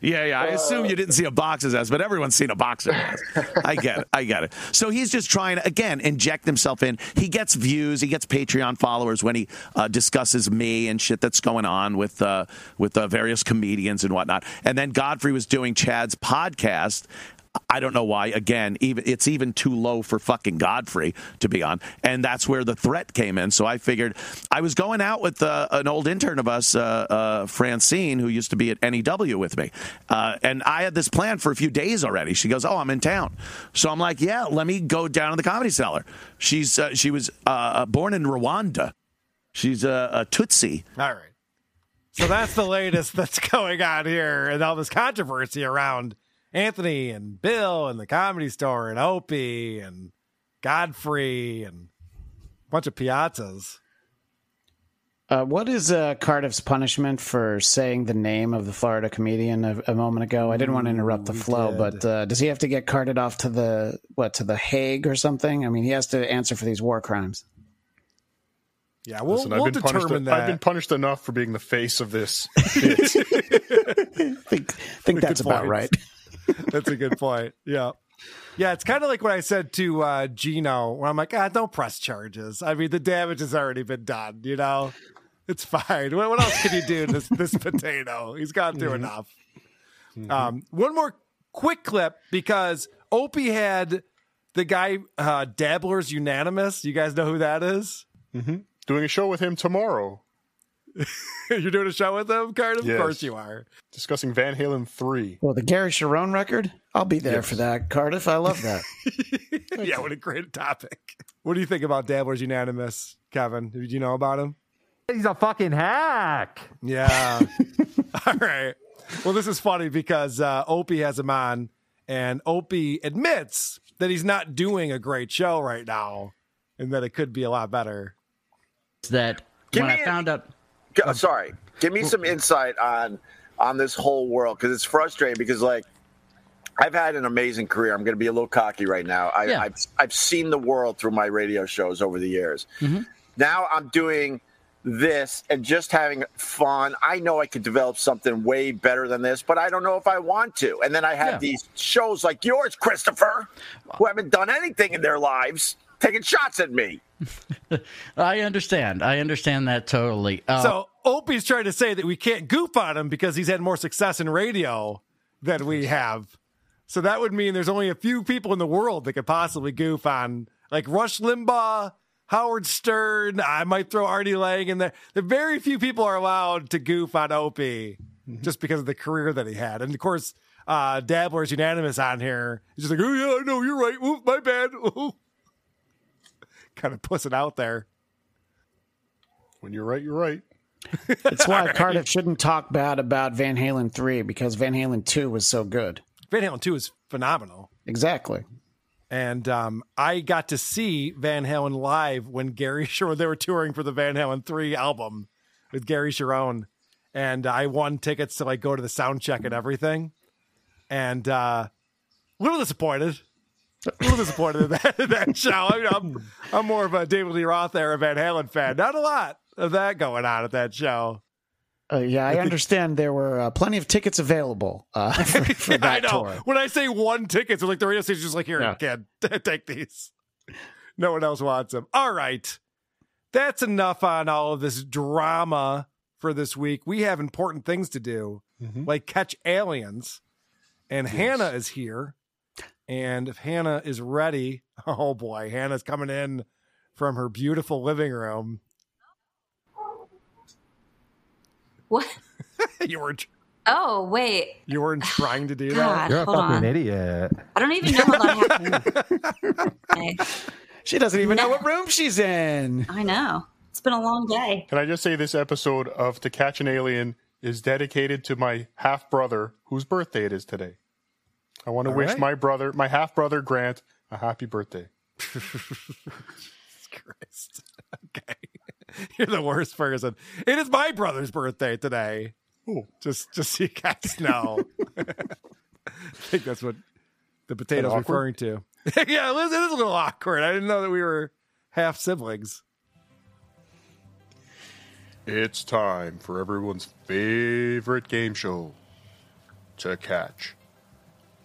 Yeah. I assume you didn't see a boxer's ass, but everyone's seen a boxer's ass. I get it. So he's just trying to, again, inject himself in. He gets views. He gets Patreon followers when he discusses me and shit that's going on with various comedians and whatnot. And then Godfrey was doing Chad's podcast. I don't know why. Again, it's even too low for fucking Godfrey to be on. And that's where the threat came in. So I figured I was going out with an old intern of us, Francine, who used to be at NEW with me. And I had this plan for a few days already. She goes, oh, I'm in town. So I'm like, yeah, let me go down to the Comedy Cellar. She was born in Rwanda. She's a Tutsi. All right. So that's the latest that's going on here. And all this controversy around Anthony and Bill and the Comedy Store and Opie and Godfrey and a bunch of piazzas. What is Cardiff's punishment for saying the name of the Florida comedian a moment ago? I didn't want to interrupt the flow, but does he have to get carted off to the Hague or something? I mean, he has to answer for these war crimes. Yeah, we'll determine that. I've been punished enough for being the face of this. I think that's about right. That's a good point. Yeah. It's kind of like what I said to Gino, where I'm like, don't press charges. I mean, the damage has already been done. You know, it's fine. What else can you do? This potato, he's gone through enough. Mm-hmm. One more quick clip, because Opie had the guy Dabblers Unanimous. You guys know who that is? Mm-hmm. Doing a show with him tomorrow. You're doing a show with him, Cardiff? Yes. Of course you are. Discussing Van Halen 3. Well, the Gary Cherone record? I'll be there for that, Cardiff. I love that. Yeah, what a great topic. What do you think about Dabblers Unanimous, Kevin? Did you know about him? He's a fucking hack. Yeah. All right. Well, this is funny because Opie has him on, and Opie admits that he's not doing a great show right now and that it could be a lot better. That when I found out... Sorry. Give me some insight on this whole world, because it's frustrating because, like, I've had an amazing career. I'm going to be a little cocky right now. I've seen the world through my radio shows over the years. Mm-hmm. Now I'm doing this and just having fun. I know I could develop something way better than this, but I don't know if I want to. And then I have these shows like yours, Christopher, who haven't done anything in their lives, taking shots at me. I understand that totally. So Opie's trying to say that we can't goof on him because he's had more success in radio than we have. So that would mean there's only a few people in the world that could possibly goof on, like Rush Limbaugh, Howard Stern. I might throw Artie Lang in there. The very few people are allowed to goof on Opie just because of the career that he had. And of course, Dabbler's Unanimous on here. He's just like, oh yeah, I know, you're right. Ooh, my bad. Ooh. Kind of puts it out there. When you're right, you're right. It's why Cardiff shouldn't talk bad about Van Halen 3, because Van Halen 2 was so good. Van Halen 2 is phenomenal. Exactly. And I got to see Van Halen live when Gary Sharon, they were touring for the Van Halen 3 album with Gary Sharon. And I won tickets to like go to the sound check and everything. And a little disappointed. A little disappointed in that show. I mean, I'm more of a David Lee Roth era Van Halen fan. Not a lot of that going on at that show. Yeah, I understand there were plenty of tickets available for that I know. Tour. When I say one ticket, so like the radio station's just like, here, kid, take these. No one else wants them. All right. That's enough on all of this drama for this week. We have important things to do, like catch aliens. And Hannah is here. And if Hannah is ready, oh boy, Hannah's coming in from her beautiful living room. What? You weren't trying to do that? You're a fucking idiot. I don't even know what happened. She doesn't even know what room she's in. I know. It's been a long day. Can I just say this episode of To Catch an Alien is dedicated to my half-brother, whose birthday it is today. I want to wish my brother, my half-brother, Grant, a happy birthday. Christ. Okay. You're the worst person. It is my brother's birthday today. Ooh. Just so you guys know. I think that's what the potato's referring to. Yeah, it is a little awkward. I didn't know that we were half siblings. It's time for everyone's favorite game show, To Catch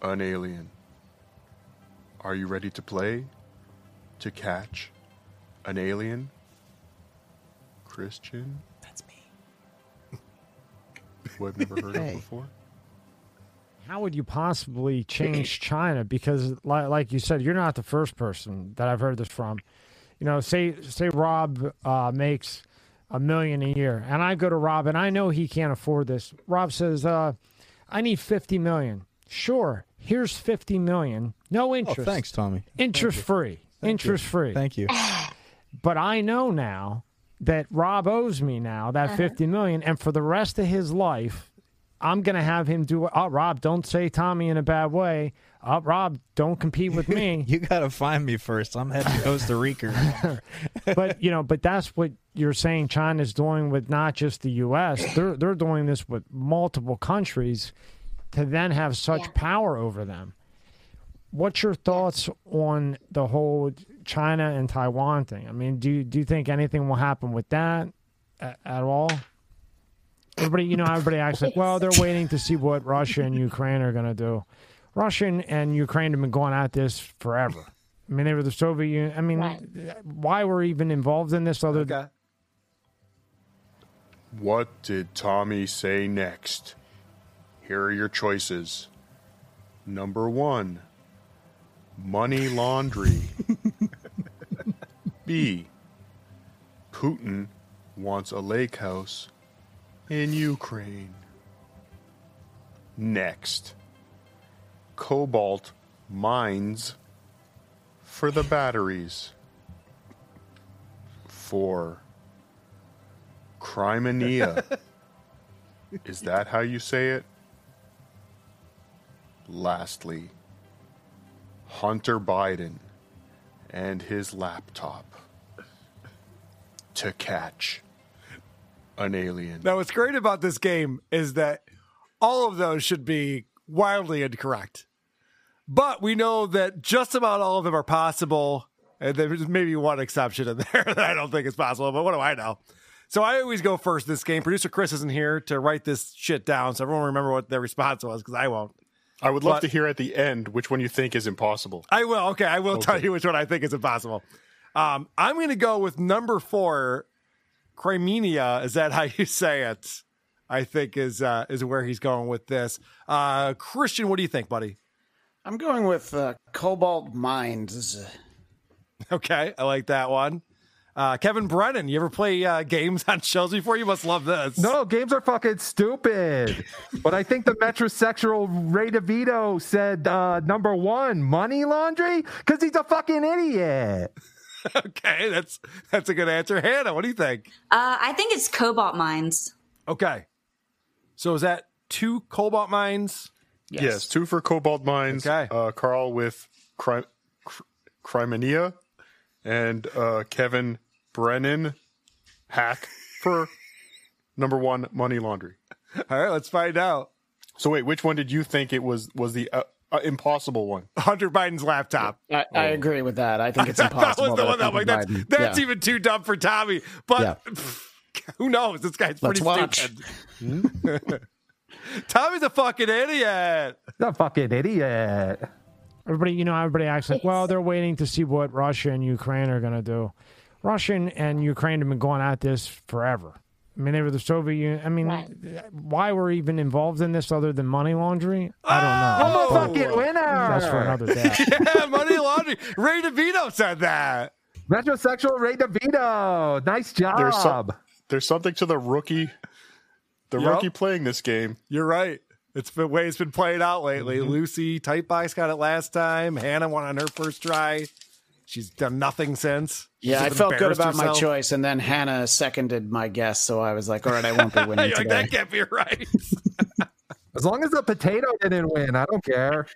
an Alien. Are you ready to play To Catch an Alien? Christian? That's me. Who I've never heard of before. How would you possibly change China? Because like you said, you're not the first person that I've heard this from. You know, say Rob makes $1 million a year, and I go to Rob, and I know he can't afford this. Rob says, I need $50 million. Sure, here's $50 million. No interest. Oh, thanks, Tommy. Interest-free. Interest-free. Thank you. But I know now that Rob owes me now that $50 million, and for the rest of his life, I'm going to have him do, oh, Rob, don't say Tommy in a bad way. Oh, Rob, don't compete with me. You got to find me first. I'm heading to Costa Rica. But that's what you're saying China's doing with not just the U.S. They're doing this with multiple countries to then have such power over them. What's your thoughts on the whole China and Taiwan thing? I mean, do you think anything will happen with that at all? Everybody acts like, well, they're waiting to see what Russia and Ukraine are going to do. Russia and Ukraine have been going at this forever. I mean, they were the Soviet Union. I mean, why were we even involved in this other guy? What did Tommy say next? Here are your choices. Number one, money laundry. B, Putin wants a lake house in Ukraine. Next, cobalt mines for the batteries. 4, Crimea. Is that how you say it? Lastly, Hunter Biden and his laptop. To Catch an Alien. Now, what's great about this game is that all of those should be wildly incorrect. But we know that just about all of them are possible. And there's maybe one exception in there that I don't think is possible, but what do I know? So I always go first this game. Producer Chris isn't here to write this shit down, so everyone will remember what their response was, because I won't. I would love to hear at the end which one you think is impossible. I will. Okay, I will tell you which one I think is impossible. I'm going to go with number 4, Crimea. Is that how you say it? I think is where he's going with this. Christian, what do you think, buddy? I'm going with cobalt mines. Okay, I like that one. Kevin Brennan, you ever play games on shows before? You must love this. No, games are fucking stupid. But I think the metrosexual Ray DeVito said number 1, money laundry, because he's a fucking idiot. Okay, that's a good answer. Hannah, what do you think? I think it's cobalt mines. Okay. So is that 2 cobalt mines? Yes, 2 for cobalt mines. Okay. Carl with Crimea and Kevin Brennan hack for number 1, money laundering. All right, let's find out. So wait, which one did you think it was the impossible one? Hunter Biden's laptop. I agree with that. I think it's impossible. That was the one that I'm like, that's even too dumb for Tommy. But who knows? This guy's pretty stupid. Tommy's a fucking idiot. He's a fucking idiot. Everybody, everybody acts like, well, they're waiting to see what Russia and Ukraine are going to do. Russia and Ukraine have been going at this forever. I mean, they were the Soviet Union. I mean, why we're even involved in this other than money laundering? I don't know. I'm a fucking winner. That's for another day. Yeah, money laundering. Ray DeVito said that. Metrosexual Ray DeVito. Nice job. There's something to the rookie. The rookie playing this game. You're right. It's the way it's been played out lately. Mm-hmm. Lucy Tightbox got it last time. Hannah won on her first try. She's done nothing since. Yeah, I felt good about my choice, and then Hannah seconded my guess, so I was like, all right, I won't be winning today. That can't be right. As long as the potato didn't win, I don't care.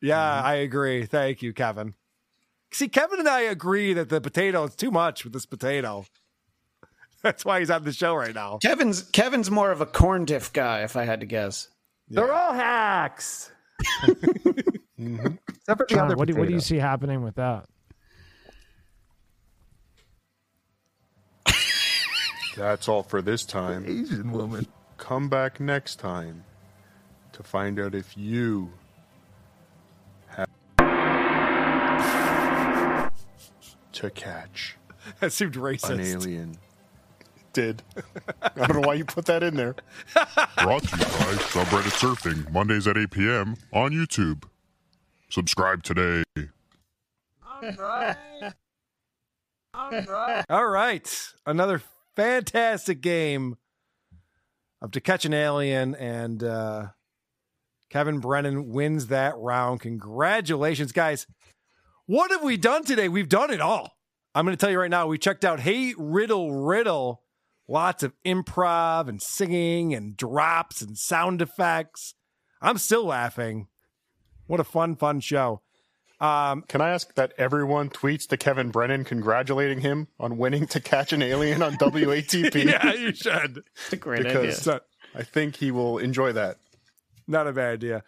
Yeah, I agree. Thank you, Kevin. See, Kevin and I agree that the potato is too much with this potato. That's why he's on the show right now. Kevin's more of a corn dip guy, if I had to guess. Yeah. They're all hacks. Mm-hmm. Except for John, what do you see happening with that? That's all for this time. Asian woman. Come back next time to find out if you have to catch. That seemed racist. An alien. It did. I don't know why you put that in there. Brought to you by Subreddit Surfing, Mondays at 8 p.m. on YouTube. Subscribe today. All right. All right. Another fantastic game of To Catch an Alien, and Kevin Brennan wins that round. Congratulations, guys. What have we done today? We've done it all. I'm going to tell you right now, we checked out Hey Riddle Riddle. Lots of improv and singing and drops and sound effects. I'm still laughing. What a fun, fun show. Can I ask that everyone tweets to Kevin Brennan congratulating him on winning To Catch an Alien on WATP? Yeah, you should. It's a great idea. I think he will enjoy that. Not a bad idea.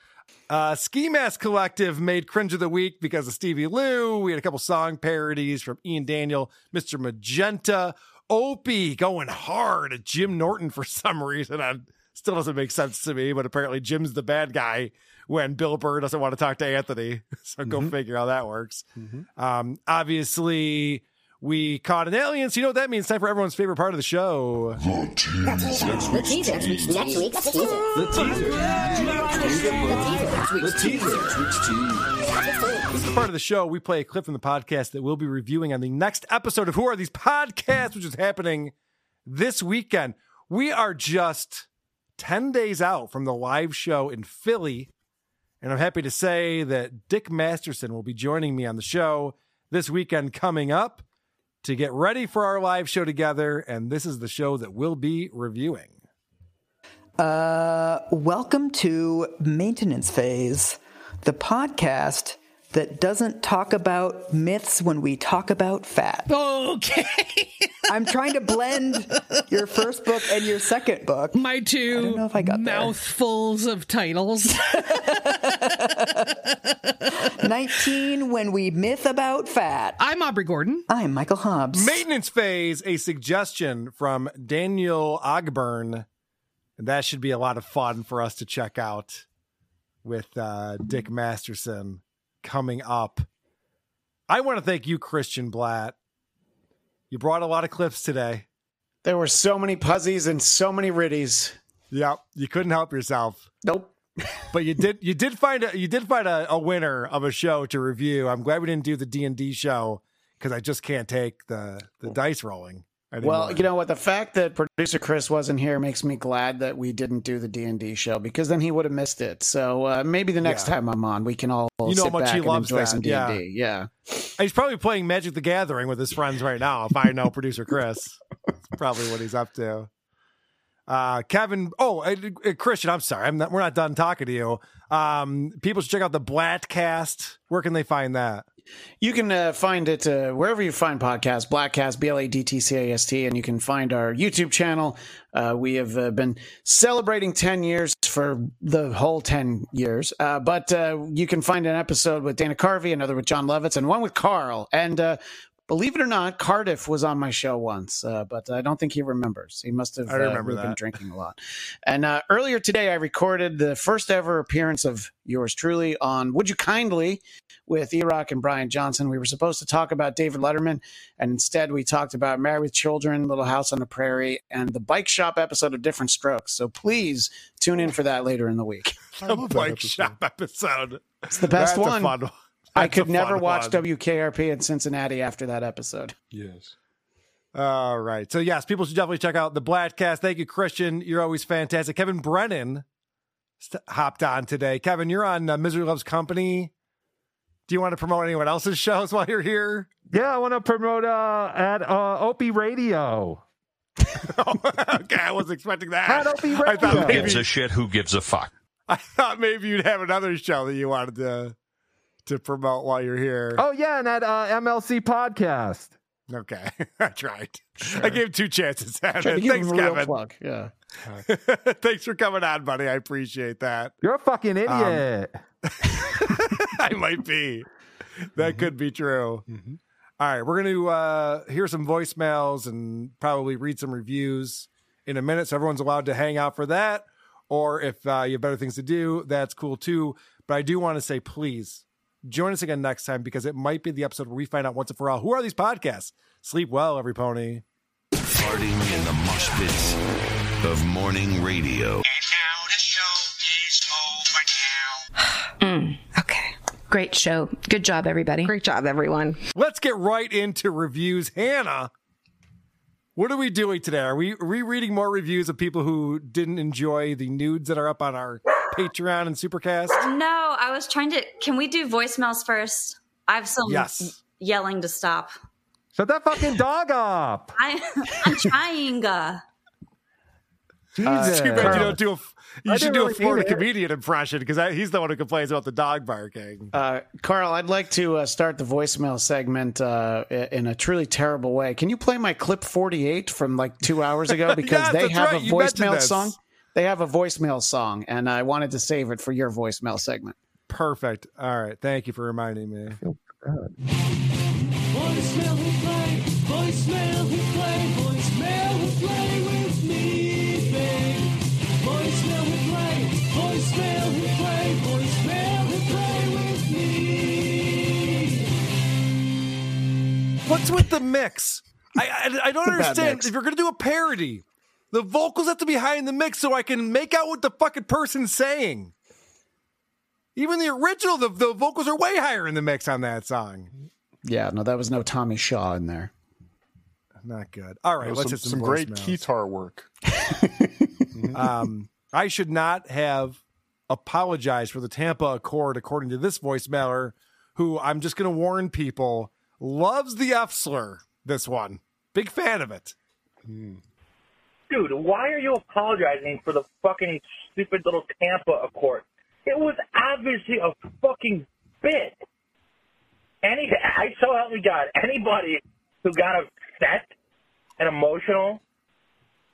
Ski Mask Collective made Cringe of the Week because of Stevie Lou. We had a couple song parodies from Ian Daniel, Mr. Magenta, Opie going hard at Jim Norton for some reason. Still doesn't make sense to me, but apparently Jim's the bad guy when Bill Burr doesn't want to talk to Anthony. So go figure how that works. Mm-hmm. Obviously, we caught an alien. So you know what that means. It's time for everyone's favorite part of the show. This is the part of the show we play a clip from the podcast that we'll be reviewing on the next episode of Who Are These Podcasts, which is happening this weekend. We are just 10 days out from the live show in Philly, and I'm happy to say that Dick Masterson will be joining me on the show this weekend coming up to get ready for our live show together, and this is the show that we'll be reviewing. Welcome to Maintenance Phase, the podcast that doesn't talk about myths when we talk about fat. Okay. I'm trying to blend your first book and your second book. My two I don't know if I got mouthfuls of titles. 19, when we myth about fat. I'm Aubrey Gordon. I'm Michael Hobbs. Maintenance Phase, a suggestion from Daniel Ogburn. And that should be a lot of fun for us to check out with Dick Masterson coming up. I want to thank you, Christian Bladt. You brought a lot of clips today. There were so many puzzies and so many riddies. Yep, you couldn't help yourself. Nope. But you did find a winner of a show to review. I'm glad we didn't do the D&D show because I just can't take the dice rolling. Well, you know what? The fact that producer Chris wasn't here makes me glad that we didn't do the D&D show, because then he would have missed it. So maybe the next time I'm on, we can all sit back and enjoy some D&D. Yeah. He's probably playing Magic the Gathering with his friends right now, if I know producer Chris. That's probably what he's up to. Kevin. Oh, Christian, I'm sorry. We're not done talking to you. People should check out the Bladtcast. Where can they find that? You can find it wherever you find podcasts, Bladtcast, Bladtcast, and you can find our YouTube channel. We have been celebrating 10 years for the whole 10 years, but you can find an episode with Dana Carvey, another with John Lovitz, and one with Carl. And believe it or not, Cardiff was on my show once, but I don't think he remembers. He must have been drinking a lot. And earlier today, I recorded the first ever appearance of yours truly on Would You Kindly with E-Rock and Brian Johnson. We were supposed to talk about David Letterman, and instead we talked about Married with Children, Little House on the Prairie, and the Bike Shop episode of Different Strokes. So please tune in for that later in the week. The Bike Shop episode. It's the best one. That's a fun one. That's I could never watch one. WKRP in Cincinnati after that episode. Yes. All right. So, yes, people should definitely check out the Bladtcast. Thank you, Christian. You're always fantastic. Kevin Brennan hopped on today. Kevin, you're on Misery Loves Company. Do you want to promote anyone else's shows while you're here? Yeah, I want to promote at Opie Radio. Okay, I wasn't expecting that. At Opie Radio. I thought maybe, who gives a shit? Who gives a fuck? I thought maybe you'd have another show that you wanted to promote while you're here. Oh, yeah, and that MLC podcast. Okay, I tried. Sure. I gave two chances at it. Thanks, Kevin. Plug. Yeah. Thanks for coming on, buddy. I appreciate that. You're a fucking idiot. I might be. That could be true. Mm-hmm. All right, we're going to hear some voicemails and probably read some reviews in a minute, so everyone's allowed to hang out for that. Or if you have better things to do, that's cool, too. But I do want to say, please, join us again next time, because it might be the episode where we find out once and for all, who are these podcasts? Sleep well, every pony. Farting in the mosh pits of morning radio. And now the show is over now. Okay. Great show. Good job, everybody. Great job, everyone. Let's get right into reviews. Hannah, what are we doing today? Are we rereading more reviews of people who didn't enjoy the nudes that are up on our Patreon and Supercast? No, I was trying to... Can we do voicemails first? I have some yelling to stop. Shut that fucking dog up! I'm trying. Jesus. You don't do you should do a Florida comedian impression, because he's the one who complains about the dog barking. Carl, I'd like to start the voicemail segment in a truly terrible way. Can you play my clip 48 from like 2 hours ago? Because they have a voicemail song. They have a voicemail song, and I wanted to save it for your voicemail segment. Perfect. All right. Thank you for reminding me. Voicemail we play, voicemail we play, voicemail we play with me, babe. Voicemail we play, voicemail we play, voicemail we play with me. What's with the mix? I don't understand. If you're going to do a parody, the vocals have to be high in the mix so I can make out what the fucking person's saying. Even the original, the vocals are way higher in the mix on that song. Yeah, no, that was no Tommy Shaw in there. Not good. All right, let's hit some great guitar work. I should not have apologized for the Tampa Accord, according to this voicemailer, who, I'm just going to warn people, loves the F-slur, this one. Big fan of it. Dude, why are you apologizing for the fucking stupid little Tampa Accord? It was obviously a fucking bit. I so help me God, anybody who got upset and emotional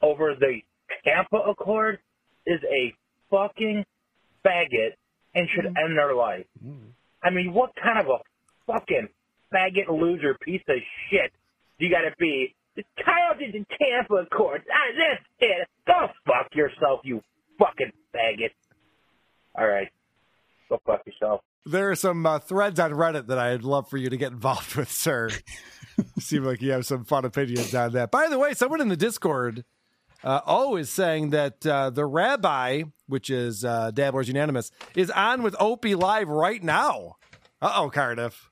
over the Tampa Accord is a fucking faggot and should end their life. I mean, what kind of a fucking faggot loser piece of shit do you gotta be? The Kyle did the Tampa Accord. That's it. Go fuck yourself, you fucking faggot. All right. Go fuck yourself. There are some threads on Reddit that I'd love for you to get involved with, sir. Seem like you have some fun opinions on that. By the way, someone in the Discord is saying that the Rabbi, which is Dabblers Unanimous, is on with Opie Live right now. Uh-oh, Cardiff.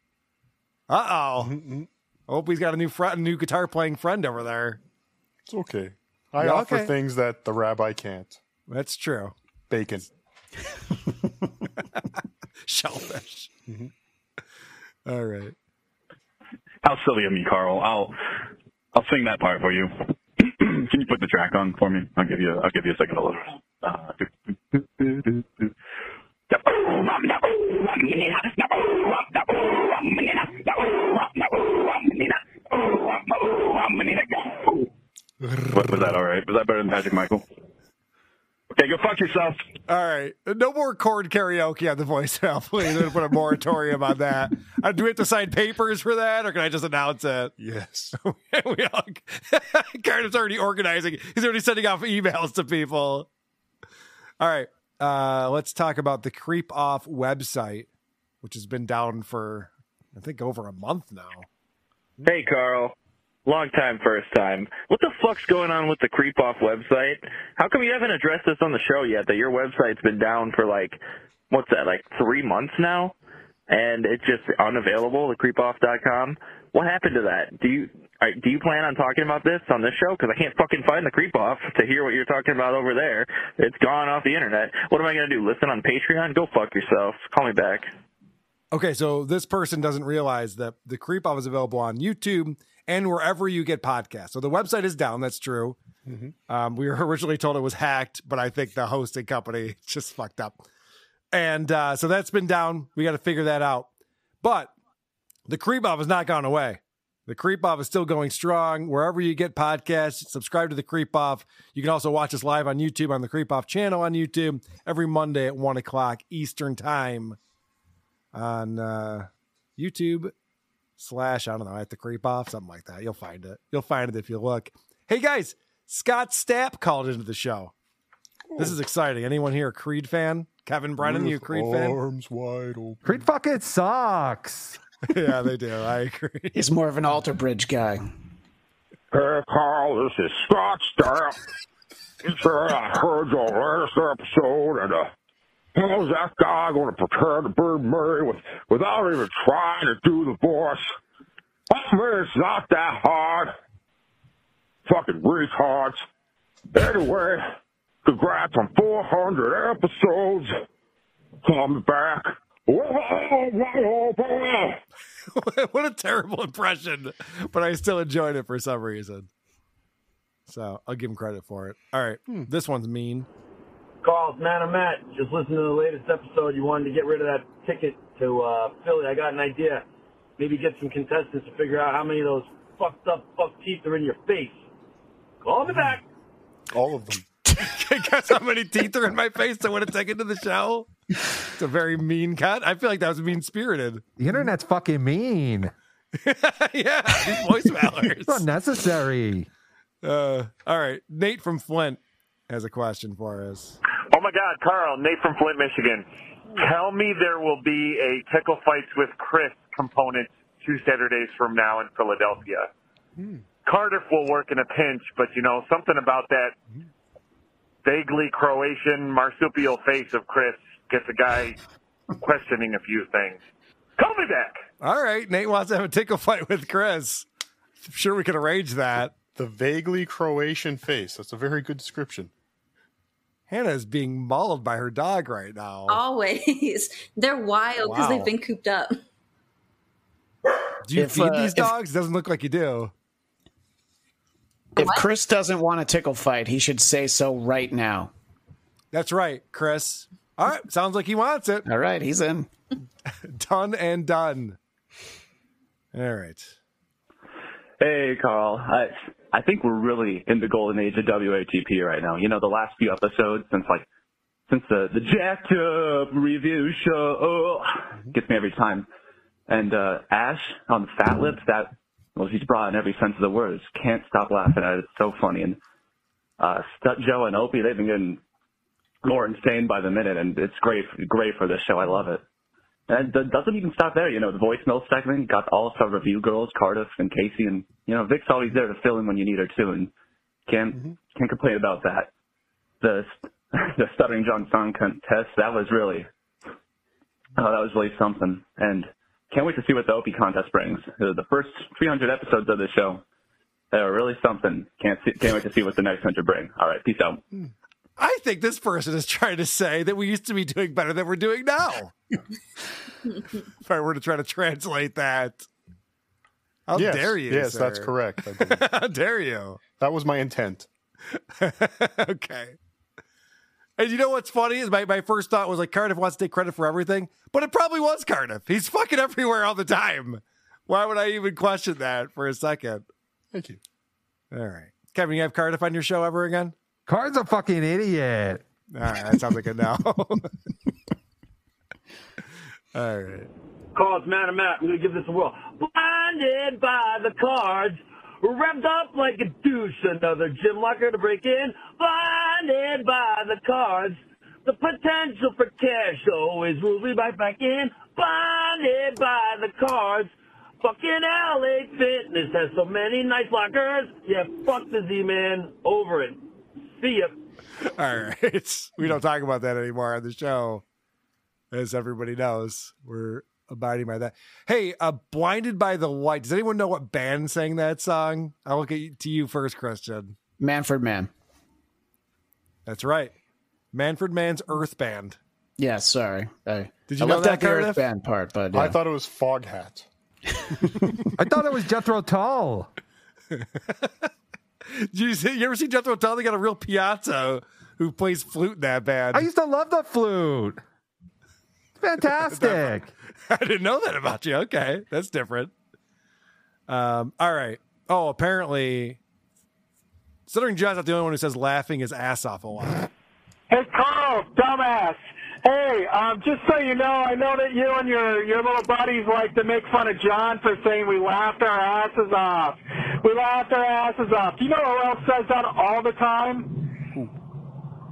Uh-oh. Opie's got a new guitar playing friend over there. It's okay. I offer things that the rabbi can't. That's true. Bacon. Shellfish. Mm-hmm. All right. How silly of me, Carl. I'll sing that part for you. Can you put the track on for me? I'll give you a second to listen. Was that all right? Was that better than Magic Michael? Okay, go fuck yourself. All right. No more chord karaoke on the voicemail, please. I'm going to put a moratorium on that. Do we have to sign papers for that, or can I just announce it? Yes. Cardiff's already organizing. He's already sending off emails to people. All right. Let's talk about the Creep-Off website, which has been down for, I think, over a month now. Hey, Carl. Long time, first time. What the fuck's going on with the Creep-Off website? How come you haven't addressed this on the show yet, that your website's been down for, like, what's that, like 3 months now? And it's just unavailable, the creepoff.com? What happened to that? Do you plan on talking about this on this show? Because I can't fucking find the Creep-Off to hear what you're talking about over there. It's gone off the internet. What am I going to do, listen on Patreon? Go fuck yourself. Call me back. Okay, so this person doesn't realize that the Creep-Off is available on YouTube and wherever you get podcasts. So the website is down. That's true. Mm-hmm. We were originally told it was hacked, but I think the hosting company just fucked up. And so that's been down. We got to figure that out. But the Creep-Off has not gone away. The Creep-Off is still going strong. Wherever you get podcasts, subscribe to the Creep-Off. You can also watch us live on YouTube on the Creep-Off channel on YouTube every Monday at 1 o'clock Eastern time on YouTube. / I don't know, at the Creep-Off, something like that. You'll find it if you look. Hey guys, Scott Stapp called into the show. Oh. This is exciting. Anyone here a Creed fan? Kevin Brennan, you a Creed fan? Arms wide open. Creed fucking sucks. Yeah, they do. I agree. He's more of an alter bridge guy. Hey Carl, this is Scott Stapp. I heard your last episode and how's that guy going to pretend to be Murray without even trying to do the voice? I mean, it's not that hard. Fucking retards. Anyway, congrats on 400 episodes. Come back. What a terrible impression. But I still enjoyed it for some reason. So I'll give him credit for it. All right. This one's mean. Carl, it's Matt or Matt. Just listen to the latest episode. You wanted to get rid of that ticket to Philly. I got an idea. Maybe get some contestants to figure out how many of those fucked up fuck teeth are in your face. Call me back. All of them. Guess how many teeth are in my face to want to take it to the show? It's a very mean cut. I feel like that was mean-spirited. The internet's fucking mean. Yeah, these voicemailers. It's unnecessary. All right, Nate from Flint has a question for us. Oh my God, Carl, Nate from Flint, Michigan. Tell me there will be a Tickle Fights with Chris component 2 Saturdays from now in Philadelphia. Cardiff will work in a pinch, but you know, something about that vaguely Croatian marsupial face of Chris gets a guy questioning a few things. Call me back. All right, Nate wants to have a Tickle Fight with Chris. I'm sure we could arrange that. The vaguely Croatian face. That's a very good description. Hannah is being mauled by her dog right now. Always. They're wild because they've been cooped up. Do you feed these dogs? Doesn't look like you do. If Chris doesn't want a tickle fight, he should say so right now. That's right, Chris. All right. Sounds like he wants it. All right. He's in. Done and done. All right. Hey, Carl. I think we're really in the golden age of WATP right now. You know, the last few episodes since the Jacked Up review show gets me every time. And Ash on the Fat Lips, she's broad in every sense of the word. Just can't stop laughing at it. It's so funny. And Stut Joe and Opie, they've been getting more insane by the minute, and it's great for this show. I love it. And it doesn't even stop there. You know, the voicemail segment got all-star review girls, Cardiff and Casey, and, you know, Vic's always there to fill in when you need her, too, and can't complain about that. The Stuttering John song contest, that was really something. And can't wait to see what the Opie contest brings. The first 300 episodes of the show They were really something. Can't wait to see what the next winter brings. All right, peace out. I think this person is trying to say that we used to be doing better than we're doing now. If I were to try to translate that. How dare you, Yes, sir. That's correct. How dare you? That was my intent. Okay. And you know what's funny is my first thought was like, Cardiff wants to take credit for everything, but it probably was Cardiff. He's fucking everywhere all the time. Why would I even question that for a second? Thank you. All right. Kevin, you have Cardiff on your show ever again? Card's a fucking idiot. All right. That sounds like a no. All right. Cards, Matt and Matt. We're going to give this a whirl. Blinded by the cards. Revved up like a douche. Another gym locker to break in. Blinded by the cards. The potential for cash always will be right back in. Blinded by the cards. Fucking LA Fitness has so many nice lockers. Yeah, fuck the Z-Man. Over it. See ya. All right. We don't talk about that anymore on the show. As everybody knows, we're abiding by that. Hey, Blinded by the Light. Does anyone know what band sang that song? I'll look to you first, Christian. Manfred Mann. That's right. Manfred Mann's Earth Band. Yeah, sorry. Did you know that Earth Band part? But yeah. I thought it was Fog Hat. I thought it was Jethro Tull. You ever see Jethro Tull? They got a real piazza who plays flute in that band. I used to love the flute. Fantastic. I didn't know that about you. Okay, that's different. All right. Oh, apparently Stuttering John's not the only one who says laughing his ass off a lot. Hey, Carl, dumbass. Hey, just so you know, I know that you and your little buddies like to make fun of John for saying we laughed our asses off. We laughed our asses off. Do you know who else says that all the time?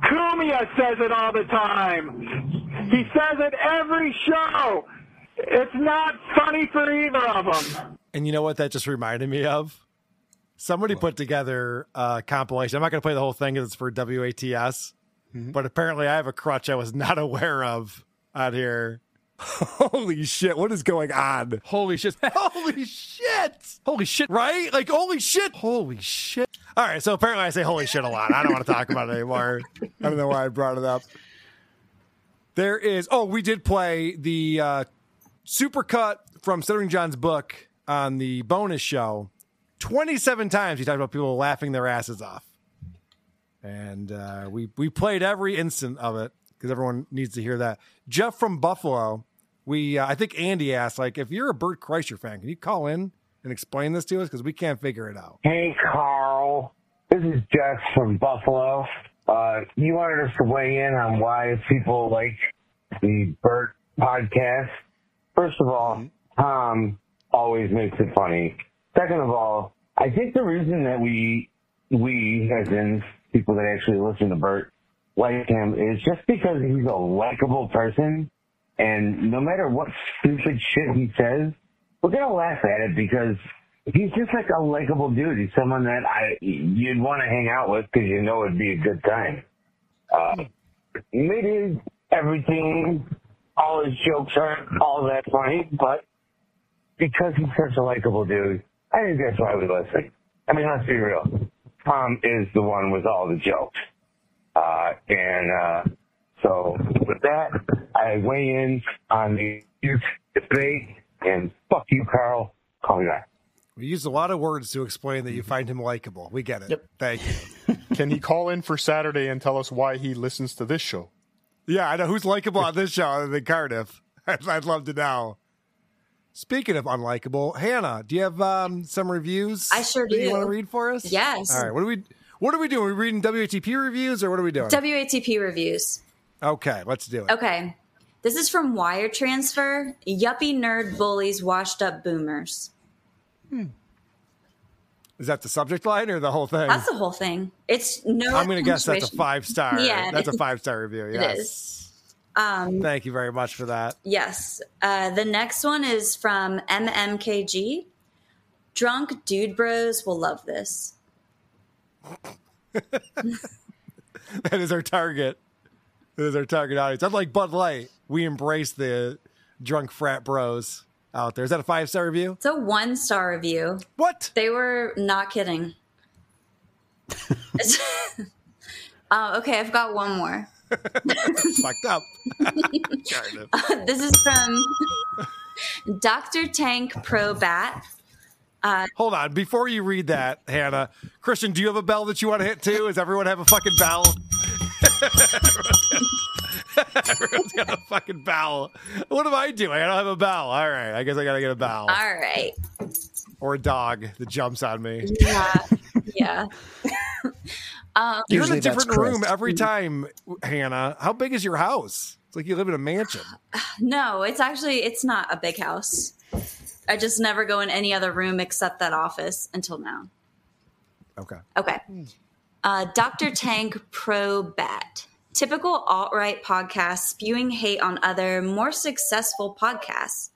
Cumia says it all the time. He says it every show. It's not funny for either of them. And you know what that just reminded me of? Somebody put together a compilation. I'm not going to play the whole thing because it's for WATS. But apparently I have a crutch I was not aware of out here. Holy shit. What is going on? Holy shit. Holy shit. Holy shit, right? Like, holy shit. Holy shit. All right. So apparently I say holy shit a lot. I don't want to talk about it anymore. I don't know why I brought it up. There is. Oh, we did play the supercut from Stuttering John's book on the bonus show. 27 times he talked about people laughing their asses off. And we played every instant of it because everyone needs to hear that. Jeff from Buffalo, I think Andy asked, like, if you're a Bert Kreischer fan, can you call in and explain this to us? Because we can't figure it out. Hey, Carl. This is Jeff from Buffalo. You wanted us to weigh in on why people like the Bert podcast. First of all, Tom always makes it funny. Second of all, I think the reason that we as in people that actually listen to Bert like him is just because he's a likable person, and no matter what stupid shit he says, we're gonna laugh at it because he's just like a likable dude. He's someone that you'd want to hang out with because you know it'd be a good time. Maybe everything, all his jokes aren't all that funny, but because he's such a likable dude, I think that's why we listen. I mean, let's be real. Tom is the one with all the jokes. So with that, I weigh in on the youth debate, and fuck you, Carl. Call me back. We used a lot of words to explain that you find him likable. We get it. Yep. Thank you. Can he call in for Saturday and tell us why he listens to this show? Yeah, I know. Who's likable on this show other than Cardiff? I'd love to know. Speaking of unlikable, Hannah, do you have some reviews? I sure do. You want to read for us? Yes. All right. What are we doing? Are we reading WATP reviews or what are we doing? WATP reviews. Okay, let's do it. Okay. This is from Wire Transfer. Yuppie nerd bullies washed up boomers. Is that the subject line or the whole thing? That's the whole thing. It's no. I'm going to guess that's a 5-star. Yeah, that's a 5-star review. Yes. It is. Thank you very much for that. Yes. The next one is from MMKG. Drunk dude bros will love this. That is our target. That is our target audience. Unlike Bud Light, we embrace the drunk frat bros out there. Is that a 5-star review? It's a 1-star review. What? They were not kidding. Okay, I've got one more. Fucked up. This is from Dr. Tank Pro Bat. Hold on. Before you read that, Hannah, Christian, do you have a bell that you want to hit too? Does everyone have a fucking bell? Everyone's got a fucking bell. What am I doing? I don't have a bell. All right. I guess I got to get a bell. All right. Or a dog that jumps on me. Yeah. Yeah. You're in a different room every time, Hannah. How big is your house? It's like you live in a mansion. No, it's not a big house. I just never go in any other room except that office until now. Okay. Dr. Tank Pro Bat. Typical alt-right podcast spewing hate on other, more successful podcasts.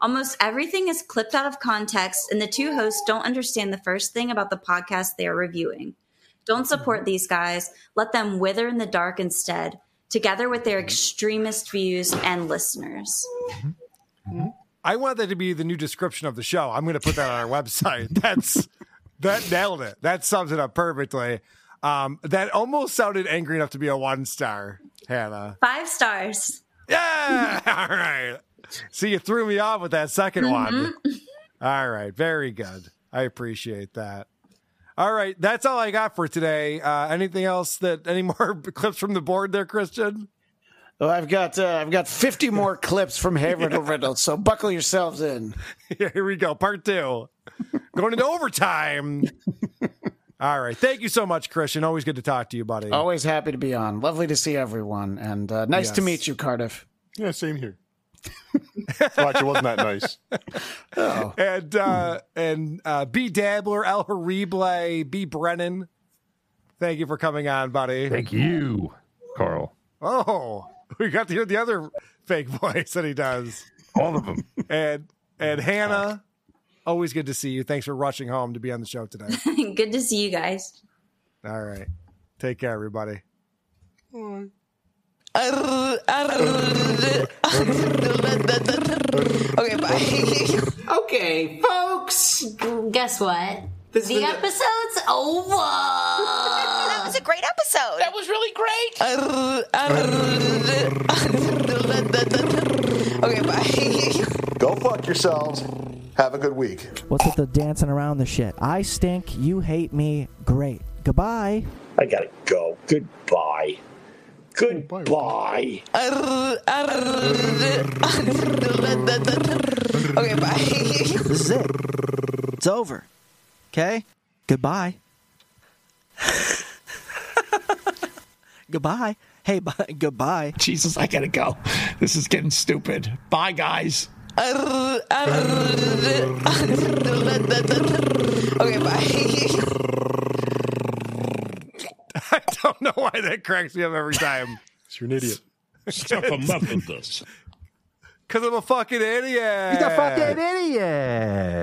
Almost everything is clipped out of context, and the two hosts don't understand the first thing about the podcast they are reviewing. Don't support these guys. Let them wither in the dark instead, together with their extremist views and listeners. Mm-hmm. I want that to be the new description of the show. I'm going to put that on our website. That nailed it. That sums it up perfectly. That almost sounded angry enough to be a 1-star, Hannah. 5 stars. Yeah. All right. See, you threw me off with that second one. All right. Very good. I appreciate that. All right. That's all I got for today. Anything else any more clips from the board there, Christian? Well, I've got 50 more clips from Hey Riddle Riddle, so buckle yourselves in. Here we go. Part 2. Going into overtime. All right. Thank you so much, Christian. Always good to talk to you, buddy. Always happy to be on. Lovely to see everyone. And nice to meet you, Cardiff. Yeah, same here. Well, actually, it wasn't that nice. Oh. And B. Dabbler, Al Harible, B. Brennan, thank you for coming on, buddy. Thank you, Carl. Oh, we got to hear the other fake voice that he does. All of them. And Hannah, always good to see you. Thanks for rushing home to be on the show today. Good to see you guys. All right. Take care, everybody. Bye. Okay, bye. Okay, folks. Guess what? The episode's over. That was a great episode. That was really great. Okay, bye. Go fuck yourselves. Have a good week. What's with the dancing around the shit? I stink. You hate me. Great. Goodbye. I gotta go. Goodbye. Goodbye. Okay, bye. This is it. It's over. Okay? Goodbye. Goodbye. Hey, bye. Goodbye. Jesus, I gotta go. This is getting stupid. Bye, guys. Okay, bye. I don't know why that cracks me up every time. You're an idiot. Stop him up with this. Because I'm a fucking idiot. He's a fucking idiot.